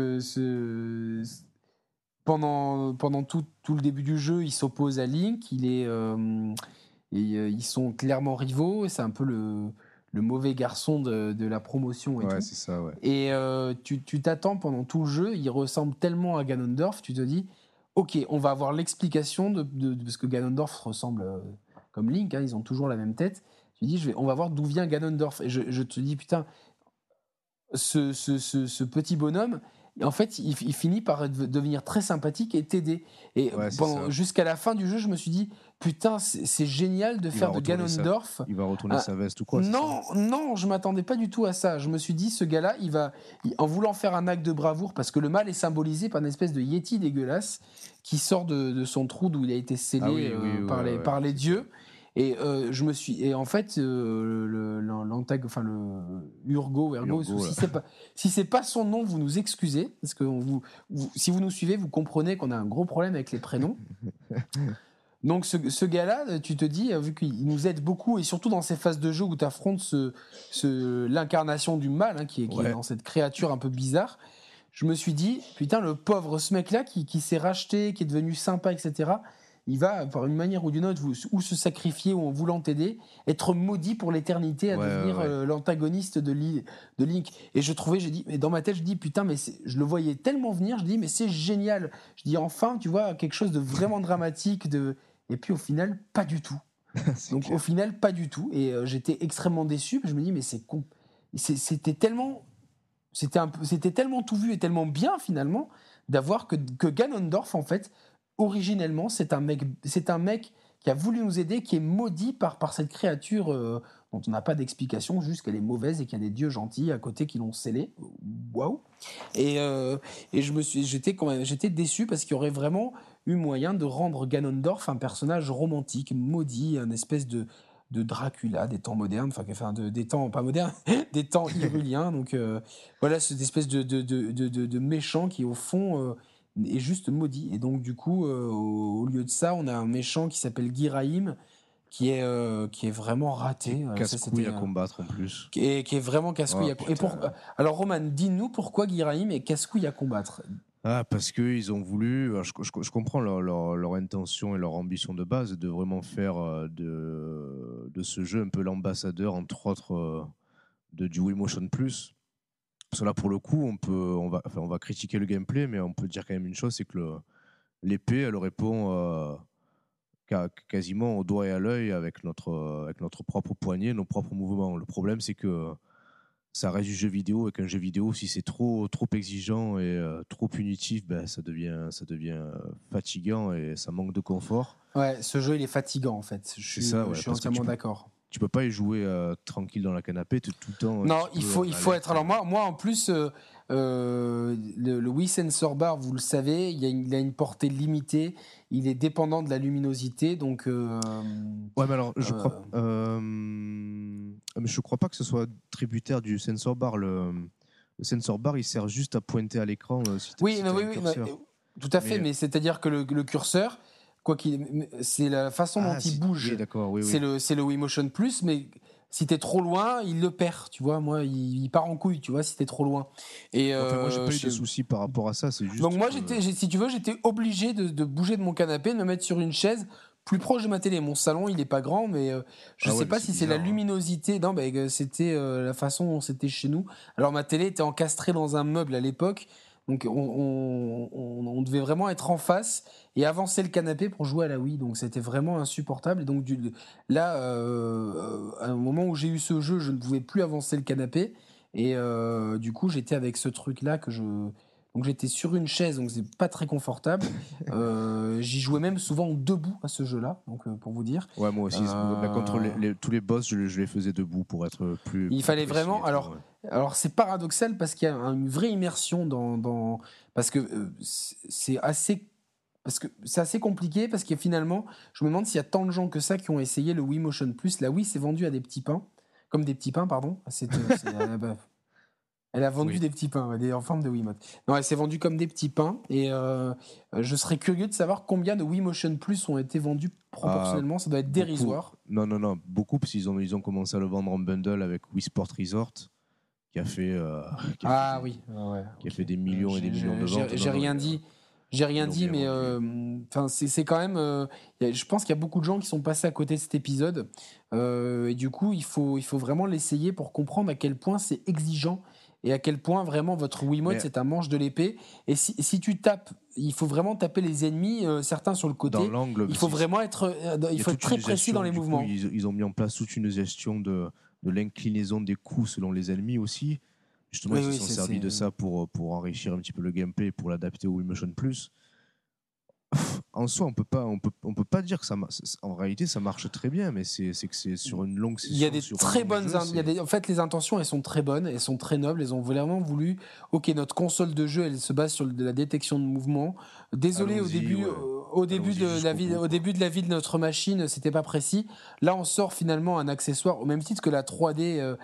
pendant tout le début du jeu, il s'oppose à Link, ils sont clairement rivaux, et c'est un peu le mauvais garçon de la promotion. Et ouais, tout. C'est ça, ouais. Et tu t'attends pendant tout le jeu, il ressemble tellement à Ganondorf, tu te dis, ok, on va avoir l'explication, parce que Ganondorf ressemble comme Link, hein, ils ont toujours la même tête. Tu dis, on va voir d'où vient Ganondorf. Et je te dis, putain, ce petit bonhomme, en fait, il finit par devenir très sympathique et t'aider. Et ouais, jusqu'à la fin du jeu, je me suis dit, putain, c'est génial de faire de Ganondorf. Il va retourner sa veste ou quoi? Non, je m'attendais pas du tout à ça. Je me suis dit, ce gars-là, en voulant faire un acte de bravoure, parce que le mal est symbolisé par une espèce de yéti dégueulasse qui sort de son trou d'où il a été scellé par les dieux. Et en fait, Urgo, si c'est pas son nom, vous nous excusez, parce que si vous nous suivez, vous comprenez qu'on a un gros problème avec les prénoms. Donc ce gars-là, tu te dis, vu qu'il nous aide beaucoup, et surtout dans ces phases de jeu où tu affrontes l'incarnation du mal, hein, qui est dans cette créature un peu bizarre, je me suis dit, putain, le pauvre, ce mec-là qui s'est racheté, qui est devenu sympa, etc., il va, par une manière ou d'une autre, ou se sacrifier, ou en voulant t'aider, être maudit pour l'éternité à devenir l'antagoniste de Link. Et dans ma tête, je dis, putain, mais je le voyais tellement venir, je dis, mais c'est génial. Je dis, enfin, tu vois, quelque chose de vraiment dramatique. Et puis, au final, pas du tout. Donc, clair. Au final, pas du tout. Et j'étais extrêmement déçu. Je me dis, mais c'est con. C'était tellement tout vu et tellement bien, finalement, d'avoir que Ganondorf, en fait, originellement, c'est un mec qui a voulu nous aider, qui est maudit par cette créature dont on n'a pas d'explication, juste qu'elle est mauvaise et qu'il y a des dieux gentils à côté qui l'ont scellée. Waouh. Et j'étais déçu parce qu'il y aurait vraiment eu moyen de rendre Ganondorf un personnage romantique, maudit, une espèce de Dracula des temps modernes, des temps pas modernes, des temps hyruliens. Donc voilà, cette espèce de méchant qui au fond est juste maudit. Et donc du coup au lieu de ça, on a un méchant qui s'appelle Giraim, qui est vraiment raté, casse-couille à combattre en plus, et qui est vraiment casse-couille à combattre. Alors Roman, dis-nous pourquoi Giraim est casse-couille à combattre. Parce qu'ils ont voulu, je comprends leur intention et leur ambition de base, de vraiment faire de ce jeu un peu l'ambassadeur, entre autres, du Wii Motion Plus. Parce que là, pour le coup, on va critiquer le gameplay, mais on peut dire quand même une chose, c'est que l'épée, elle répond quasiment au doigt et à l'œil avec notre propre poignet, nos propres mouvements. Le problème, c'est que ça reste du jeu vidéo, et qu'un jeu vidéo, si c'est trop exigeant et trop punitif, ça devient fatigant et ça manque de confort. Ouais, ce jeu, il est fatigant, en fait. Je suis entièrement d'accord. Tu peux pas y jouer tranquille dans la canapé tout le temps. Non, il faut être. Alors moi en plus, le Wii Sensor Bar, vous le savez, il a une portée limitée. Il est dépendant de la luminosité, donc. Ouais, mais alors je crois pas que ce soit tributaire du Sensor Bar. Le Sensor Bar, il sert juste à pointer à l'écran. Tout à fait. Mais c'est-à-dire que le curseur. C'est la façon dont il bouge. C'est le Wii Motion Plus, mais si t'es trop loin, il le perd. Tu vois, moi, il part en couille. Tu vois, si t'es trop loin. Et moi, j'ai pas eu de soucis par rapport à ça. C'est juste. Donc moi, si tu veux, j'étais obligé de bouger de mon canapé, de me mettre sur une chaise plus proche de ma télé. Mon salon, il est pas grand, mais je sais pas si c'est la luminosité. Non, c'était la façon dont c'était chez nous. Alors ma télé était encastrée dans un meuble à l'époque. Donc on devait vraiment être en face et avancer le canapé pour jouer à la Wii, donc c'était vraiment insupportable. Et donc à un moment où j'ai eu ce jeu, je ne pouvais plus avancer le canapé et du coup j'étais avec ce truc là que donc j'étais sur une chaise, donc c'est pas très confortable. J'y jouais même souvent debout à ce jeu là, donc pour vous dire. Ouais, moi aussi. Contre tous les boss, je les faisais debout pour être plus. Il fallait vraiment alors. Ouais. Alors c'est paradoxal parce qu'il y a une vraie immersion parce que c'est assez compliqué, parce que finalement je me demande s'il y a tant de gens que ça qui ont essayé le Wii Motion Plus. La Wii s'est vendue à des petits pains. Elle a vendu des petits pains en forme de Wiimote. Non, elle s'est vendue comme des petits pains et je serais curieux de savoir combien de Wii Motion Plus ont été vendus proportionnellement. Ça doit être dérisoire. Non, beaucoup, parce qu'ils ont commencé à le vendre en bundle avec Wii Sport Resort. Qui a fait des millions et des millions de ventes. J'ai rien dit, mais c'est quand même. Je pense qu'il y a beaucoup de gens qui sont passés à côté de cet épisode, et du coup, il faut vraiment l'essayer pour comprendre à quel point c'est exigeant et à quel point vraiment votre Wiimote c'est un manche de l'épée. Et si tu tapes, il faut vraiment taper les ennemis, certains sur le côté. Dans l'angle. Il faut vraiment être très précis dans les mouvements. Ils ont mis en place toute une gestion de l'inclinaison des coups selon les ennemis aussi. Justement, ils se sont servis de ça pour enrichir un petit peu le gameplay, pour l'adapter au Wii Motion Plus. En soi, on peut pas dire que ça marche. En réalité, ça marche très bien, mais c'est que c'est sur une longue session. Il y a des très bonnes. En fait, les intentions, elles sont très bonnes, elles sont très nobles, elles ont vraiment voulu. Ok, notre console de jeu, elle se base sur de la détection de mouvement. Désolé, au début de la vie de notre machine, c'était pas précis. Là, on sort finalement un accessoire au même titre que la 3D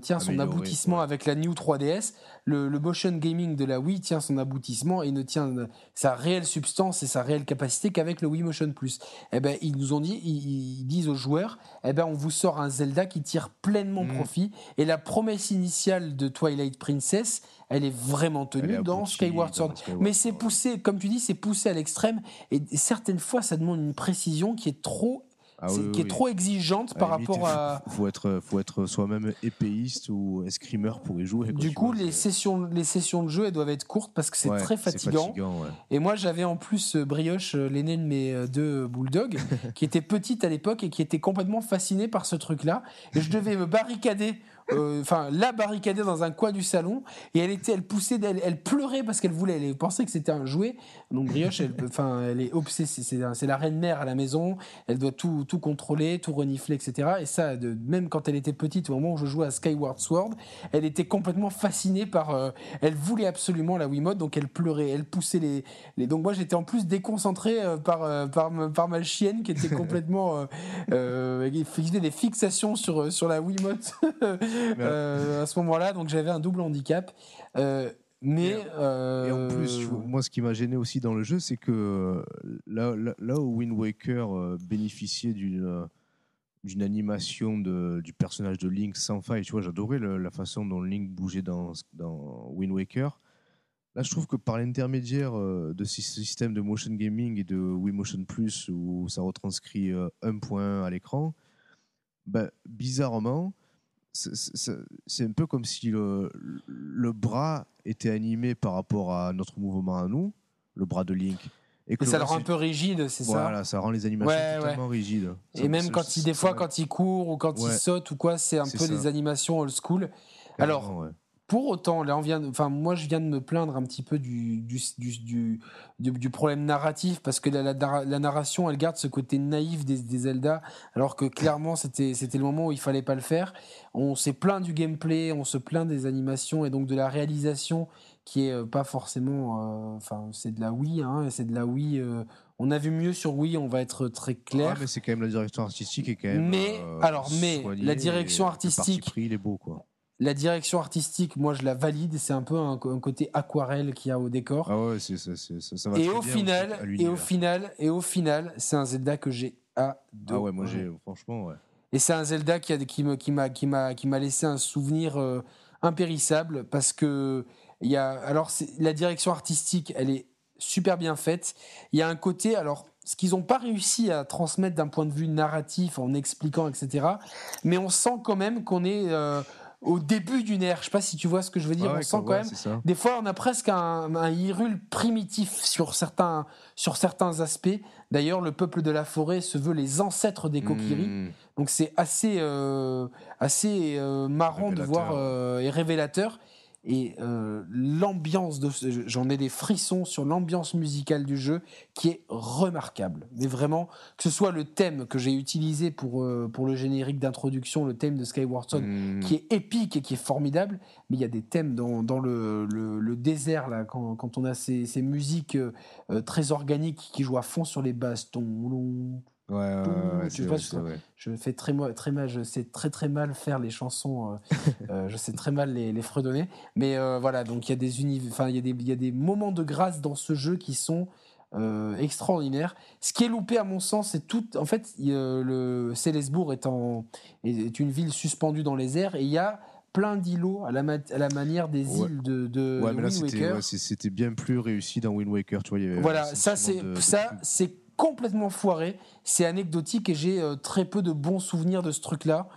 tient son aboutissement avec la New 3DS. Le motion gaming de la Wii tient son aboutissement et ne tient sa réelle substance et sa réelle capacité qu'avec le Wii Motion Plus. Eh ben, ils nous ont dit, ils disent aux joueurs, eh ben, on vous sort un Zelda qui tire pleinement profit. Et la promesse initiale de Twilight Princess, elle est vraiment tenue dans Skyward Sword. Mais c'est poussé, comme tu dis, c'est poussé à l'extrême. Et certaines fois, ça demande une précision qui est trop exigeante par rapport à. Faut être soi-même épéiste ou escrimeur pour y jouer. Du coup, les sessions de jeu, elles doivent être courtes parce que c'est très fatigant. Et moi, j'avais en plus Brioche, l'aîné de mes deux bulldogs, qui était petite à l'époque et qui était complètement fascinée par ce truc-là. Et je devais me barricader. La barricader dans un coin du salon, et elle pleurait parce qu'elle voulait, elle pensait que c'était un jouet. Donc Brioche, elle est obsédée, c'est la reine mère à la maison, elle doit tout contrôler, tout renifler, etc. Et ça, même quand elle était petite, au moment où je jouais à Skyward Sword, elle était complètement fascinée par, elle voulait absolument la Wiimote, donc elle pleurait, elle poussait donc moi j'étais en plus déconcentré par ma chienne qui était complètement qui faisait des fixations sur la Wiimote. À ce moment-là, donc j'avais un double handicap. Et en plus, moi, ce qui m'a gêné aussi dans le jeu, c'est que là où Wind Waker bénéficiait d'une animation du personnage de Link sans faille, tu vois, j'adorais la façon dont Link bougeait dans Wind Waker. Là, je trouve que par l'intermédiaire de ce système de motion gaming et de Wii Motion Plus, où ça retranscrit un point à l'écran, bizarrement. C'est un peu comme si le bras était animé par rapport à notre mouvement à nous, le bras de Link. Et ça le rend un peu rigide, voilà, ça rend les animations totalement rigides. Et même quand il court ou quand il saute ou quoi, c'est un peu les animations old school. Alors, pour autant, là, moi, je viens de me plaindre un petit peu du problème narratif, parce que la narration, elle garde ce côté naïf des Zelda, alors que clairement, c'était le moment où il ne fallait pas le faire. On s'est plaint du gameplay, on se plaint des animations et donc de la réalisation qui n'est pas forcément. C'est de la Wii, c'est de la Wii. On a vu mieux sur Wii, on va être très clair. Mais c'est quand même la direction artistique est quand même. Mais la direction artistique. Le parti pris, il est beau, quoi. La direction artistique, moi je la valide, c'est un peu un côté aquarelle qu'il y a au décor. Ah ouais, ça va très bien. Et au final, c'est un Zelda que j'ai adoré. Ah ouais, moi franchement Et c'est un Zelda qui m'a laissé un souvenir impérissable, parce que la direction artistique, elle est super bien faite. Il y a un côté ce qu'ils n'ont pas réussi à transmettre d'un point de vue narratif en expliquant, etc. Mais on sent quand même qu'on est au début d'une ère. Je sais pas si tu vois ce que je veux dire. Ah ouais, on sent quand même. Des fois, on a presque un Hyrule primitif sur certains aspects. D'ailleurs, le peuple de la forêt se veut les ancêtres des Kokiri. Donc c'est assez marrant révélateur. De voir et révélateur. Et l'ambiance j'en ai des frissons sur l'ambiance musicale du jeu qui est remarquable, mais vraiment, que ce soit le thème que j'ai utilisé pour le générique d'introduction, le thème de Skyward Sword qui est épique et qui est formidable, mais il y a des thèmes dans le désert là, quand on a ces musiques très organiques qui jouent à fond sur les bastons. Ouais, je fais très mal, je sais très mal faire les chansons, je sais très mal les fredonner, mais voilà, donc il y a des moments de grâce dans ce jeu qui sont extraordinaires. Ce qui est loupé à mon sens, c'est tout. En fait, le Célesbourg est une ville suspendue dans les airs, et il y a plein d'îlots à la manière des îles de Wind Waker. Ouais, c'était bien plus réussi dans Wind Waker, tu vois. Voilà, c'est complètement foiré, c'est anecdotique et j'ai très peu de bons souvenirs de ce truc-là.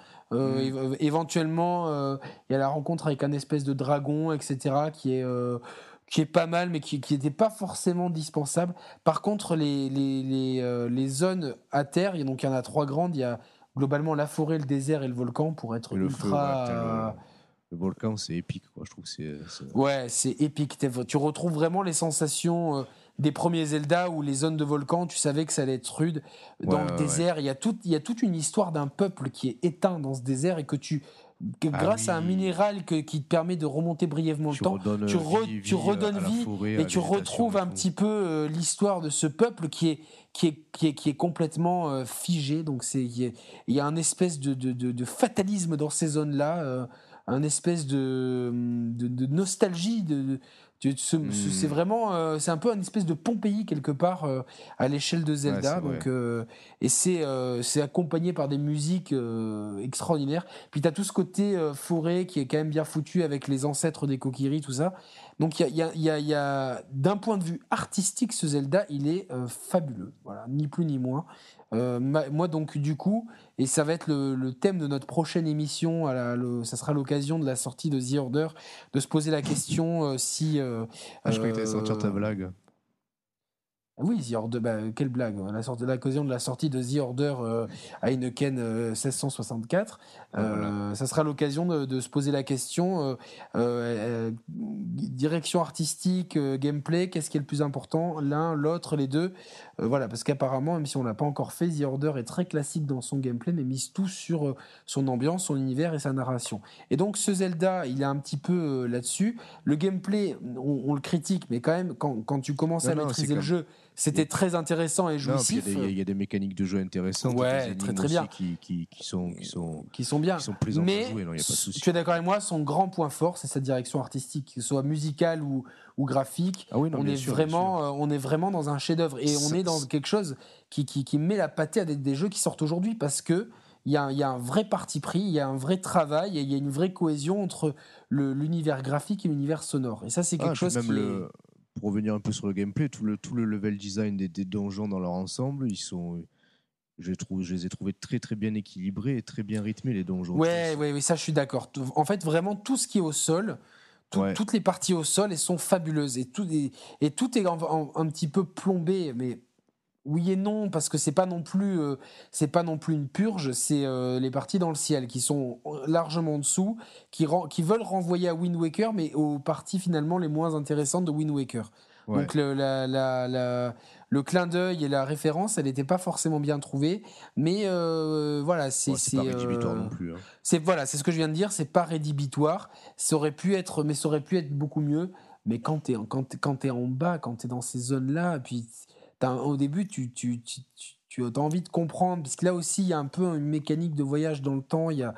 Éventuellement, il y a la rencontre avec un espèce de dragon, etc., qui est pas mal, mais qui n'était pas forcément dispensable. Par contre, les zones à terre, donc il y en a trois grandes, il y a globalement la forêt, le désert et le volcan pour être ultra... Feu, ouais, le volcan, c'est épique, quoi. Je trouve que c'est... Ouais, c'est épique. Tu retrouves vraiment les sensations... des premiers Zelda où les zones de volcan, tu savais que ça allait être rude. Dans le désert, il y a toute une histoire d'un peuple qui est éteint dans ce désert et que grâce à un minéral qui te permet de remonter brièvement le temps, tu redonnes vie forêt, et tu retrouves un petit peu l'histoire de ce peuple qui est complètement figé. Donc il y a un espèce de fatalisme dans ces zones-là, un espèce de nostalgie de c'est vraiment c'est un peu une espèce de Pompéi quelque part à l'échelle de Zelda, donc, et c'est accompagné par des musiques extraordinaires, puis t'as tout ce côté forêt qui est quand même bien foutu avec les ancêtres des Kokiri, tout ça, donc il y a d'un point de vue artistique, ce Zelda il est fabuleux, voilà, ni plus ni moins. Moi donc du coup, et ça va être le thème de notre prochaine émission, ça sera l'occasion de la sortie de The Order, de se poser la question si... je croyais que t'allais sortir ta blague. Oui, The Order, quelle blague, l'occasion de la sortie de The Order à Heineken 1664, voilà. Ça sera l'occasion de se poser la question, direction artistique, gameplay, qu'est-ce qui est le plus important, l'un, l'autre, les deux, voilà, parce qu'apparemment, même si on ne l'a pas encore fait, The Order est très classique dans son gameplay, mais mise tout sur son ambiance, son univers et sa narration, et donc ce Zelda, il est un petit peu là-dessus, le gameplay, on le critique, mais quand même, quand tu commences à maîtriser le jeu, c'était très intéressant et jouissif. Il y a des mécaniques de jeu intéressantes, très très bien, qui sont bien, qui sont plaisantes à jouer. Non, y a pas de souci. Tu es d'accord avec moi, son grand point fort, c'est sa direction artistique, que ce soit musicale ou graphique. Ah oui, non, on est vraiment dans un chef-d'œuvre et on est dans quelque chose qui met la pâtée à des jeux qui sortent aujourd'hui, parce que il y a un vrai parti pris, il y a un vrai travail, il y a une vraie cohésion entre l'univers graphique et l'univers sonore. Et ça, c'est quelque chose Pour revenir un peu sur le gameplay, tout le level design des donjons dans leur ensemble, ils sont... Je les ai trouvés très très bien équilibrés et très bien rythmés, les donjons. Oui, ça je suis d'accord. En fait, vraiment, tout ce qui est au sol, toutes les parties au sol, elles sont fabuleuses. Et tout est un petit peu plombé, mais... Oui et non, parce que c'est pas non plus une purge, c'est les parties dans le ciel qui sont largement en dessous, qui veulent renvoyer à Wind Waker, mais aux parties finalement les moins intéressantes de Wind Waker. Ouais. Donc le clin d'œil et la référence, elle n'était pas forcément bien trouvée, mais voilà, c'est pas rédhibitoire non plus. Hein. C'est ce que je viens de dire, c'est pas rédhibitoire. Ça aurait pu être beaucoup mieux. Mais quand t'es en bas, quand t'es dans ces zones-là, puis au début, tu as envie de comprendre, parce que là aussi, il y a un peu une mécanique de voyage dans le temps. Il y a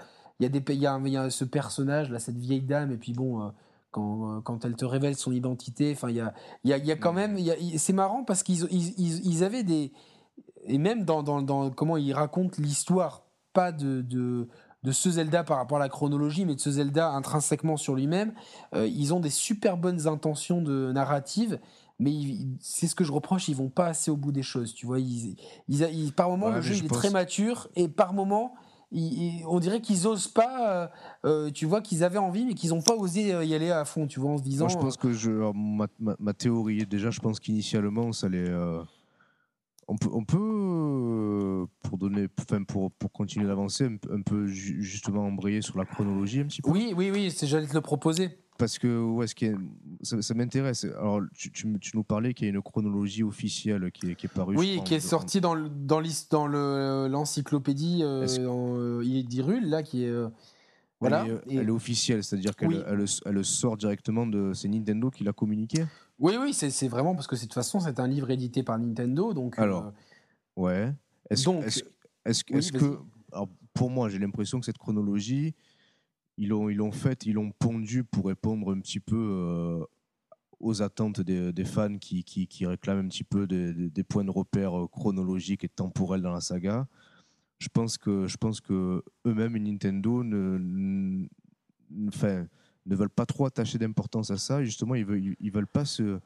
ce personnage, là, cette vieille dame, et puis bon, quand elle te révèle son identité, enfin, il y a quand même. C'est marrant parce qu'ils avaient des. Et même dans comment ils racontent l'histoire, pas de ce Zelda par rapport à la chronologie, mais de ce Zelda intrinsèquement sur lui-même, ils ont des super bonnes intentions de narrative. Mais c'est ce que je reproche, ils vont pas assez au bout des choses, tu vois. Par moment, le jeu est très mature, et par moment, on dirait qu'ils osent pas, tu vois, qu'ils avaient envie mais qu'ils n'ont pas osé y aller à fond, tu vois, en se disant... Moi, je pense que ma théorie est déjà, je pense qu'initialement, ça allait... On peut pour donner, enfin pour continuer d'avancer, un peu justement embrayer sur la chronologie un petit peu. Oui, j'allais te le proposer. Parce que ouais, ça m'intéresse. Alors tu nous parlais qu'il y a une chronologie officielle qui est parue. Oui, qui est sortie dans l'encyclopédie d'Hyrule là, qui est voilà. Elle est officielle, c'est-à-dire qu'elle elle sort directement de, c'est Nintendo qui l'a communiqué. Oui, c'est vraiment parce que de toute façon, c'est un livre édité par Nintendo. Donc, alors, ouais. Est-ce que alors, pour moi, j'ai l'impression que cette chronologie, ils l'ont pondue pour répondre un petit peu aux attentes des fans qui réclament un petit peu des points de repère chronologiques et temporels dans la saga. Je pense que eux-mêmes, Nintendo, ne veulent pas trop attacher d'importance à ça. Et justement, ils veulent pas se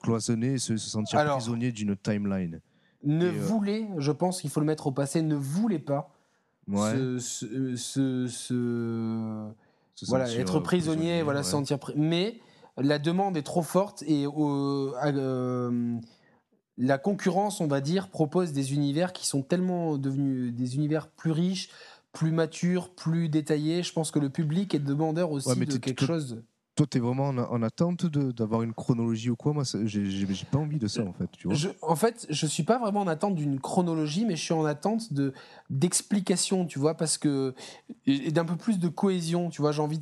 cloisonner, se sentir prisonnier d'une timeline. Je pense qu'il faut le mettre au passé, ne voulez pas être prisonnier, voilà, se sentir. Mais la demande est trop forte et la concurrence, on va dire, propose des univers qui sont tellement devenus des univers plus riches, plus mature, plus détaillé. Je pense que le public est demandeur aussi de quelque chose. Toi, t'es vraiment en attente d'avoir une chronologie ou quoi ? Moi, j'ai pas envie de ça, en fait. Tu vois. Je suis pas vraiment en attente d'une chronologie, mais je suis en attente d'explications, tu vois, parce que... Et d'un peu plus de cohésion, tu vois. J'ai envie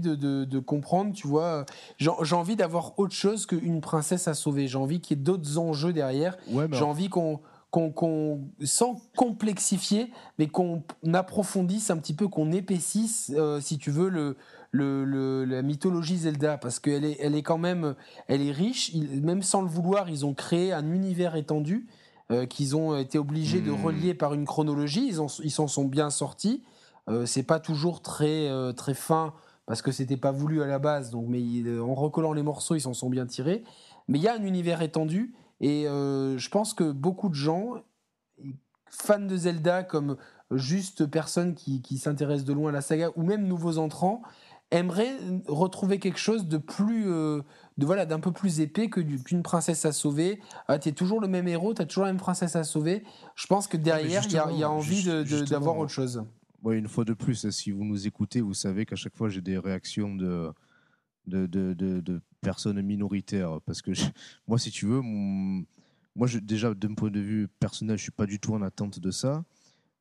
de comprendre, tu vois. J'ai envie d'avoir autre chose qu'une princesse à sauver. J'ai envie qu'il y ait d'autres enjeux derrière. Ouais, j'ai envie qu'on sans complexifier, mais qu'on approfondisse un petit peu, qu'on épaississe, si tu veux, la mythologie Zelda, parce qu'elle est quand même, elle est riche. Même sans le vouloir, ils ont créé un univers étendu qu'ils ont été obligés de relier par une chronologie. Ils s'en sont bien sortis. C'est pas toujours très fin parce que c'était pas voulu à la base. Donc, mais en recollant les morceaux, ils s'en sont bien tirés. Mais il y a un univers étendu. Et je pense que beaucoup de gens, fans de Zelda comme juste personnes qui s'intéressent de loin à la saga ou même nouveaux entrants, aimeraient retrouver quelque chose de plus, d'un peu plus épais qu'une princesse à sauver. T'es toujours le même héros, t'as toujours la même princesse à sauver. Je pense que derrière, il y a envie d'avoir autre chose. Ouais, une fois de plus, si vous nous écoutez, vous savez qu'à chaque fois, j'ai des réactions de personnes minoritaires, parce que moi, si tu veux, déjà d'un point de vue personnel, je suis pas du tout en attente de ça.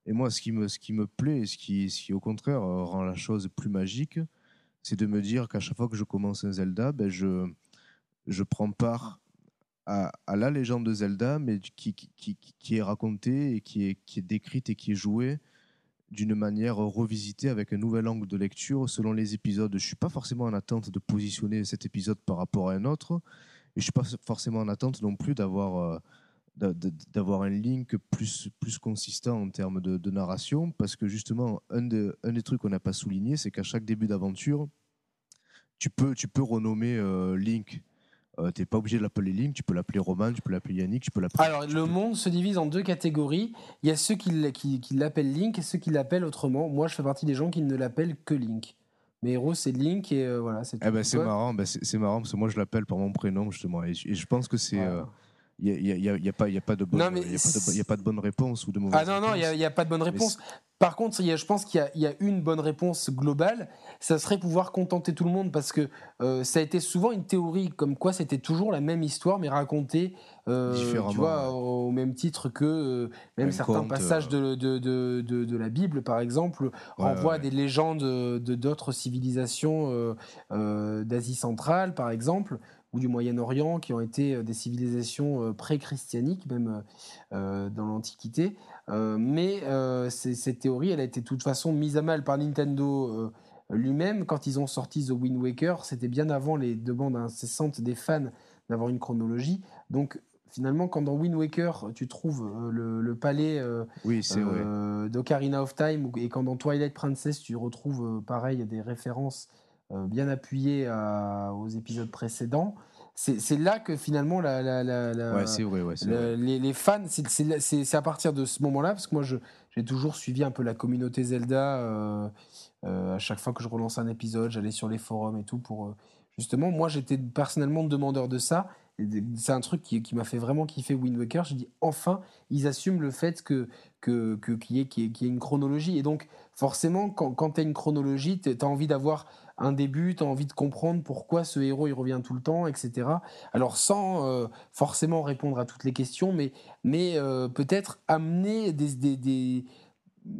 Et moi, ce qui me plaît, ce qui au contraire rend la chose plus magique, c'est de me dire qu'à chaque fois que je commence un Zelda, ben je prends part à la légende de Zelda, mais qui est racontée et qui est décrite et qui est jouée d'une manière revisitée avec un nouvel angle de lecture selon les épisodes. Je ne suis pas forcément en attente de positionner cet épisode par rapport à un autre, et je ne suis pas forcément en attente non plus d'avoir un link plus consistant en termes de narration, parce que justement, un des trucs qu'on n'a pas souligné, c'est qu'à chaque début d'aventure, tu peux renommer Link. T'es pas obligé de l'appeler Link, tu peux l'appeler Roman, tu peux l'appeler Yannick, tu peux l'appeler... Alors, monde se divise en deux catégories. Il y a ceux qui l'appellent Link et ceux qui l'appellent autrement. Moi, je fais partie des gens qui ne l'appellent que Link. Mes héros, c'est Link et voilà, c'est tout. C'est marrant parce que moi, je l'appelle par mon prénom, justement. Et je pense que c'est... Il n'y a pas de bonne réponse ou de mauvaise réponse. Non, il n'y a pas de bonne réponse. Par contre, je pense qu'il y a une bonne réponse globale, ça serait pouvoir contenter tout le monde, parce que ça a été souvent une théorie comme quoi c'était toujours la même histoire mais racontée tu vois, au même titre que même certains passages de la Bible, par exemple, renvoient à des légendes d'autres civilisations d'Asie centrale, par exemple, ou du Moyen-Orient, qui ont été des civilisations pré-christianiques, même dans l'Antiquité. Mais cette théorie, elle a été de toute façon mise à mal par Nintendo lui-même. Quand ils ont sorti The Wind Waker, c'était bien avant les demandes incessantes des fans d'avoir une chronologie. Donc, finalement, quand dans Wind Waker, tu trouves le palais d'Ocarina of Time, et quand dans Twilight Princess, tu retrouves, pareil, des références bien appuyé aux épisodes précédents, c'est là que finalement les fans, c'est à partir de ce moment-là, parce que moi j'ai toujours suivi un peu la communauté Zelda. À chaque fois que je relance un épisode, j'allais sur les forums et tout pour justement, moi j'étais personnellement demandeur de ça. C'est un truc qui m'a fait vraiment kiffer Wind Waker. Je dis enfin, ils assument le fait qu'il y ait une chronologie. Et donc, forcément, quand tu as une chronologie, tu as envie d'avoir un début, tu as envie de comprendre pourquoi ce héros il revient tout le temps, etc. Alors, sans forcément répondre à toutes les questions, mais peut-être amener des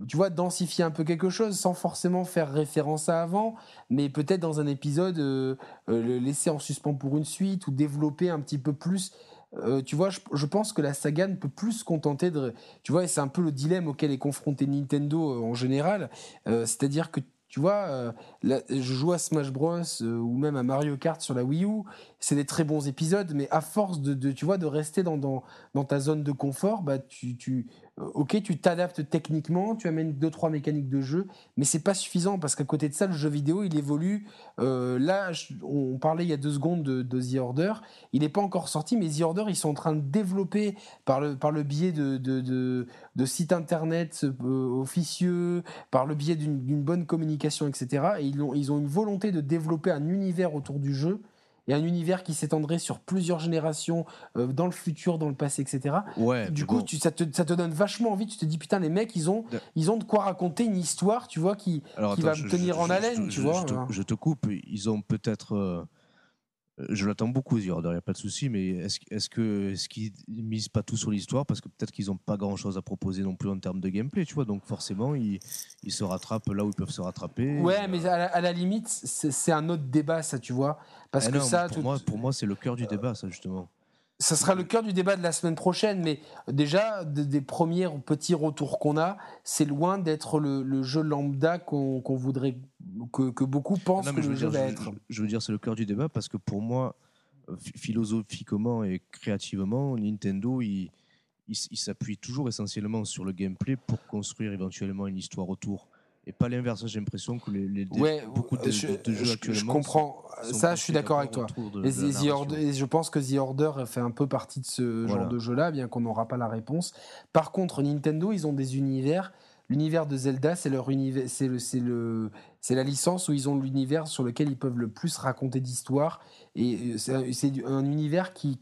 tu vois, densifier un peu quelque chose sans forcément faire référence à avant, mais peut-être dans un épisode le laisser en suspens pour une suite ou développer un petit peu plus. Tu vois, je pense que la saga ne peut plus se contenter de... Tu vois, et c'est un peu le dilemme auquel est confronté Nintendo en général. C'est-à-dire que, tu vois, je joue à Smash Bros ou même à Mario Kart sur la Wii U, c'est des très bons épisodes, mais à force de rester dans ta zone de confort, bah, tu t'adaptes techniquement, tu amènes 2-3 mécaniques de jeu, mais c'est pas suffisant, parce qu'à côté de ça, le jeu vidéo, il évolue. Là, on parlait il y a 2 secondes de The Order, il n'est pas encore sorti, mais The Order, ils sont en train de développer par le biais de sites internet officieux, par le biais d'une bonne communication, etc. Et ils ont une volonté de développer un univers autour du jeu, et un univers qui s'étendrait sur plusieurs générations, dans le futur, dans le passé, etc. Ouais, du coup, bon. Ça te donne vachement envie. Tu te dis, putain, les mecs, ils ont de quoi raconter une histoire, tu vois, qui va me tenir en haleine, tu vois. Je te coupe, ils ont peut-être... je l'attends beaucoup, The Order, il n'y a pas de souci, mais est-ce qu'ils ne misent pas tout sur l'histoire, parce que peut-être qu'ils n'ont pas grand-chose à proposer non plus en termes de gameplay, tu vois, donc forcément, ils se rattrapent là où ils peuvent se rattraper. Ouais, mais à la limite, c'est un autre débat, ça, tu vois. Pour moi, c'est le cœur du débat, ça, justement. Ça sera le cœur du débat de la semaine prochaine, mais déjà, des premiers petits retours qu'on a, c'est loin d'être le jeu lambda qu'on voudrait, que beaucoup pensent que le jeu va être. Je veux dire, c'est le cœur du débat, parce que pour moi, philosophiquement et créativement, Nintendo, il s'appuie toujours essentiellement sur le gameplay pour construire éventuellement une histoire autour. Et pas l'inverse, j'ai l'impression que beaucoup de jeux actuellement... Je comprends, ça je suis d'accord avec toi. Et je pense que The Order fait un peu partie de ce genre de jeu-là, bien qu'on n'aura pas la réponse. Par contre, Nintendo, ils ont des univers. L'univers de Zelda, c'est leur univers, c'est la licence où ils ont l'univers sur lequel ils peuvent le plus raconter d'histoire. Et c'est un univers qui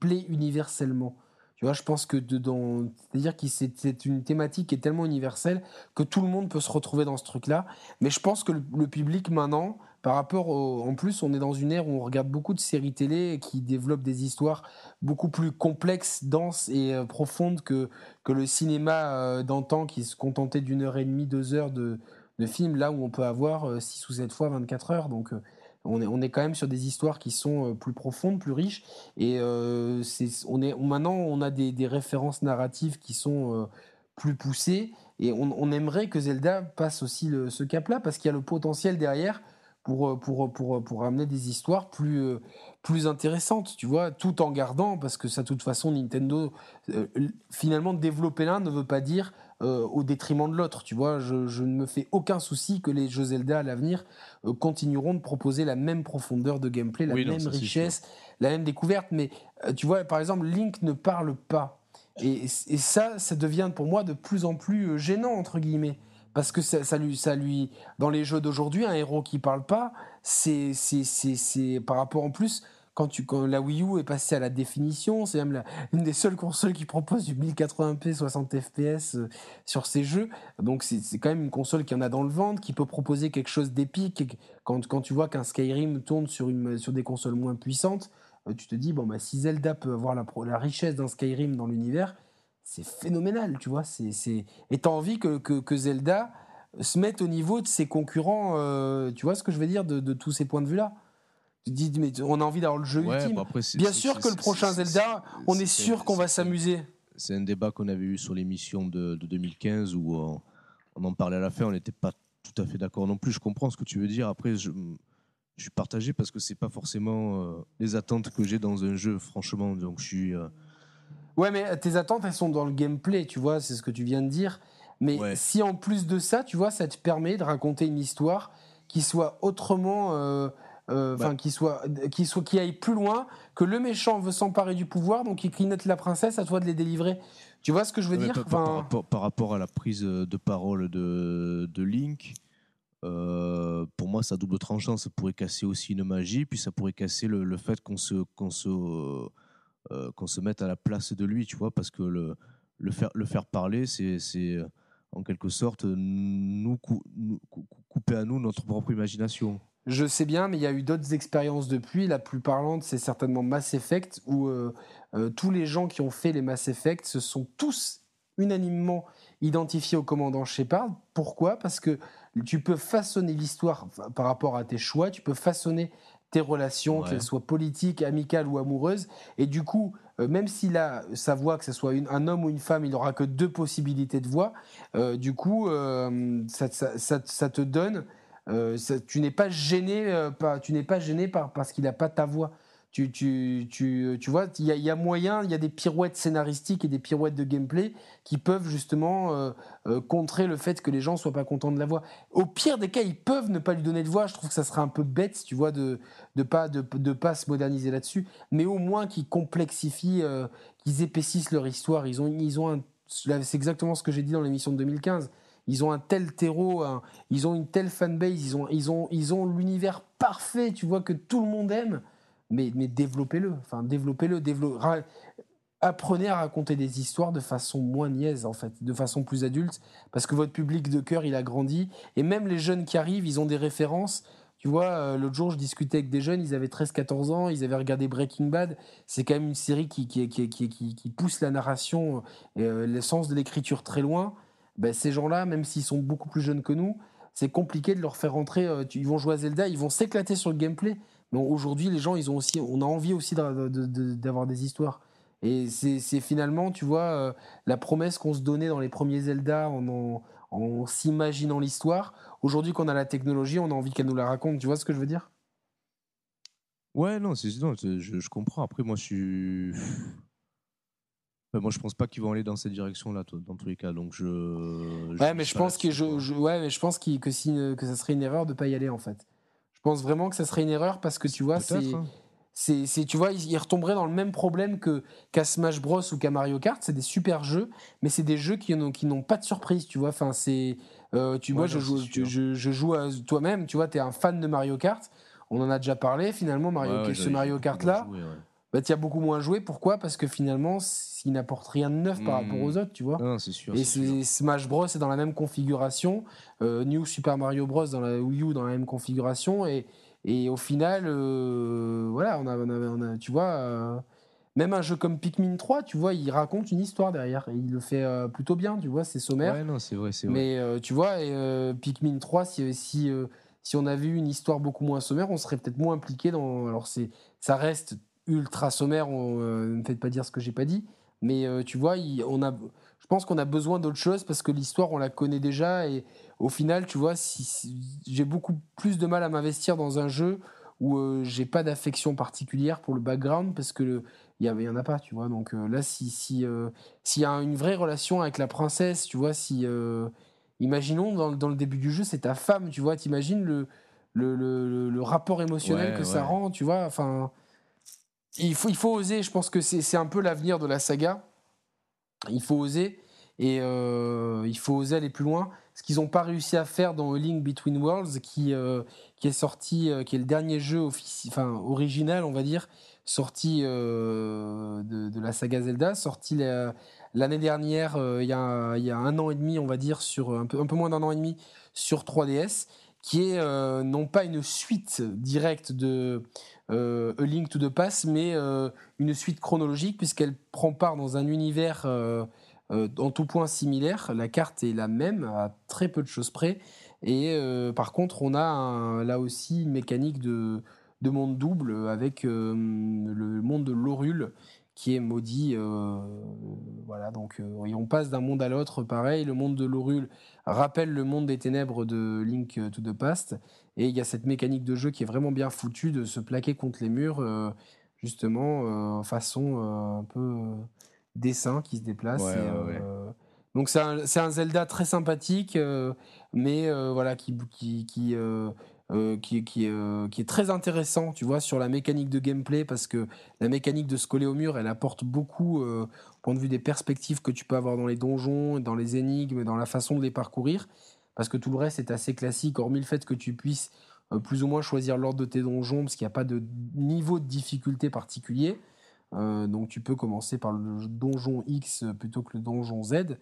plaît universellement. Tu vois, je pense que c'est-à-dire que c'est une thématique qui est tellement universelle que tout le monde peut se retrouver dans ce truc-là. Mais je pense que le public maintenant, par rapport en plus, on est dans une ère où on regarde beaucoup de séries télé qui développent des histoires beaucoup plus complexes, denses et profondes que le cinéma d'antan, qui se contentait d'1h30, 2 heures de film, là où on peut avoir 6 ou 7 fois 24 heures. Donc... On est quand même sur des histoires qui sont plus profondes, plus riches, et maintenant on a des références narratives qui sont plus poussées, et on aimerait que Zelda passe aussi ce cap-là, parce qu'il y a le potentiel derrière pour amener des histoires plus intéressantes, tu vois, tout en gardant, parce que ça, de toute façon, Nintendo, finalement, développer l'un ne veut pas dire au détriment de l'autre, tu vois. Je ne me fais aucun souci que les jeux Zelda à l'avenir continueront de proposer la même profondeur de gameplay, la même richesse, la même découverte, mais tu vois, par exemple, Link ne parle pas, et ça devient pour moi de plus en plus gênant, entre guillemets, parce que ça lui dans les jeux d'aujourd'hui, un héros qui parle pas, c'est par rapport, en plus, Quand la Wii U est passée à la définition, c'est même une des seules consoles qui propose du 1080p 60 fps sur ses jeux. Donc c'est quand même une console qui en a dans le ventre, qui peut proposer quelque chose d'épique. Quand tu vois qu'un Skyrim tourne sur des consoles moins puissantes, tu te dis, bon, bah, si Zelda peut avoir la richesse d'un Skyrim dans l'univers, c'est phénoménal, tu vois. Et t'as envie que Zelda se mette au niveau de ses concurrents, tu vois ce que je veux dire, de tous ces points de vue-là. Mais on a envie d'avoir le jeu ultime. Bah après, Bien sûr que le prochain Zelda, on est sûr qu'on va s'amuser. C'est un débat qu'on avait eu sur l'émission de 2015 où on en parlait à la fin, on n'était pas tout à fait d'accord non plus. Je comprends ce que tu veux dire. Après, je suis partagé parce que ce n'est pas forcément les attentes que j'ai dans un jeu, franchement. Donc, je suis, Ouais, mais tes attentes, elles sont dans le gameplay, tu vois, c'est ce que tu viens de dire. Mais si en plus de ça, tu vois, ça te permet de raconter une histoire qui soit autrement... qui aille plus loin, que le méchant veut s'emparer du pouvoir, donc il clignote la princesse, à toi de les délivrer. Tu vois ce que je veux dire? Par rapport à la prise de parole de Link, pour moi, ça double tranchant. Ça pourrait casser aussi une magie, puis ça pourrait casser le fait qu'on se mette à la place de lui, tu vois, parce que le faire parler, c'est en quelque sorte couper à nous notre propre imagination. Je sais bien, mais il y a eu d'autres expériences depuis. La plus parlante, c'est certainement Mass Effect, où tous les gens qui ont fait les Mass Effect se sont tous unanimement identifiés au commandant Shepard. Pourquoi ? Parce que tu peux façonner l'histoire par rapport à tes choix, tu peux façonner tes relations, qu'elles soient politiques, amicales ou amoureuses. Et du coup, même s'il a sa voix, que ce soit un homme ou une femme, il n'aura que deux possibilités de voix. Ça te donne... Tu n'es pas gêné parce qu'il n'a pas ta voix. Tu vois, il y a des pirouettes scénaristiques et des pirouettes de gameplay qui peuvent justement contrer le fait que les gens ne soient pas contents de la voix. Au pire des cas, ils peuvent ne pas lui donner de voix. Je trouve que ça serait un peu bête, tu vois, de pas se moderniser là-dessus. Mais au moins qu'ils complexifient, qu'ils épaississent leur histoire. C'est exactement ce que j'ai dit dans l'émission de 2015. Ils ont un tel terreau, ils ont une telle fanbase, ils ont l'univers parfait, tu vois, que tout le monde aime, mais développez-le, apprenez à raconter des histoires de façon moins niaise, en fait, de façon plus adulte, parce que votre public de cœur, il a grandi, et même les jeunes qui arrivent, ils ont des références. Tu vois, l'autre jour, je discutais avec des jeunes, ils avaient 13-14 ans, ils avaient regardé Breaking Bad. C'est quand même une série qui pousse la narration, le sens de l'écriture très loin. Ben, ces gens-là, même s'ils sont beaucoup plus jeunes que nous, c'est compliqué de leur faire entrer. Ils vont jouer à Zelda, ils vont s'éclater sur le gameplay. Mais aujourd'hui, les gens, on a envie aussi d'avoir des histoires. Et c'est finalement, tu vois, la promesse qu'on se donnait dans les premiers Zelda en s'imaginant l'histoire. Aujourd'hui, qu'on a la technologie, on a envie qu'elle nous la raconte. Tu vois ce que je veux dire ? Ouais, je comprends. Après, moi, je pense pas qu'ils vont aller dans cette direction-là, dans tous les cas. Donc je pense que ça serait une erreur de pas y aller, en fait. Je pense vraiment que ça serait une erreur parce que tu vois, ils retomberaient dans le même problème qu'à Smash Bros ou qu'à Mario Kart. C'est des super jeux, mais c'est des jeux qui n'ont pas de surprise, tu vois. Enfin, c'est je joue à toi-même, tu vois, t'es un fan de Mario Kart. On en a déjà parlé. Finalement, Mario Kart là. Il y a beaucoup moins joué. Pourquoi ? Parce que finalement, il n'apporte rien de neuf par rapport aux autres, tu vois. Non, c'est sûr. Et Smash Bros est dans la même configuration, New Super Mario Bros dans la Wii U dans la même configuration, et au final, on a, tu vois, même un jeu comme Pikmin 3, tu vois, il raconte une histoire derrière, et il le fait plutôt bien, tu vois, c'est sommaire. Ouais, non, c'est vrai. Mais tu vois, Pikmin 3, si on avait eu une histoire beaucoup moins sommaire, on serait peut-être moins impliqué dans. Alors ça reste ultra sommaire, ne me faites pas dire ce que j'ai pas dit, mais tu vois, je pense qu'on a besoin d'autre chose parce que l'histoire, on la connaît déjà, et au final, tu vois, j'ai beaucoup plus de mal à m'investir dans un jeu où j'ai pas d'affection particulière pour le background parce que il y en a pas, tu vois. Donc là, s'il y a une vraie relation avec la princesse, tu vois, imaginons dans le début du jeu, c'est ta femme, tu vois, t'imagines le rapport émotionnel que ça rend, tu vois, enfin. Il faut oser, je pense que c'est un peu l'avenir de la saga. Il faut oser, et il faut oser aller plus loin. Ce qu'ils n'ont pas réussi à faire dans A Link Between Worlds, qui est sorti, qui est le dernier jeu original, on va dire, sorti de la saga Zelda, sorti l'année dernière, il y a un an et demi, on va dire, sur un peu moins d'un an et demi, sur 3DS, qui est non pas une suite directe de A Link to the Past, mais une suite chronologique, puisqu'elle prend part dans un univers en tout point similaire. La carte est la même, à très peu de choses près, et par contre on a là aussi une mécanique de monde double avec le monde de l'Horule qui est maudit, et on passe d'un monde à l'autre. Pareil, le monde de l'Horule rappelle le monde des ténèbres de Link to the Past, et il y a cette mécanique de jeu qui est vraiment bien foutue, de se plaquer contre les murs, justement, façon un peu dessin qui se déplace. Donc c'est un Zelda très sympathique, mais voilà, qui qui est très intéressant, tu vois, sur la mécanique de gameplay, parce que la mécanique de se coller au mur, elle apporte beaucoup au point de vue des perspectives que tu peux avoir dans les donjons, dans les énigmes, dans la façon de les parcourir, parce que tout le reste est assez classique, hormis le fait que tu puisses plus ou moins choisir l'ordre de tes donjons, parce qu'il n'y a pas de niveau de difficulté particulier. Donc tu peux commencer par le donjon X plutôt que le donjon Z,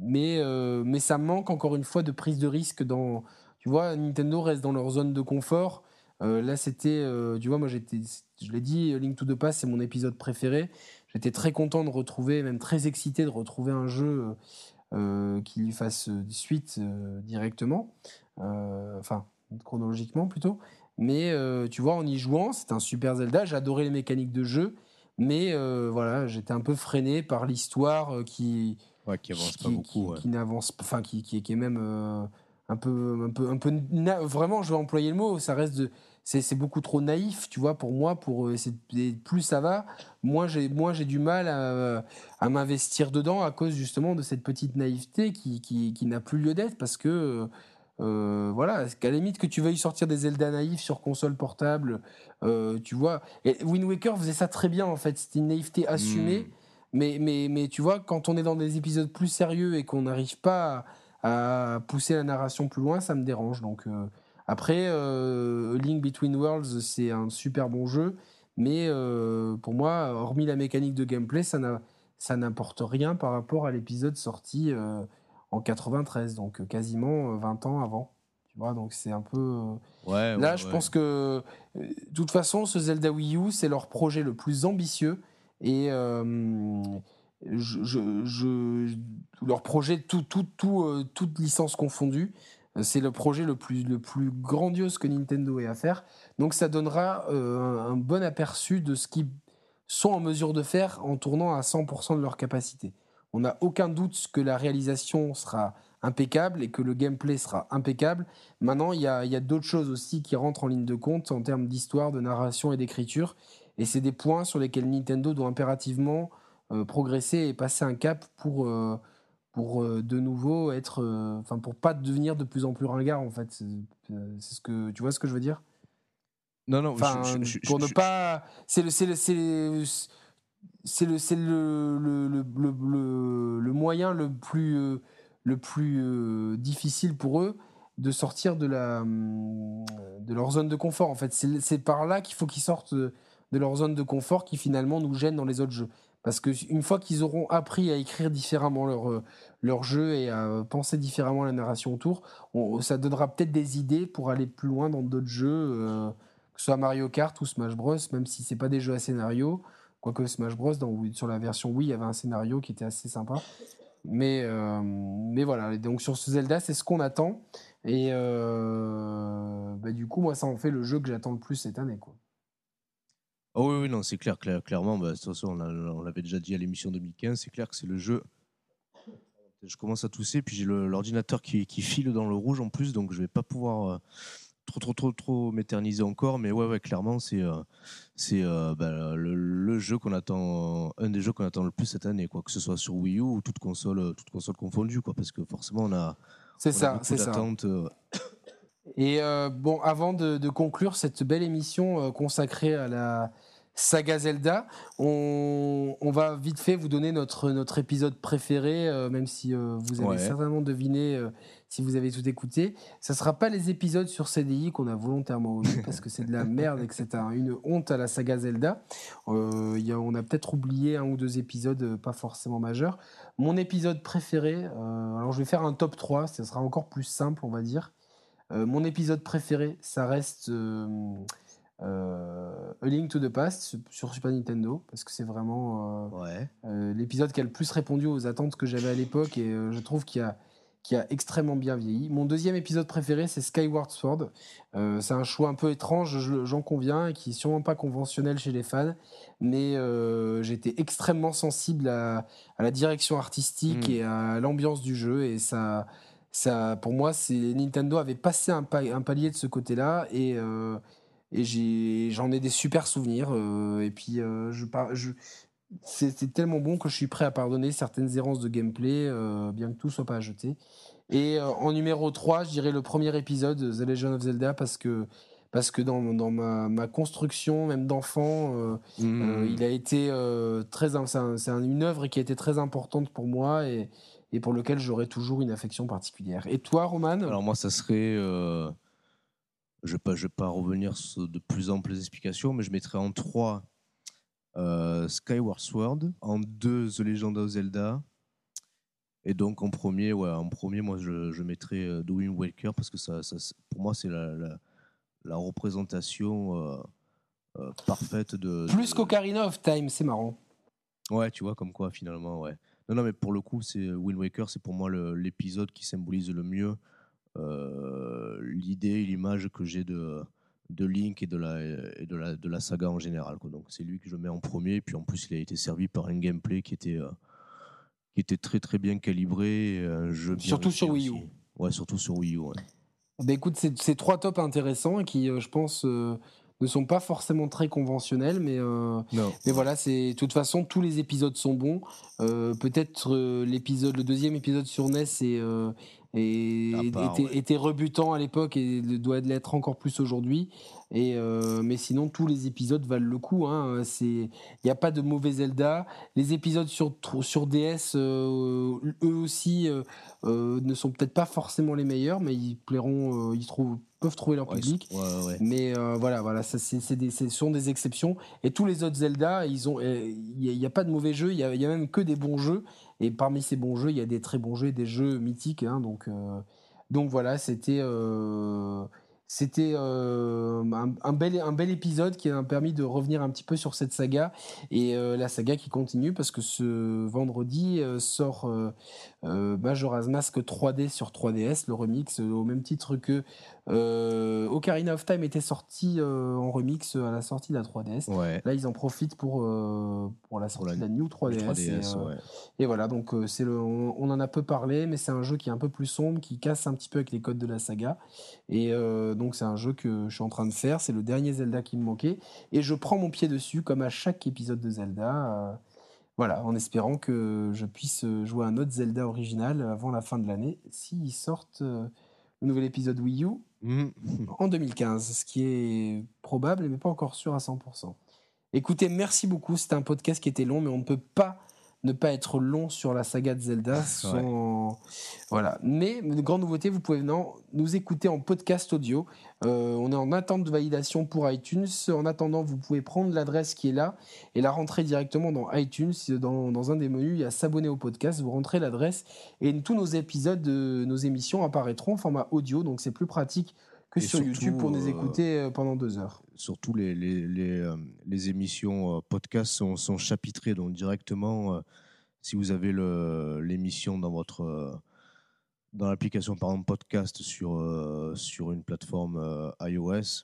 mais ça manque encore une fois de prise de risque dans, tu vois, Nintendo reste dans leur zone de confort. Là c'était, tu vois, moi je l'ai dit, Link to the Past c'est mon épisode préféré, j'étais très content de retrouver, même très excité de retrouver un jeu qui lui fasse suite directement, enfin chronologiquement plutôt. Mais tu vois, en y jouant, c'est un super Zelda, j'adorais les mécaniques de jeu, mais voilà, j'étais un peu freiné par l'histoire qui n'avance pas beaucoup, qui est même vraiment, je vais employer le mot, ça reste c'est beaucoup trop naïf, tu vois, pour moi, plus ça va, moi j'ai du mal à m'investir dedans à cause justement de cette petite naïveté qui n'a plus lieu d'être, parce que voilà, à la limite que tu veuilles sortir des Zelda naïfs sur console portable, tu vois, et Wind Waker faisait ça très bien en fait, c'était une naïveté assumée, mais tu vois, quand on est dans des épisodes plus sérieux et qu'on n'arrive pas à pousser la narration plus loin, ça me dérange. Donc après, A Link Between Worlds, c'est un super bon jeu, mais pour moi, hormis la mécanique de gameplay, ça n'apporte rien par rapport à l'épisode sorti en 93, donc quasiment 20 ans avant, tu vois, donc c'est un peu... je pense que, de toute façon, ce Zelda Wii U, c'est leur projet le plus ambitieux, et leur projet, toute licence confondue, c'est le projet le plus grandiose que Nintendo ait à faire, donc ça donnera un bon aperçu de ce qu'ils sont en mesure de faire en tournant à 100% de leur capacité. On n'a aucun doute que la réalisation sera impeccable et que le gameplay sera impeccable. Maintenant, il y a d'autres choses aussi qui rentrent en ligne de compte en termes d'histoire, de narration et d'écriture. Et c'est des points sur lesquels Nintendo doit impérativement progresser et passer un cap pour de nouveau être... pour pas devenir de plus en plus ringard, en fait. C'est ce que, tu vois ce que je veux dire ? Non. C'est le moyen le plus difficile pour eux de sortir de leur zone de confort. En fait, c'est par là qu'il faut qu'ils sortent de leur zone de confort qui finalement nous gêne dans les autres jeux. Parce qu'une fois qu'ils auront appris à écrire différemment leur jeu et à penser différemment la narration autour, ça donnera peut-être des idées pour aller plus loin dans d'autres jeux, que ce soit Mario Kart ou Smash Bros, même si c'est pas des jeux à scénario. Quoique Smash Bros, sur la version Wii, il y avait un scénario qui était assez sympa. Mais voilà, donc sur ce Zelda, c'est ce qu'on attend. Et du coup, moi, ça en fait le jeu que j'attends le plus cette année, quoi. Oh oui, non, c'est clairement. De toute façon, on l'avait déjà dit à l'émission 2015, c'est clair que c'est le jeu... Je commence à tousser, puis j'ai l'ordinateur qui file dans le rouge en plus, donc je ne vais pas pouvoir... trop m'éterniser encore, mais ouais clairement c'est le jeu qu'on attend, un des jeux qu'on attend le plus cette année, quoi, que ce soit sur Wii U ou toute console confondue, quoi, parce que forcément on a beaucoup d'attentes. Et avant de conclure cette belle émission consacrée à la saga Zelda, on va vite fait vous donner notre épisode préféré, même si vous avez certainement deviné si vous avez tout écouté. Ça ne sera pas les épisodes sur CDI qu'on a volontairement omis parce que c'est de la merde et que c'est une honte à la saga Zelda. On a peut-être oublié un ou deux épisodes pas forcément majeurs. Mon épisode préféré, alors je vais faire un top 3, ça sera encore plus simple, on va dire. Mon épisode préféré, ça reste... A Link to the Past sur Super Nintendo, parce que c'est vraiment l'épisode qui a le plus répondu aux attentes que j'avais à l'époque, et je trouve qu'il a extrêmement bien vieilli. Mon deuxième épisode préféré, c'est Skyward Sword. C'est un choix un peu étrange, j'en conviens, et qui est sûrement pas conventionnel chez les fans, mais j'étais extrêmement sensible à la direction artistique et à l'ambiance du jeu, et ça pour moi, Nintendo avait passé un palier de ce côté-là, et j'en ai des super souvenirs, et puis c'est tellement bon que je suis prêt à pardonner certaines errances de gameplay, bien que tout soit pas à jeter. Et en numéro 3, je dirais le premier épisode, The Legend of Zelda, parce que dans ma construction, même d'enfant, il a été une œuvre qui a été très importante pour moi et pour lequel j'aurai toujours une affection particulière. Et toi, Roman ? Alors moi, ça serait... Je ne vais pas revenir sur de plus amples explications, mais je mettrais en 3 Skyward Sword, en 2 The Legend of Zelda, et donc en premier moi je mettrais The Wind Waker, parce que ça pour moi c'est la représentation parfaite de... Plus qu'Ocarina of Time, c'est marrant. Ouais, tu vois, comme quoi finalement, ouais. Non, mais pour le coup, Wind Waker, c'est pour moi l'épisode qui symbolise le mieux l'idée et l'image que j'ai de Link et de la saga en général, quoi. Donc c'est lui que je mets en premier, et puis en plus il a été servi par un gameplay qui était très très bien calibré, un jeu surtout sur Wii U. Ouais, surtout sur Wii U, ouais. Bah écoute, c'est 3 tops intéressants qui je pense ne sont pas forcément très conventionnels, mais voilà, c'est de toute façon tous les épisodes sont bons. Peut-être le deuxième épisode sur NES était rebutant à l'époque et doit l'être encore plus aujourd'hui, mais sinon tous les épisodes valent le coup, hein. Il n'y a pas de mauvais Zelda. Les épisodes sur DS eux aussi ne sont peut-être pas forcément les meilleurs, mais ils plairont, peuvent trouver leur public. Ouais. Mais voilà, ça, ce sont des exceptions, et tous les autres Zelda, il n'y a pas de mauvais jeux, il n'y a même que des bons jeux. Et parmi ces bons jeux, il y a des très bons jeux et des jeux mythiques, hein, donc voilà, c'était un bel épisode qui a permis de revenir un petit peu sur cette saga, et la saga qui continue, parce que ce vendredi sort Majora's Mask 3D sur 3DS, le remix, au même titre que Ocarina of Time était sorti en remix à la sortie de la 3DS. Ouais. Là, ils en profitent pour la sortie de la New 3DS. Et voilà, donc on en a peu parlé, mais c'est un jeu qui est un peu plus sombre, qui casse un petit peu avec les codes de la saga. Et donc, c'est un jeu que je suis en train de faire. C'est le dernier Zelda qui me manquait. Et je prends mon pied dessus, comme à chaque épisode de Zelda. Voilà, en espérant que je puisse jouer à un autre Zelda original avant la fin de l'année, s'ils sortent le nouvel épisode Wii U en 2015, ce qui est probable, mais pas encore sûr à 100%. Écoutez, merci beaucoup. C'était un podcast qui était long, mais on ne peut pas ne pas être long sur la saga de Zelda. Sans... Ouais. Voilà. Mais, grande nouveauté, vous pouvez maintenant nous écouter en podcast audio. On est en attente de validation pour iTunes. En attendant, vous pouvez prendre l'adresse qui est là et la rentrer directement dans iTunes. Dans un des menus, il y a s'abonner au podcast. Vous rentrez l'adresse et tous nos épisodes, nos émissions apparaîtront en format audio. Donc, c'est plus pratique que sur YouTube pour nous écouter pendant 2 heures. Surtout les émissions podcast sont chapitrées, donc directement si vous avez l'émission dans dans l'application par exemple podcast sur une plateforme iOS,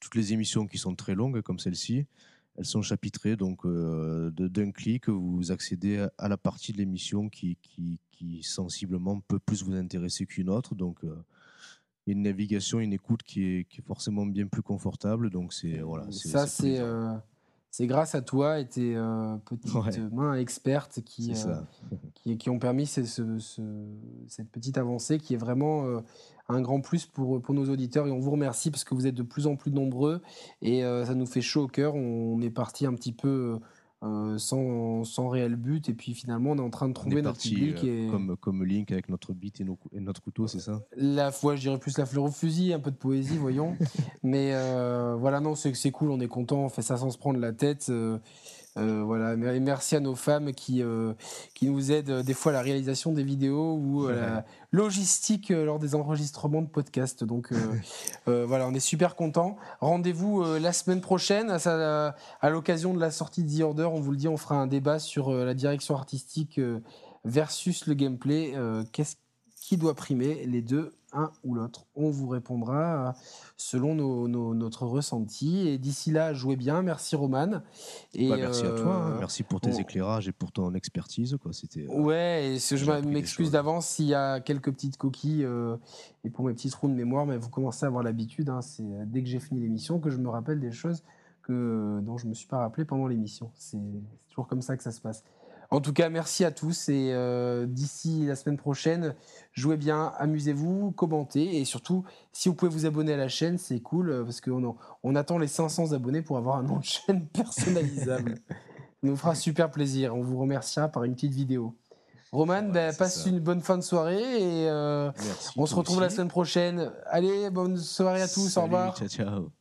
toutes les émissions qui sont très longues comme celle-ci, elles sont chapitrées, donc d'un clic vous accédez à la partie de l'émission qui sensiblement peut plus vous intéresser qu'une autre, donc une navigation, une écoute qui est forcément bien plus confortable, donc c'est grâce à toi et tes petites mains expertes qui ont permis cette petite avancée qui est vraiment un grand plus pour nos auditeurs, et on vous remercie parce que vous êtes de plus en plus nombreux et ça nous fait chaud au cœur. On est parti un petit peu sans réel but, et puis finalement on est en train de trouver notre public, et... comme Link avec notre bite et notre couteau, c'est ça ? Je dirais plus la fleur au fusil, un peu de poésie, voyons. Mais voilà, non, c'est cool, on est content, on fait ça sans se prendre la tête. Voilà, et merci à nos femmes qui nous aident des fois à la réalisation des vidéos ou à la logistique lors des enregistrements de podcasts, donc voilà, on est super contents. Rendez-vous la semaine prochaine à l'occasion de la sortie de The Order. On vous le dit, on fera un débat sur la direction artistique versus le gameplay. Qui doit primer, les deux, un ou l'autre? On vous répondra selon notre ressenti. Et d'ici là, jouez bien. Merci Roman. Et merci à toi. Merci pour tes éclairages et pour ton expertise, quoi. C'était. Ouais. Et je m'excuse d'avance s'il y a quelques petites coquilles et pour mes petits trous de mémoire, mais vous commencez à avoir l'habitude. Hein, c'est dès que j'ai fini l'émission que je me rappelle des choses dont je me suis pas rappelé pendant l'émission. C'est toujours comme ça que ça se passe. En tout cas, merci à tous et d'ici la semaine prochaine, jouez bien, amusez-vous, commentez et surtout, si vous pouvez vous abonner à la chaîne, c'est cool parce qu'on attend les 500 abonnés pour avoir un nom de chaîne personnalisable. Ça nous fera super plaisir. On vous remerciera par une petite vidéo. Roman, ouais, passe une bonne fin de soirée et on se retrouve la semaine prochaine. Allez, bonne soirée à tous. Salut, au revoir. Ciao, ciao.